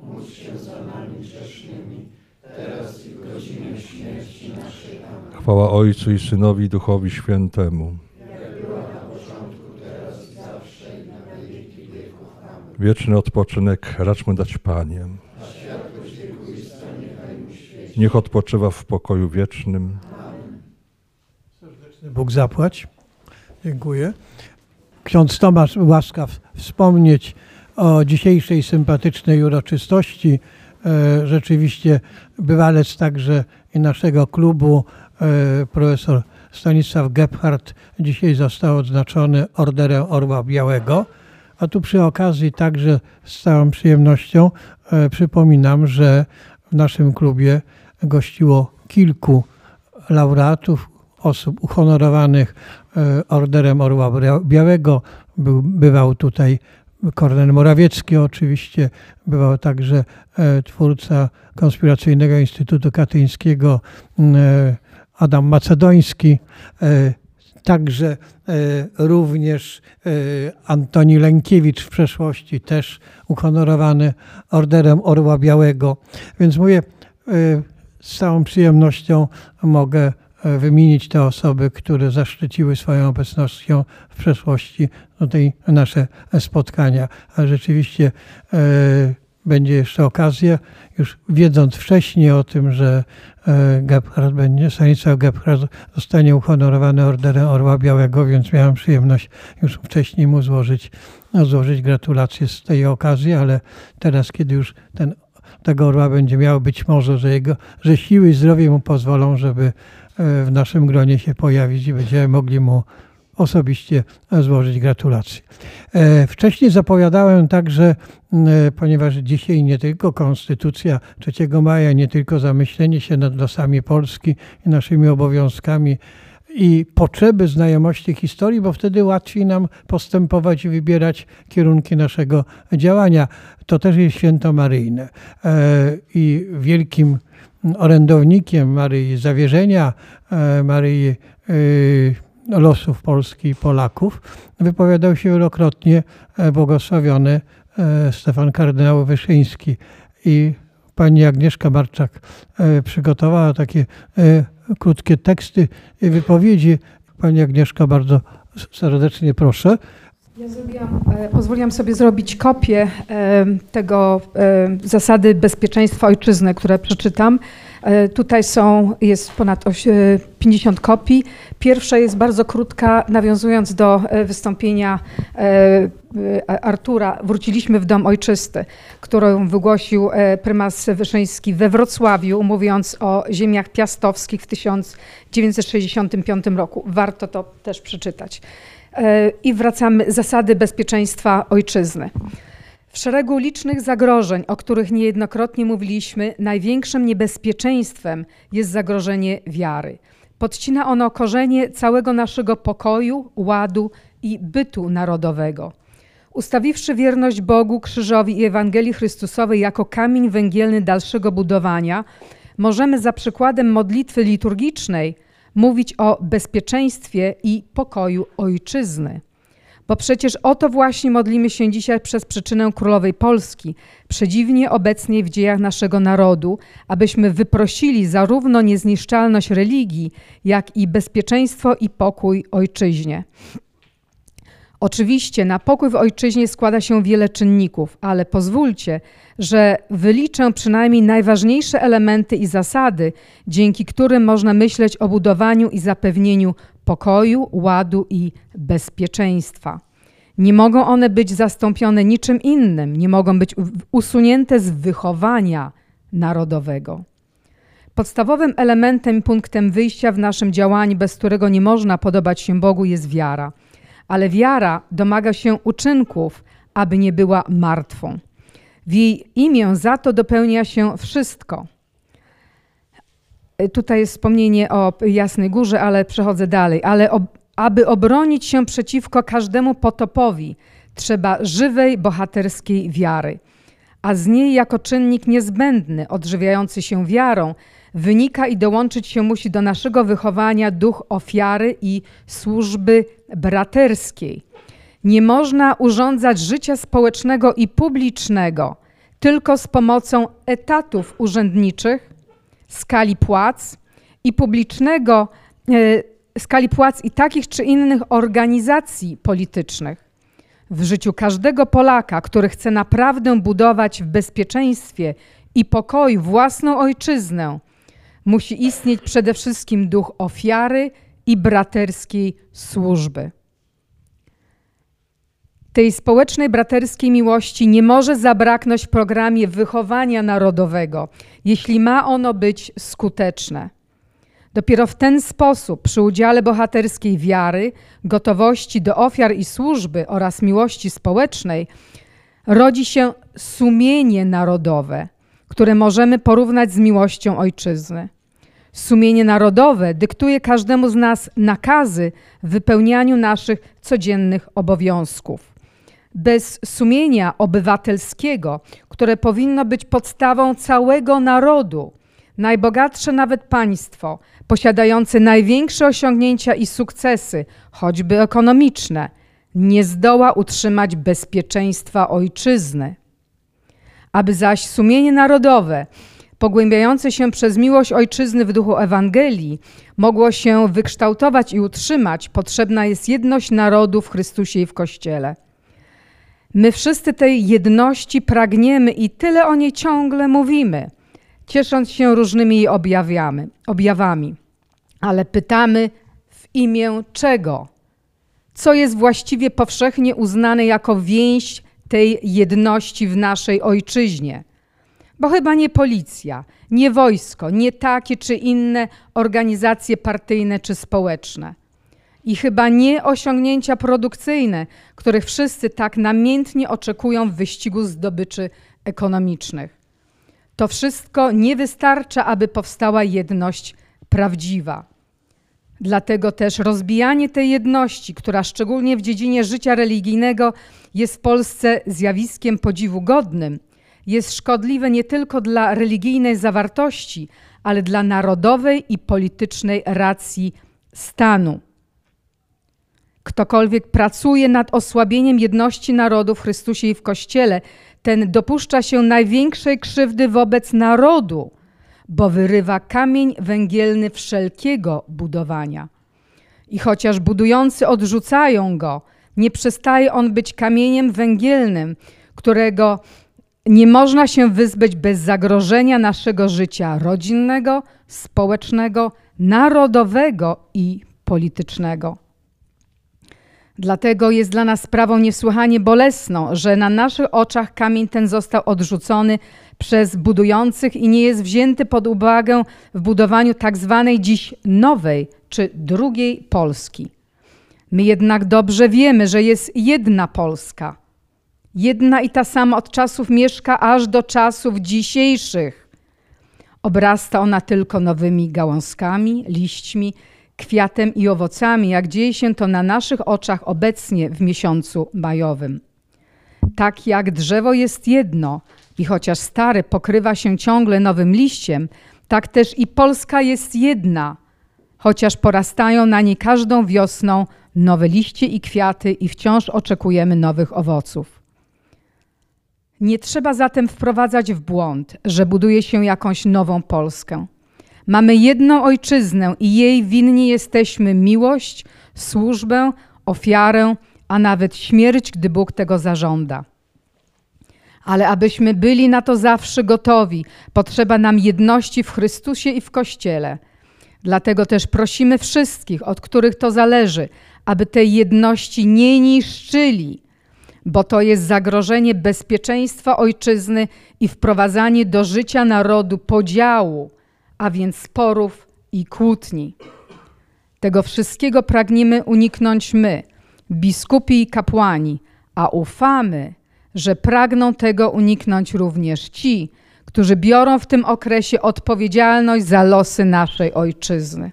módl się za nami grzesznymi, teraz i w godzinę śmierci naszej. Amen. Chwała Ojcu i Synowi, i Duchowi Świętemu. Wieczny odpoczynek racz mu dać, Panie. Niech odpoczywa w pokoju wiecznym. Serdeczny Bóg zapłać. Dziękuję. Ksiądz Tomasz łaskaw wspomnieć o dzisiejszej sympatycznej uroczystości. Rzeczywiście bywalec także i naszego klubu, profesor Stanisław Gebhardt, dzisiaj został odznaczony Orderem Orła Białego. A tu przy okazji także z całą przyjemnością przypominam, że w naszym klubie gościło kilku laureatów, osób uhonorowanych Orderem Orła Białego. Bywał tutaj Kornel Morawiecki oczywiście, bywał także twórca Konspiracyjnego Instytutu Katyńskiego Adam Macedoński, także również Antoni Lenkiewicz w przeszłości też uhonorowany Orderem Orła Białego. Więc mówię, z całą przyjemnością mogę wymienić te osoby, które zaszczyciły swoją obecnością w przeszłości tutaj nasze spotkania. A rzeczywiście będzie jeszcze okazja, już wiedząc wcześniej o tym, że Stanisław Gebhardt zostanie uhonorowany Orderem Orła Białego, więc miałem przyjemność już wcześniej mu złożyć gratulacje z tej okazji, ale teraz, kiedy już tego orła będzie miał, być może, że siły i zdrowie mu pozwolą, żeby w naszym gronie się pojawić i będziemy mogli mu osobiście złożyć gratulacje. Wcześniej zapowiadałem także, ponieważ dzisiaj nie tylko Konstytucja 3 maja, nie tylko zamyślenie się nad losami Polski i naszymi obowiązkami i potrzeby znajomości historii, bo wtedy łatwiej nam postępować i wybierać kierunki naszego działania. To też jest święto maryjne i wielkim orędownikiem Maryi Zawierzenia, Maryi losów Polski i Polaków wypowiadał się wielokrotnie błogosławiony Stefan kardynał Wyszyński. I pani Agnieszka Marczak przygotowała takie krótkie teksty i wypowiedzi. Pani Agnieszka, bardzo serdecznie proszę. Ja pozwoliłam sobie zrobić kopię tego zasady bezpieczeństwa ojczyzny, które przeczytam. Tutaj jest ponad 50 kopii. Pierwsza jest bardzo krótka, nawiązując do wystąpienia Artura „Wróciliśmy w dom ojczysty", którą wygłosił prymas Wyszyński we Wrocławiu, mówiąc o ziemiach piastowskich w 1965 roku. Warto to też przeczytać. I wracamy, zasady bezpieczeństwa ojczyzny. W szeregu licznych zagrożeń, o których niejednokrotnie mówiliśmy, największym niebezpieczeństwem jest zagrożenie wiary. Podcina ono korzenie całego naszego pokoju, ładu i bytu narodowego. Ustawiwszy wierność Bogu, krzyżowi i Ewangelii Chrystusowej jako kamień węgielny dalszego budowania, możemy za przykładem modlitwy liturgicznej mówić o bezpieczeństwie i pokoju ojczyzny. Bo przecież o to właśnie modlimy się dzisiaj przez przyczynę Królowej Polski, przedziwnie obecnej w dziejach naszego narodu, abyśmy wyprosili zarówno niezniszczalność religii, jak i bezpieczeństwo i pokój ojczyźnie. Oczywiście na pokój w ojczyźnie składa się wiele czynników, ale pozwólcie, że wyliczę przynajmniej najważniejsze elementy i zasady, dzięki którym można myśleć o budowaniu i zapewnieniu pokoju, ładu i bezpieczeństwa. Nie mogą one być zastąpione niczym innym, nie mogą być usunięte z wychowania narodowego. Podstawowym elementem, punktem wyjścia w naszym działaniu, bez którego nie można podobać się Bogu, jest wiara. Ale wiara domaga się uczynków, aby nie była martwą. W jej imię za to dopełnia się wszystko. Tutaj jest wspomnienie o Jasnej Górze, ale przechodzę dalej. Ale aby obronić się przeciwko każdemu potopowi, trzeba żywej, bohaterskiej wiary. A z niej jako czynnik niezbędny, odżywiający się wiarą, wynika i dołączyć się musi do naszego wychowania duch ofiary i służby braterskiej. Nie można urządzać życia społecznego i publicznego tylko z pomocą etatów urzędniczych, skali płac i publicznego, skali płac i takich czy innych organizacji politycznych. W życiu każdego Polaka, który chce naprawdę budować w bezpieczeństwie i pokoju własną ojczyznę, musi istnieć przede wszystkim duch ofiary i braterskiej służby. Tej społecznej, braterskiej miłości nie może zabraknąć w programie wychowania narodowego, jeśli ma ono być skuteczne. Dopiero w ten sposób, przy udziale bohaterskiej wiary, gotowości do ofiar i służby oraz miłości społecznej, rodzi się sumienie narodowe, które możemy porównać z miłością ojczyzny. Sumienie narodowe dyktuje każdemu z nas nakazy w wypełnianiu naszych codziennych obowiązków. Bez sumienia obywatelskiego, które powinno być podstawą całego narodu, najbogatsze nawet państwo, posiadające największe osiągnięcia i sukcesy, choćby ekonomiczne, nie zdoła utrzymać bezpieczeństwa ojczyzny. Aby zaś sumienie narodowe, pogłębiające się przez miłość ojczyzny w duchu Ewangelii, mogło się wykształtować i utrzymać, potrzebna jest jedność narodu w Chrystusie i w Kościele. My wszyscy tej jedności pragniemy i tyle o niej ciągle mówimy, ciesząc się różnymi jej objawami. Ale pytamy, w imię czego? Co jest właściwie powszechnie uznane jako więź tej jedności w naszej ojczyźnie? Bo chyba nie policja, nie wojsko, nie takie czy inne organizacje partyjne czy społeczne. I chyba nie osiągnięcia produkcyjne, których wszyscy tak namiętnie oczekują w wyścigu zdobyczy ekonomicznych. To wszystko nie wystarcza, aby powstała jedność prawdziwa. Dlatego też rozbijanie tej jedności, która szczególnie w dziedzinie życia religijnego jest w Polsce zjawiskiem podziwu godnym, jest szkodliwe nie tylko dla religijnej zawartości, ale dla narodowej i politycznej racji stanu. Ktokolwiek pracuje nad osłabieniem jedności narodu w Chrystusie i w Kościele, ten dopuszcza się największej krzywdy wobec narodu, bo wyrywa kamień węgielny wszelkiego budowania. I chociaż budujący odrzucają go, nie przestaje on być kamieniem węgielnym, którego nie można się wyzbyć bez zagrożenia naszego życia rodzinnego, społecznego, narodowego i politycznego. Dlatego jest dla nas sprawą niesłychanie bolesną, że na naszych oczach kamień ten został odrzucony przez budujących i nie jest wzięty pod uwagę w budowaniu tzw. dziś nowej czy drugiej Polski. My jednak dobrze wiemy, że jest jedna Polska. Jedna i ta sama od czasów Mieszka aż do czasów dzisiejszych. Obrasta ona tylko nowymi gałązkami, liśćmi, kwiatem i owocami, jak dzieje się to na naszych oczach obecnie w miesiącu majowym. Tak jak drzewo jest jedno i chociaż stare pokrywa się ciągle nowym liściem, tak też i Polska jest jedna, chociaż porastają na niej każdą wiosną nowe liście i kwiaty i wciąż oczekujemy nowych owoców. Nie trzeba zatem wprowadzać w błąd, że buduje się jakąś nową Polskę. Mamy jedną ojczyznę i jej winni jesteśmy miłość, służbę, ofiarę, a nawet śmierć, gdy Bóg tego zażąda. Ale abyśmy byli na to zawsze gotowi, potrzeba nam jedności w Chrystusie i w Kościele. Dlatego też prosimy wszystkich, od których to zależy, aby tej jedności nie niszczyli, bo to jest zagrożenie bezpieczeństwa ojczyzny i wprowadzanie do życia narodu podziału, a więc sporów i kłótni. Tego wszystkiego pragniemy uniknąć my, biskupi i kapłani, a ufamy, że pragną tego uniknąć również ci, którzy biorą w tym okresie odpowiedzialność za losy naszej ojczyzny.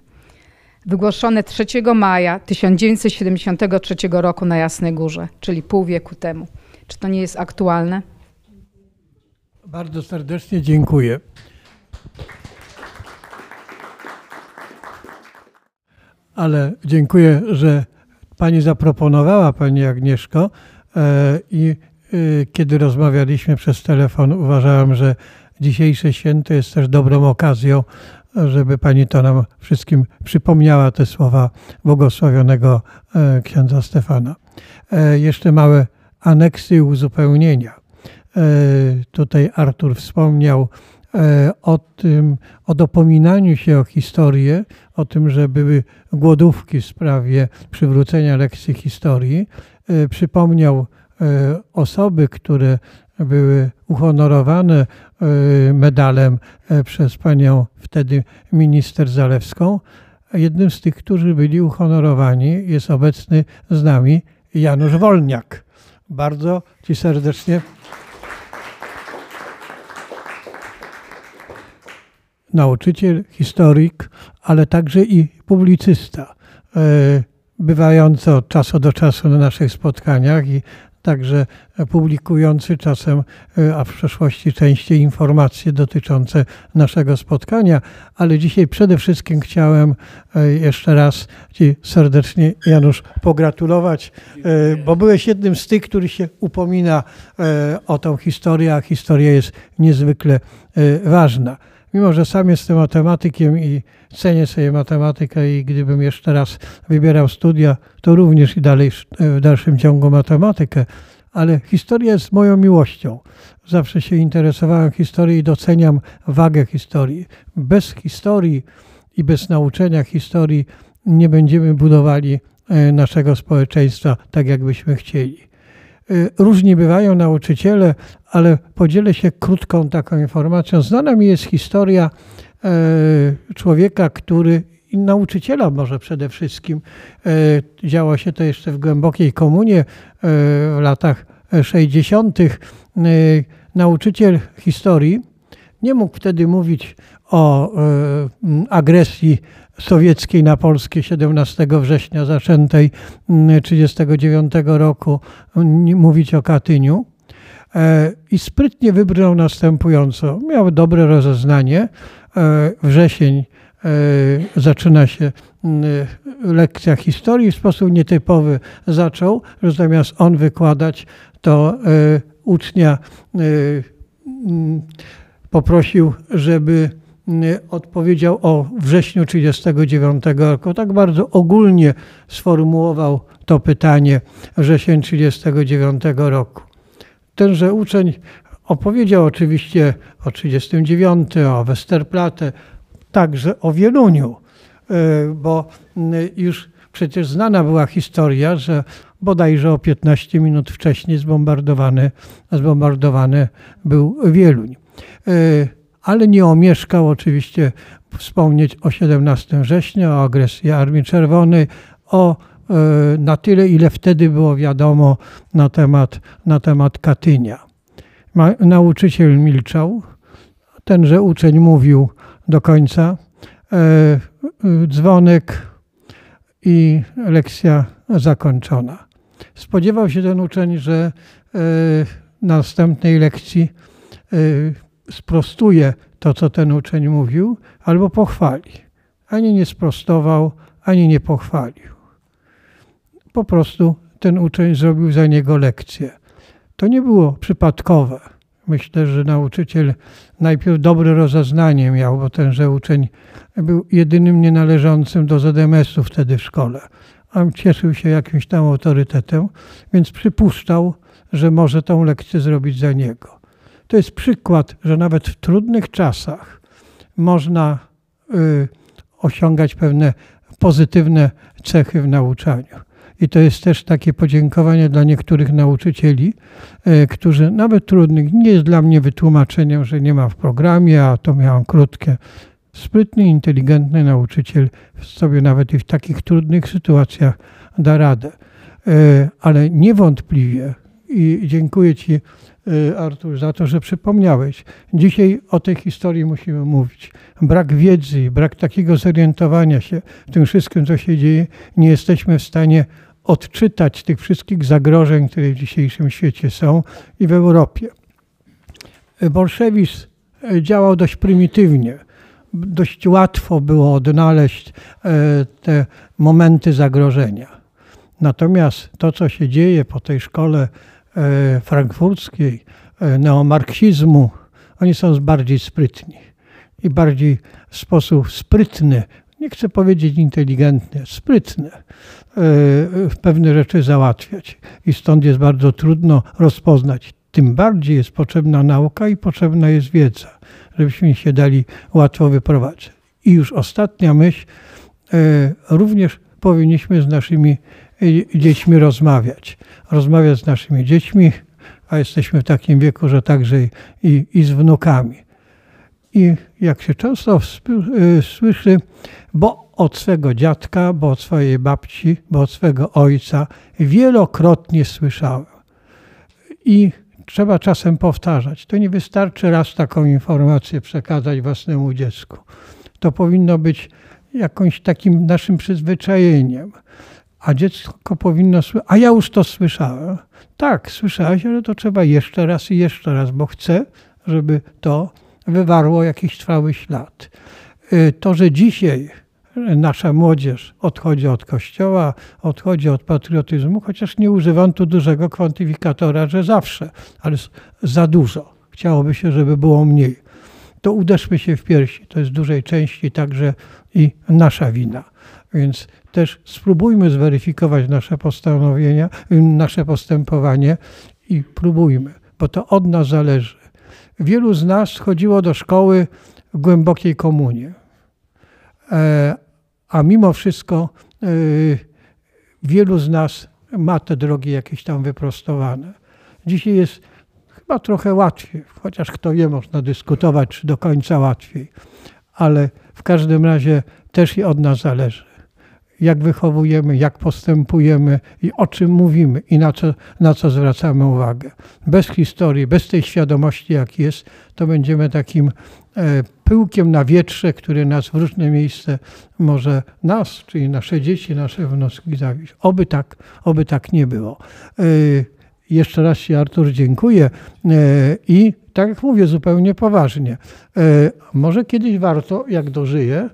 Wygłoszone 3 maja 1973 roku na Jasnej Górze, czyli pół wieku temu. Czy to nie jest aktualne? Bardzo serdecznie dziękuję. Ale dziękuję, że pani zaproponowała, pani Agnieszko, i kiedy rozmawialiśmy przez telefon, uważałem, że dzisiejsze święto jest też dobrą okazją, żeby pani to nam wszystkim przypomniała, te słowa błogosławionego księdza Stefana. Jeszcze małe aneksy i uzupełnienia. Tutaj Artur wspomniał o tym, o dopominaniu się o historię, o tym, że były głodówki w sprawie przywrócenia lekcji historii. Przypomniał osoby, które były uhonorowane medalem przez panią wtedy minister Zalewską. Jednym z tych, którzy byli uhonorowani, jest obecny z nami Janusz Wolniak. Bardzo ci serdecznie. Nauczyciel, historyk, ale także i publicysta, bywający od czasu do czasu na naszych spotkaniach i także publikujący czasem, a w przeszłości częściej, informacje dotyczące naszego spotkania. Ale dzisiaj przede wszystkim chciałem jeszcze raz ci serdecznie, Janusz, pogratulować, bo byłeś jednym z tych, który się upomina o tą historię, a historia jest niezwykle ważna. Mimo że sam jestem matematykiem i cenię sobie matematykę i gdybym jeszcze raz wybierał studia, to również i dalej w dalszym ciągu matematykę, ale historia jest moją miłością. Zawsze się interesowałem historią i doceniam wagę historii. Bez historii i bez nauczenia historii nie będziemy budowali naszego społeczeństwa tak, jakbyśmy chcieli. Różni bywają nauczyciele, ale podzielę się krótką taką informacją. Znana mi jest historia człowieka, który, nauczyciela może przede wszystkim, działo się to jeszcze w głębokiej komunie w latach 60. Nauczyciel historii nie mógł wtedy mówić o agresji sowieckiej na Polskę 17 września zaczętej 1939 roku, mówić o Katyniu. I sprytnie wybrnął następująco. Miał dobre rozeznanie. Wrzesień, zaczyna się lekcja historii. W sposób nietypowy zaczął, że zamiast on wykładać, to ucznia poprosił, żeby odpowiedział o wrześniu 1939 roku. Tak bardzo ogólnie sformułował to pytanie, wrzesień 1939 roku. Tenże uczeń opowiedział oczywiście o 1939, o Westerplatte, także o Wieluniu, bo już przecież znana była historia, że bodajże o 15 minut wcześniej zbombardowany był Wieluń. Ale nie omieszkał oczywiście wspomnieć o 17 września, o agresji Armii Czerwonej, o na tyle, ile wtedy było wiadomo na temat Katynia. Nauczyciel milczał, tenże uczeń mówił do końca. Dzwonek i lekcja zakończona. Spodziewał się ten uczeń, że na następnej lekcji sprostuje to, co ten uczeń mówił, albo pochwali. Ani nie sprostował, ani nie pochwalił. Po prostu ten uczeń zrobił za niego lekcję. To nie było przypadkowe. Myślę, że nauczyciel najpierw dobre rozeznanie miał, bo tenże uczeń był jedynym nienależącym do ZMS-u wtedy w szkole. A cieszył się jakimś tam autorytetem, więc przypuszczał, że może tą lekcję zrobić za niego. To jest przykład, że nawet w trudnych czasach można osiągać pewne pozytywne cechy w nauczaniu. I to jest też takie podziękowanie dla niektórych nauczycieli, którzy nawet trudnych, nie jest dla mnie wytłumaczeniem, że nie ma w programie, a to miałem krótkie. Sprytny, inteligentny nauczyciel sobie nawet i w takich trudnych sytuacjach da radę. Ale niewątpliwie i dziękuję Ci, Artur, za to, że przypomniałeś. Dzisiaj o tej historii musimy mówić. Brak wiedzy, brak takiego zorientowania się w tym wszystkim, co się dzieje, nie jesteśmy w stanie odczytać tych wszystkich zagrożeń, które w dzisiejszym świecie są i w Europie. Bolszewizm działał dość prymitywnie. Dość łatwo było odnaleźć te momenty zagrożenia. Natomiast to, co się dzieje po tej szkole frankfurckiej, neomarksizmu, oni są bardziej sprytni i bardziej w sposób sprytny, nie chcę powiedzieć inteligentny, sprytny, pewne rzeczy załatwiać. I stąd jest bardzo trudno rozpoznać. Tym bardziej jest potrzebna nauka i potrzebna jest wiedza, żebyśmy się dali łatwo wyprowadzać. I już ostatnia myśl, również powinniśmy z naszymi dziećmi rozmawiać. Rozmawiać z naszymi dziećmi, a jesteśmy w takim wieku, że także i z wnukami. I jak się często słyszy, bo od swego dziadka, bo od swojej babci, bo od swego ojca wielokrotnie słyszałem. I trzeba czasem powtarzać. To nie wystarczy raz taką informację przekazać własnemu dziecku. To powinno być jakimś takim naszym przyzwyczajeniem. A dziecko powinno słyszeć, a ja już to słyszałem. Tak, słyszałeś, ale to trzeba jeszcze raz i jeszcze raz, bo chcę, żeby to wywarło jakiś trwały ślad. To, że dzisiaj nasza młodzież odchodzi od Kościoła, odchodzi od patriotyzmu, chociaż nie używam tu dużego kwantyfikatora, że zawsze, ale za dużo. Chciałoby się, żeby było mniej. To uderzmy się w piersi. To jest w dużej części także i nasza wina. Więc też spróbujmy zweryfikować nasze postanowienia, nasze postępowanie i próbujmy, bo to od nas zależy. Wielu z nas chodziło do szkoły w głębokiej komunie. A mimo wszystko wielu z nas ma te drogi jakieś tam wyprostowane. Dzisiaj jest chyba trochę łatwiej, chociaż kto wie, można dyskutować, czy do końca łatwiej. Ale w każdym razie też i od nas zależy, jak wychowujemy, jak postępujemy i o czym mówimy i na co zwracamy uwagę. Bez historii, bez tej świadomości, jak jest, to będziemy takim pyłkiem na wietrze, który nas w różne miejsce może nas, czyli nasze dzieci, nasze wnioski zawieść. Oby tak nie było. Jeszcze raz Ci, Artur, dziękuję i tak jak mówię, zupełnie poważnie. Może kiedyś warto, jak dożyję,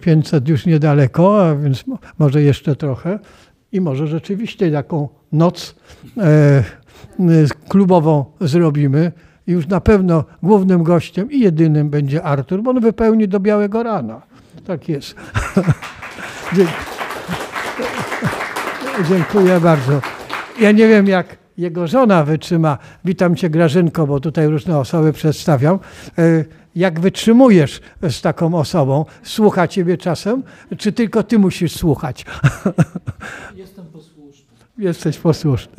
500 już niedaleko, a więc może jeszcze trochę i może rzeczywiście taką noc klubową zrobimy. I już na pewno głównym gościem i jedynym będzie Artur, bo on wypełni do białego rana. Tak jest. Dziękuję bardzo. Ja nie wiem, jak jego żona wytrzyma. Witam Cię, Grażynko, bo tutaj różne osoby przedstawiam. Jak wytrzymujesz z taką osobą? Słucha Ciebie czasem? Czy tylko Ty musisz słuchać? Jestem posłuszny. Jesteś posłuszny.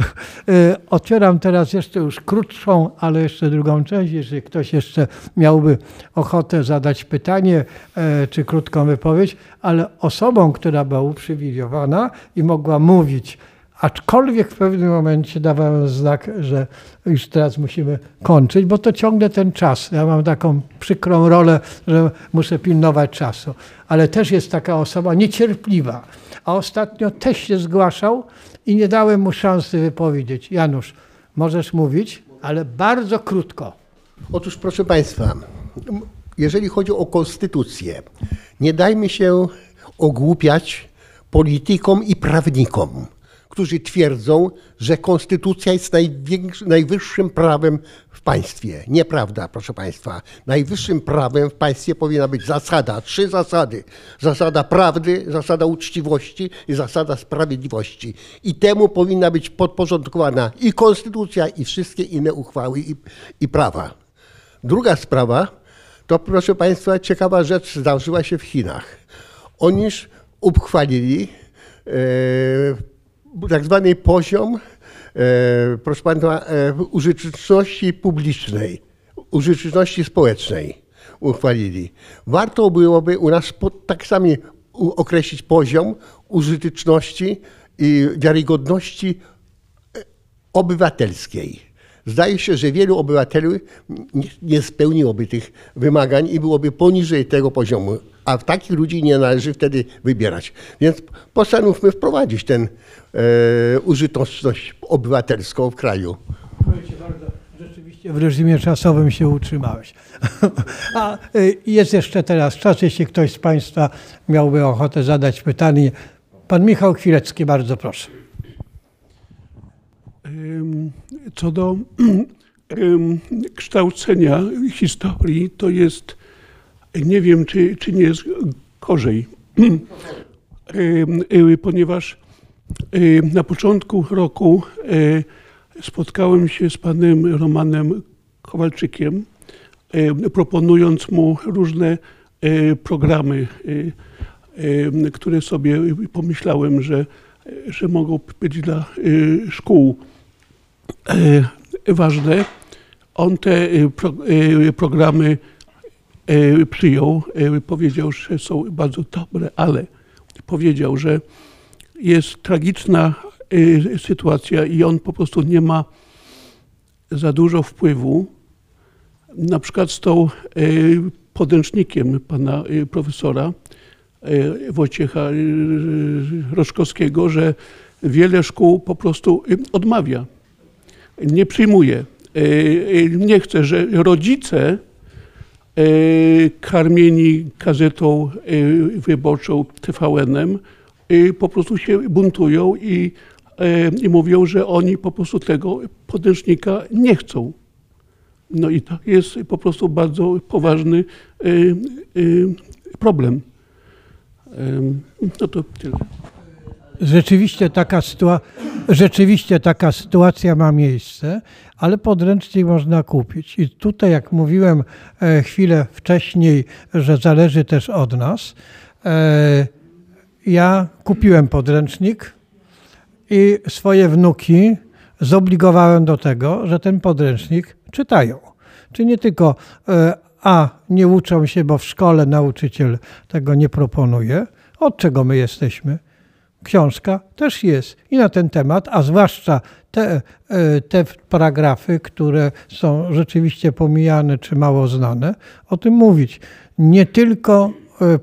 Otwieram teraz jeszcze już krótszą, ale jeszcze drugą część. Jeżeli ktoś jeszcze miałby ochotę zadać pytanie czy krótką wypowiedź, ale osobą, która była uprzywilejowana i mogła mówić, aczkolwiek w pewnym momencie dawałem znak, że już teraz musimy kończyć, bo to ciągle ten czas. Ja mam taką przykrą rolę, że muszę pilnować czasu. Ale też jest taka osoba niecierpliwa. A ostatnio też się zgłaszał i nie dałem mu szansy wypowiedzieć. Janusz, możesz mówić, ale bardzo krótko. Otóż proszę Państwa, jeżeli chodzi o konstytucję, nie dajmy się ogłupiać politykom i prawnikom, którzy twierdzą, że konstytucja jest najwyższym prawem w państwie. Nieprawda, proszę Państwa. Najwyższym prawem w państwie powinna być zasada, 3 zasady. Zasada prawdy, zasada uczciwości i zasada sprawiedliwości. I temu powinna być podporządkowana i konstytucja, i wszystkie inne uchwały i prawa. Druga sprawa to, proszę Państwa, ciekawa rzecz zdarzyła się w Chinach. Oni już uchwalili tak zwany poziom, proszę Państwa, użyteczności publicznej, użyteczności społecznej uchwalili. Warto byłoby u nas tak samo określić poziom użyteczności i wiarygodności obywatelskiej. Zdaje się, że wielu obywateli nie spełniłoby tych wymagań i byłoby poniżej tego poziomu, a takich ludzi nie należy wtedy wybierać. Więc postanówmy wprowadzić tę użyteczność obywatelską w kraju. Rzeczywiście w reżimie czasowym się utrzymałeś. A jest jeszcze teraz czas, jeśli ktoś z Państwa miałby ochotę zadać pytanie. Pan Michał Chwilecki, bardzo proszę. Co do kształcenia historii, to jest, nie wiem, czy nie jest gorzej, ponieważ na początku roku spotkałem się z panem Romanem Kowalczykiem, proponując mu różne programy, które sobie pomyślałem, że mogą być dla szkół ważne. On te programy przyjął, powiedział, że są bardzo dobre, ale powiedział, że jest tragiczna sytuacja i on po prostu nie ma za dużo wpływu. Na przykład z tą podręcznikiem pana profesora Wojciecha Roszkowskiego, że wiele szkół po prostu odmawia, nie przyjmuje, nie chce, że rodzice karmieni gazetą wyborczą TVN-em po prostu się buntują i mówią, że oni po prostu tego podręcznika nie chcą. No i to jest po prostu bardzo poważny problem. No to tyle. Rzeczywiście taka sytuacja ma miejsce, ale podręcznik można kupić. I tutaj, jak mówiłem chwilę wcześniej, że zależy też od nas, ja kupiłem podręcznik i swoje wnuki zobligowałem do tego, że ten podręcznik czytają. Czy nie tylko nie uczą się, bo w szkole nauczyciel tego nie proponuje, od czego my jesteśmy. Książka też jest i na ten temat, a zwłaszcza te paragrafy, które są rzeczywiście pomijane czy mało znane, o tym mówić. Nie tylko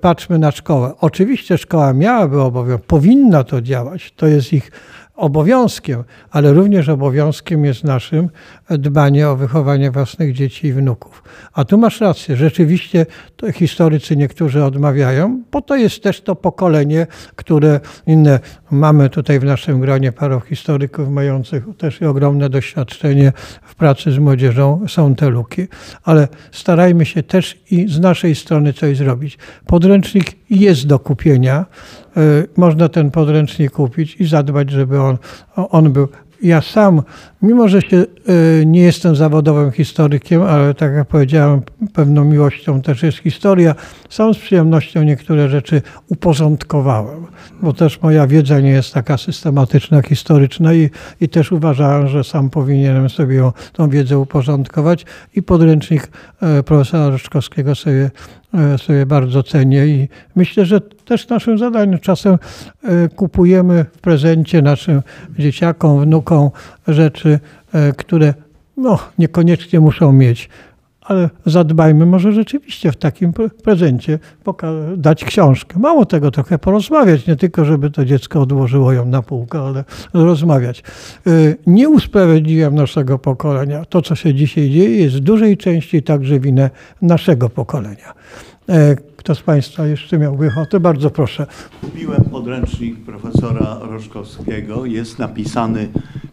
patrzmy na szkołę. Oczywiście szkoła miałaby obowiązek, powinna to działać, to jest ich obowiązkiem, ale również obowiązkiem jest naszym dbanie o wychowanie własnych dzieci i wnuków. A tu masz rację, rzeczywiście to historycy niektórzy odmawiają, bo to jest też to pokolenie, które inne. Mamy tutaj w naszym gronie parę historyków mających też ogromne doświadczenie w pracy z młodzieżą, są te luki, ale starajmy się też i z naszej strony coś zrobić. Podręcznik jest do kupienia. Można ten podręcznik kupić i zadbać, żeby on był. Ja sam, mimo że się nie jestem zawodowym historykiem, ale tak jak powiedziałem, pewną miłością też jest historia, sam z przyjemnością niektóre rzeczy uporządkowałem, bo też moja wiedza nie jest taka systematyczna, historyczna i też uważałem, że sam powinienem sobie tą wiedzę uporządkować i podręcznik profesora Roszkowskiego sobie bardzo cenię i myślę, że też naszym zadaniem czasem kupujemy w prezencie naszym dzieciakom, wnukom rzeczy, które niekoniecznie muszą mieć, ale zadbajmy może rzeczywiście w takim prezencie dać książkę. Mało tego, trochę porozmawiać, nie tylko żeby to dziecko odłożyło ją na półkę, ale rozmawiać. Nie usprawiedliwiam naszego pokolenia. To, co się dzisiaj dzieje, jest w dużej części także winę naszego pokolenia. Kto z Państwa jeszcze miałby ochotę? Bardzo proszę. Kupiłem podręcznik profesora Roszkowskiego. Jest napisany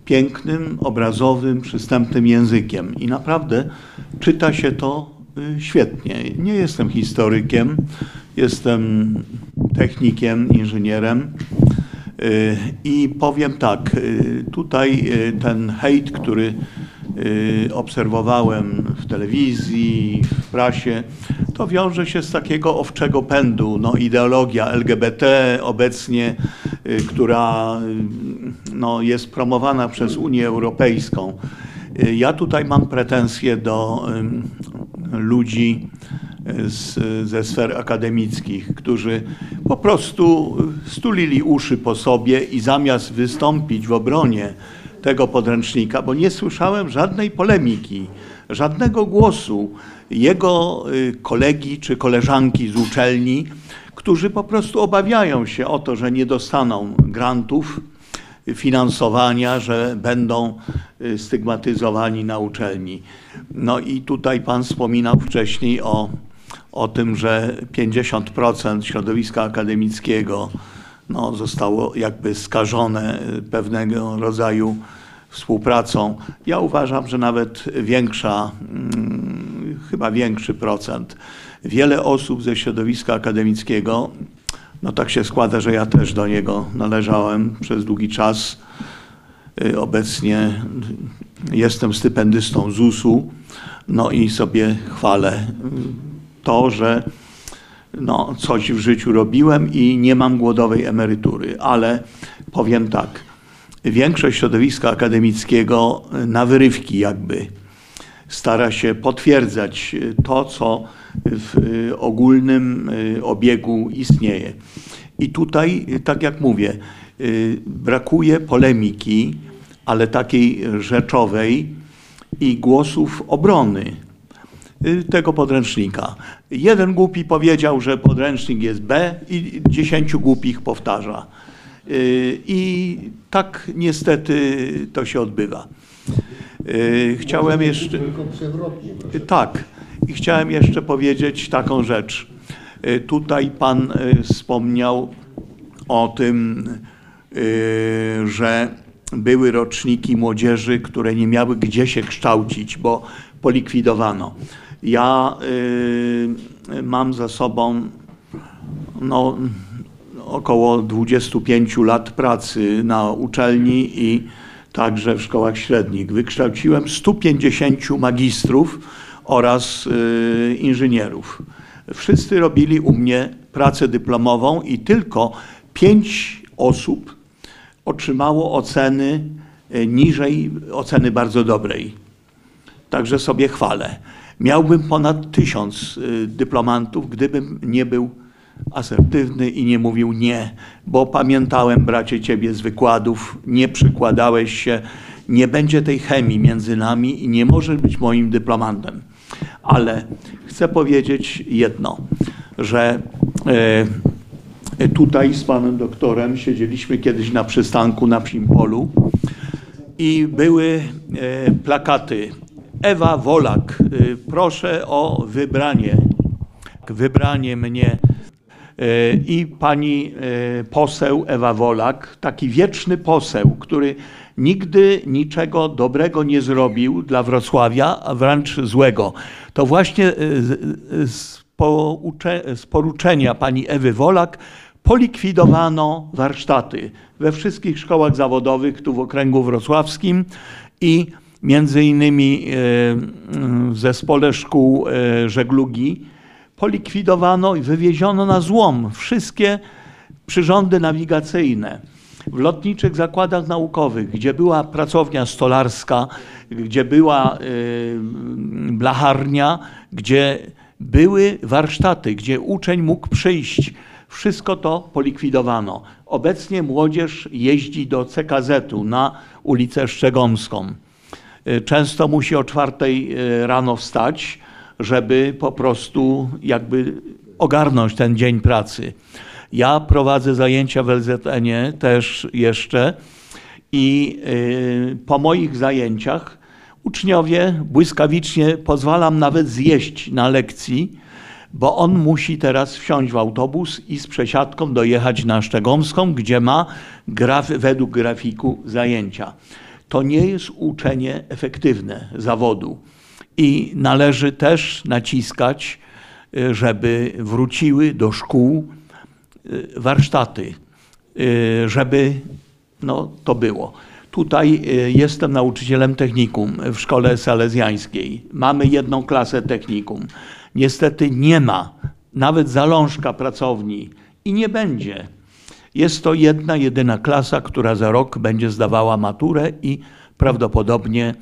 pięknym, obrazowym, przystępnym językiem. I naprawdę czyta się to świetnie. Nie jestem historykiem, jestem technikiem, inżynierem. I powiem tak, tutaj ten hejt, który obserwowałem w telewizji, w prasie, to wiąże się z takiego owczego pędu, ideologia LGBT obecnie, która jest promowana przez Unię Europejską. Ja tutaj mam pretensje do ludzi ze sfer akademickich, którzy po prostu stulili uszy po sobie i zamiast wystąpić w obronie tego podręcznika, bo nie słyszałem żadnej polemiki, żadnego głosu jego kolegi czy koleżanki z uczelni, którzy po prostu obawiają się o to, że nie dostaną grantów, finansowania, że będą stygmatyzowani na uczelni. No i tutaj pan wspominał wcześniej o tym, że 50% środowiska akademickiego no, zostało jakby skażone pewnego rodzaju współpracą. Ja uważam, że nawet chyba większy procent. Wiele osób ze środowiska akademickiego, no tak się składa, że ja też do niego należałem przez długi czas. Obecnie jestem stypendystą ZUS-u, no i sobie chwalę to, że no, coś w życiu robiłem i nie mam głodowej emerytury, ale powiem tak, większość środowiska akademickiego na wyrywki jakby stara się potwierdzać to, co w ogólnym obiegu istnieje. I tutaj, tak jak mówię, brakuje polemiki, ale takiej rzeczowej i głosów obrony tego podręcznika. Jeden głupi powiedział, że podręcznik jest B i 10 głupich powtarza. I tak niestety to się odbywa. Chciałem jeszcze... Tak. I chciałem jeszcze powiedzieć taką rzecz. Tutaj pan wspomniał o tym, że były roczniki młodzieży, które nie miały gdzie się kształcić, bo polikwidowano. Ja mam za sobą no, około 25 lat pracy na uczelni i także w szkołach średnich. Wykształciłem 150 magistrów oraz inżynierów. Wszyscy robili u mnie pracę dyplomową i tylko 5 osób otrzymało oceny niżej, oceny bardzo dobrej. Także sobie chwalę. Miałbym ponad 1000 dyplomantów, gdybym nie był asertywny i nie mówił nie, bo pamiętałem, bracie, ciebie z wykładów, nie przykładałeś się, nie będzie tej chemii między nami i nie możesz być moim dyplomantem. Ale chcę powiedzieć jedno, że tutaj z panem doktorem siedzieliśmy kiedyś na przystanku na Psim Polu i były plakaty. Ewa Wolak, proszę o wybranie mnie. I pani poseł Ewa Wolak, taki wieczny poseł, który nigdy niczego dobrego nie zrobił dla Wrocławia, a wręcz złego. To właśnie z poruczenia pani Ewy Wolak polikwidowano warsztaty we wszystkich szkołach zawodowych tu w okręgu wrocławskim i między innymi w Zespole Szkół Żeglugi polikwidowano i wywieziono na złom wszystkie przyrządy nawigacyjne. W Lotniczych Zakładach Naukowych, gdzie była pracownia stolarska, gdzie była blacharnia, gdzie były warsztaty, gdzie uczeń mógł przyjść. Wszystko to polikwidowano. Obecnie młodzież jeździ do CKZ-u na ulicę Szczegomską. Często musi o 4 rano wstać, żeby po prostu jakby ogarnąć ten dzień pracy. Ja prowadzę zajęcia w LZN-ie też jeszcze i po moich zajęciach uczniowie błyskawicznie pozwalam nawet zjeść na lekcji, bo on musi teraz wsiąść w autobus i z przesiadką dojechać na Szczegomską, gdzie ma według grafiku zajęcia. To nie jest uczenie efektywne zawodu. I należy też naciskać, żeby wróciły do szkół warsztaty, żeby no, to było. Tutaj jestem nauczycielem technikum w szkole salezjańskiej. Mamy jedną klasę technikum. Niestety nie ma nawet zalążka pracowni i nie będzie. Jest to jedna, jedyna klasa, która za rok będzie zdawała maturę i prawdopodobnie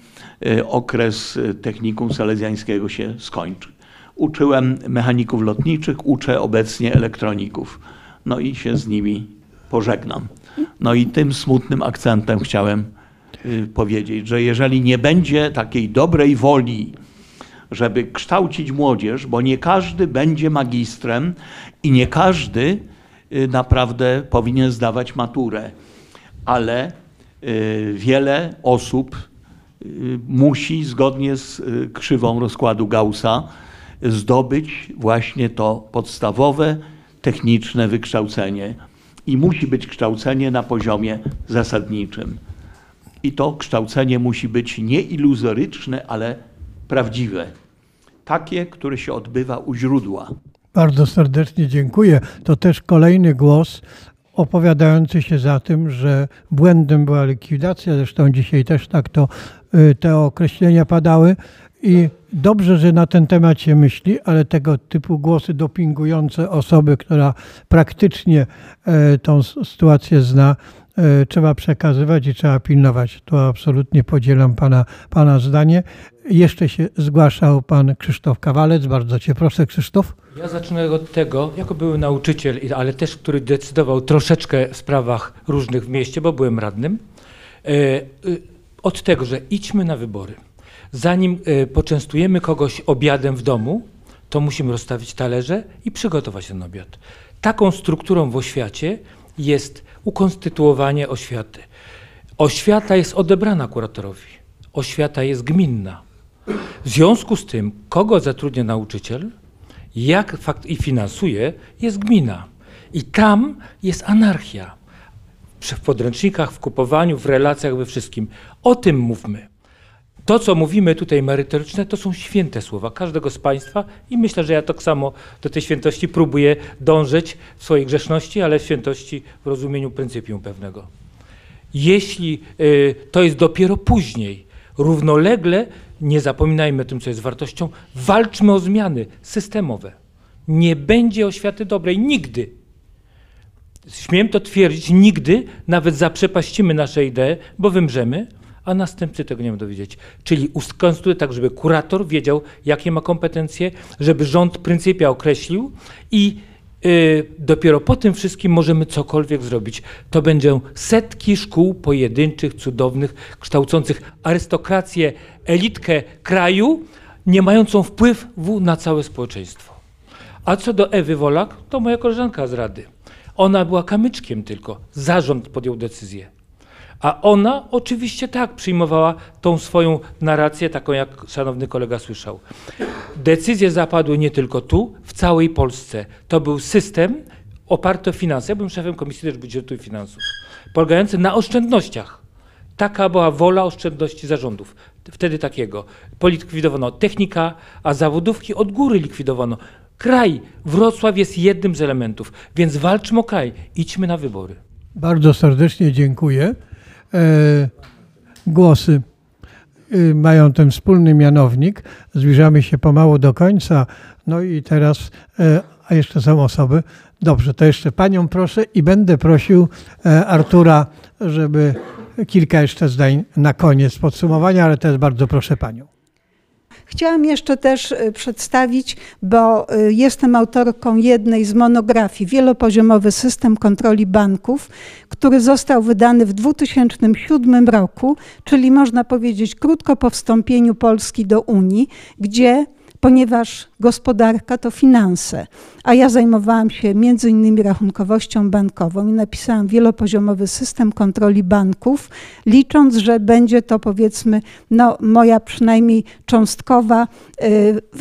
okres technikum salezjańskiego się skończy. Uczyłem mechaników lotniczych, uczę obecnie elektroników. No i się z nimi pożegnam. No i tym smutnym akcentem chciałem powiedzieć, że jeżeli nie będzie takiej dobrej woli, żeby kształcić młodzież, bo nie każdy będzie magistrem i nie każdy naprawdę powinien zdawać maturę, ale wiele osób musi zgodnie z krzywą rozkładu Gaussa zdobyć właśnie to podstawowe techniczne wykształcenie i musi być kształcenie na poziomie zasadniczym. I to kształcenie musi być nie iluzoryczne, ale prawdziwe. Takie, które się odbywa u źródła. Bardzo serdecznie dziękuję. To też kolejny głos opowiadający się za tym, że błędem była likwidacja. Zresztą dzisiaj też tak to te określenia padały. I dobrze, że na ten temat się myśli, ale tego typu głosy dopingujące osoby, która praktycznie tą sytuację zna, trzeba przekazywać i trzeba pilnować. To absolutnie podzielam pana zdanie. Jeszcze się zgłaszał pan Krzysztof Kawalec. Bardzo cię proszę, Krzysztof. Ja zacznę od tego, jako były nauczyciel, ale też który decydował troszeczkę w sprawach różnych w mieście, bo byłem radnym, od tego, że idźmy na wybory. Zanim poczęstujemy kogoś obiadem w domu, to musimy rozstawić talerze i przygotować ten obiad. Taką strukturą w oświacie jest ukonstytuowanie oświaty. Oświata jest odebrana kuratorowi. Oświata jest gminna. W związku z tym, kogo zatrudnia nauczyciel, jak i finansuje, jest gmina. I tam jest anarchia. W podręcznikach, w kupowaniu, w relacjach, we wszystkim. O tym mówmy. To, co mówimy tutaj merytoryczne, to są święte słowa każdego z Państwa i myślę, że ja tak samo do tej świętości próbuję dążyć w swojej grzeszności, ale w świętości w rozumieniu pryncypium pewnego. Jeśli to jest dopiero później, równolegle, nie zapominajmy o tym, co jest wartością, walczmy o zmiany systemowe. Nie będzie oświaty dobrej nigdy. Śmiem to twierdzić, nigdy, nawet zaprzepaścimy nasze idee, bo wymrzemy, a następcy tego nie będą wiedzieć. Czyli ukonstytuować tak, żeby kurator wiedział, jakie ma kompetencje, żeby rząd pryncypia określił i dopiero po tym wszystkim możemy cokolwiek zrobić. To będą setki szkół pojedynczych, cudownych, kształcących arystokrację, elitkę kraju, nie mającą wpływu na całe społeczeństwo. A co do Ewy Wolak, to moja koleżanka z Rady. Ona była kamyczkiem tylko, zarząd podjął decyzję. A ona oczywiście tak przyjmowała tą swoją narrację, taką jak szanowny kolega słyszał. Decyzje zapadły nie tylko tu, w całej Polsce. To był system oparty o finanse. Ja byłem szefem Komisji też Budżetu i Finansów, polegający na oszczędnościach. Taka była wola oszczędności zarządów. Wtedy takiego. Polikwidowano technika, a zawodówki od góry likwidowano. Kraj, Wrocław jest jednym z elementów, więc walczmy o kraj. Idźmy na wybory. Bardzo serdecznie dziękuję. Głosy mają ten wspólny mianownik. Zbliżamy się pomału do końca. No i teraz, a jeszcze są osoby. Dobrze, to jeszcze panią proszę i będę prosił Artura, żeby kilka jeszcze zdań na koniec podsumowania, ale teraz bardzo proszę panią. Chciałam jeszcze też przedstawić, bo jestem autorką jednej z monografii Wielopoziomowy system kontroli banków, który został wydany w 2007 roku, czyli można powiedzieć krótko po wstąpieniu Polski do Unii, gdzie, ponieważ gospodarka to finanse, a ja zajmowałam się między innymi rachunkowością bankową i napisałam wielopoziomowy system kontroli banków, licząc, że będzie to powiedzmy moja przynajmniej cząstkowa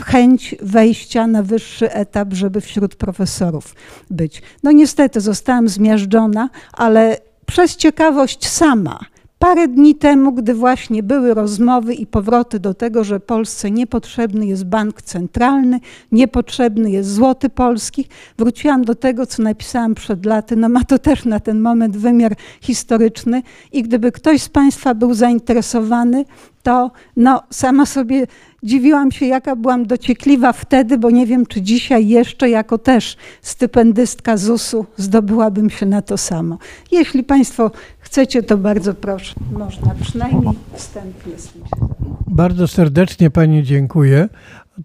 chęć wejścia na wyższy etap, żeby wśród profesorów być. No niestety zostałam zmiażdżona, ale przez ciekawość sama. Parę dni temu, gdy właśnie były rozmowy i powroty do tego, że Polsce niepotrzebny jest bank centralny, niepotrzebny jest złoty polski, wróciłam do tego, co napisałam przed laty. No ma to też na ten moment wymiar historyczny i gdyby ktoś z Państwa był zainteresowany, to sama sobie dziwiłam się, jaka byłam dociekliwa wtedy, bo nie wiem, czy dzisiaj jeszcze jako też stypendystka ZUS-u zdobyłabym się na to samo. Jeśli Państwo chcecie, to bardzo proszę. Można przynajmniej wstępnie słyszeć. Bardzo serdecznie pani dziękuję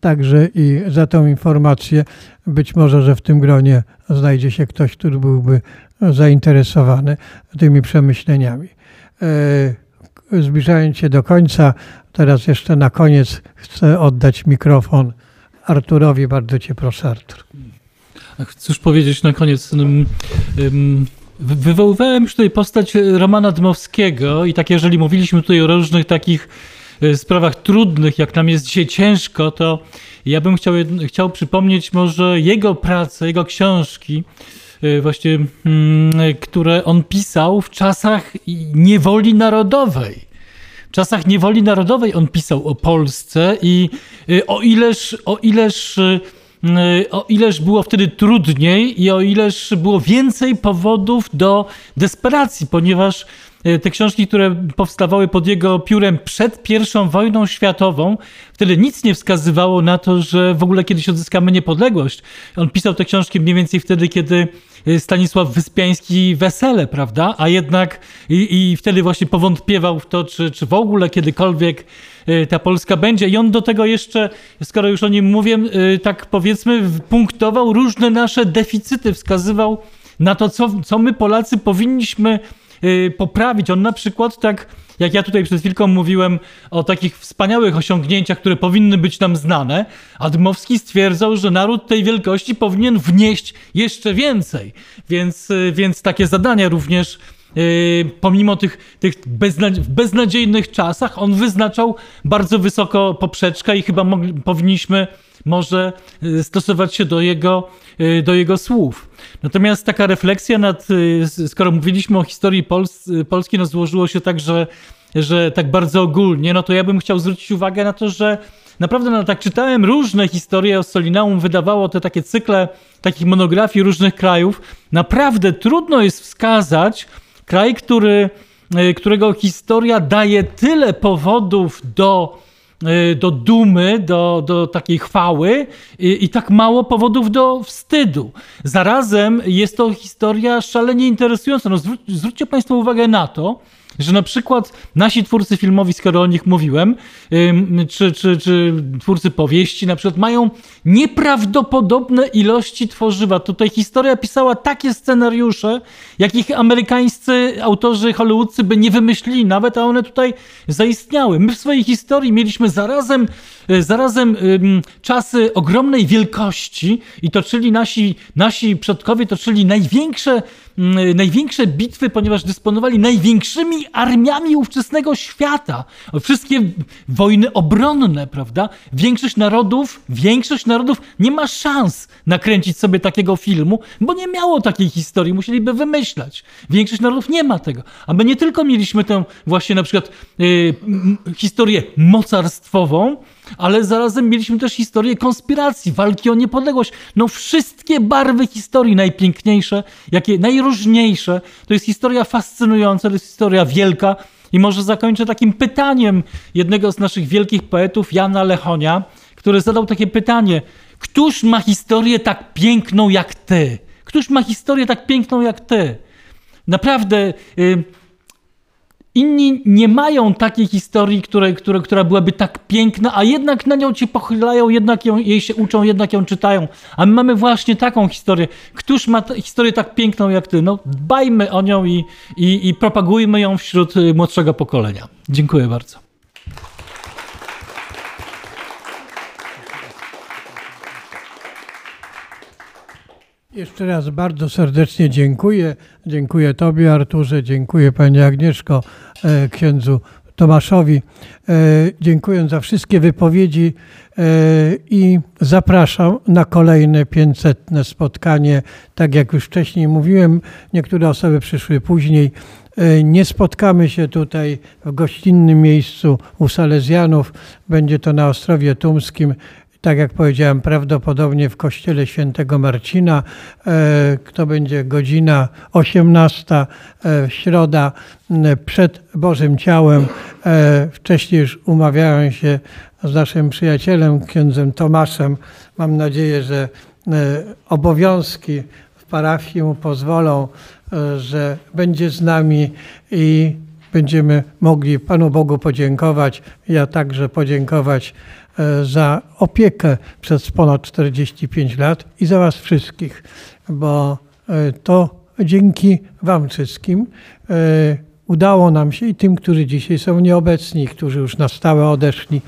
także i za tą informację. Być może, że w tym gronie znajdzie się ktoś, który byłby zainteresowany tymi przemyśleniami. zbliżając się do końca, teraz jeszcze na koniec chcę oddać mikrofon Arturowi. Bardzo cię proszę, Artur. Cóż powiedzieć na koniec? Wywoływałem już tutaj postać Romana Dmowskiego i tak jeżeli mówiliśmy tutaj o różnych takich sprawach trudnych, jak nam jest dzisiaj ciężko, to ja bym chciał przypomnieć może jego pracę, jego książki, właśnie, które on pisał w czasach niewoli narodowej. W czasach niewoli narodowej on pisał o Polsce i o ileż było wtedy trudniej i o ileż było więcej powodów do desperacji, ponieważ te książki, które powstawały pod jego piórem przed I wojną światową, wtedy nic nie wskazywało na to, że w ogóle kiedyś odzyskamy niepodległość. On pisał te książki mniej więcej wtedy, kiedy Stanisław Wyspiański Wesele, prawda? A jednak i wtedy właśnie powątpiewał w to, czy w ogóle kiedykolwiek ta Polska będzie. I on do tego jeszcze, skoro już o nim mówię, tak powiedzmy punktował różne nasze deficyty, wskazywał na to, co my Polacy powinniśmy poprawić. On na przykład tak, jak ja tutaj przed chwilką mówiłem o takich wspaniałych osiągnięciach, które powinny być nam znane, a Dmowski stwierdzał, że naród tej wielkości powinien wnieść jeszcze więcej. Więc takie zadania również pomimo tych beznadziejnych czasach on wyznaczał bardzo wysoko poprzeczkę i chyba powinniśmy może stosować się do jego słów. Natomiast taka refleksja skoro mówiliśmy o historii Polski, no złożyło się tak, że tak bardzo ogólnie, no to ja bym chciał zwrócić uwagę na to, że naprawdę tak czytałem różne historie o Solinaum, wydawało te takie cykle takich monografii różnych krajów. Naprawdę trudno jest wskazać kraj, którego historia daje tyle powodów do dumy, do takiej chwały i tak mało powodów do wstydu. Zarazem jest to historia szalenie interesująca. No zwróćcie Państwo uwagę na to, że na przykład nasi twórcy filmowi, skoro o nich mówiłem, czy twórcy powieści na przykład mają nieprawdopodobne ilości tworzywa. Tutaj historia pisała takie scenariusze, jakich amerykańscy autorzy hollywoodcy by nie wymyślili nawet, a one tutaj zaistniały. My w swojej historii mieliśmy zarazem czasy ogromnej wielkości i toczyli nasi przodkowie, toczyli największe bitwy, ponieważ dysponowali największymi armiami ówczesnego świata. Wszystkie wojny obronne, prawda? Większość narodów nie ma szans nakręcić sobie takiego filmu, bo nie miało takiej historii, musieliby wymyślać. Większość narodów nie ma tego. A my nie tylko mieliśmy tę właśnie na przykład historię mocarstwową, ale zarazem mieliśmy też historię konspiracji, walki o niepodległość. No wszystkie barwy historii najpiękniejsze, jakie najróżniejsze. To jest historia fascynująca, to jest historia wielka. I może zakończę takim pytaniem jednego z naszych wielkich poetów, Jana Lechonia, który zadał takie pytanie. Któż ma historię tak piękną jak ty? Któż ma historię tak piękną jak ty? Naprawdę... Inni nie mają takiej historii, która byłaby tak piękna, a jednak na nią się pochylają, jednak jej się uczą, jednak ją czytają. A my mamy właśnie taką historię. Któż ma historię tak piękną jak ty? No dbajmy o nią i propagujmy ją wśród młodszego pokolenia. Dziękuję bardzo. Jeszcze raz bardzo serdecznie dziękuję. Dziękuję Tobie, Arturze, dziękuję Pani Agnieszko, księdzu Tomaszowi. Dziękuję za wszystkie wypowiedzi i zapraszam na kolejne 500. spotkanie. Tak jak już wcześniej mówiłem, niektóre osoby przyszły później. Nie spotkamy się tutaj w gościnnym miejscu u Salezjanów. Będzie to na Ostrowie Tumskim. Tak jak powiedziałem, prawdopodobnie w kościele Świętego Marcina, to będzie godzina 18, środa, przed Bożym Ciałem. Wcześniej już umawiałem się z naszym przyjacielem, księdzem Tomaszem. Mam nadzieję, że obowiązki w parafii mu pozwolą, że będzie z nami i będziemy mogli Panu Bogu podziękować. Ja także podziękować za opiekę przez ponad 45 lat i za Was wszystkich, bo to dzięki Wam wszystkim Udało nam się i tym, którzy dzisiaj są nieobecni, którzy już na stałe odeszli,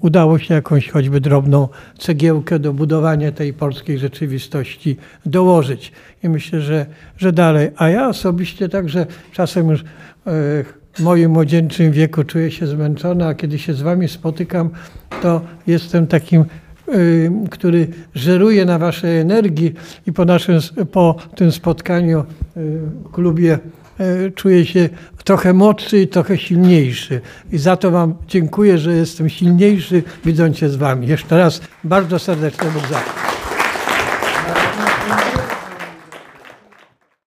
udało się jakąś choćby drobną cegiełkę do budowania tej polskiej rzeczywistości dołożyć. I myślę, że dalej. A ja osobiście także czasem już w moim młodzieńczym wieku czuję się zmęczony, a kiedy się z wami spotykam, to jestem takim, który żeruje na waszej energii i po tym spotkaniu w klubie czuję się trochę mocny i trochę silniejszy. I za to wam dziękuję, że jestem silniejszy, widząc się z wami. Jeszcze raz bardzo serdecznie dziękuję.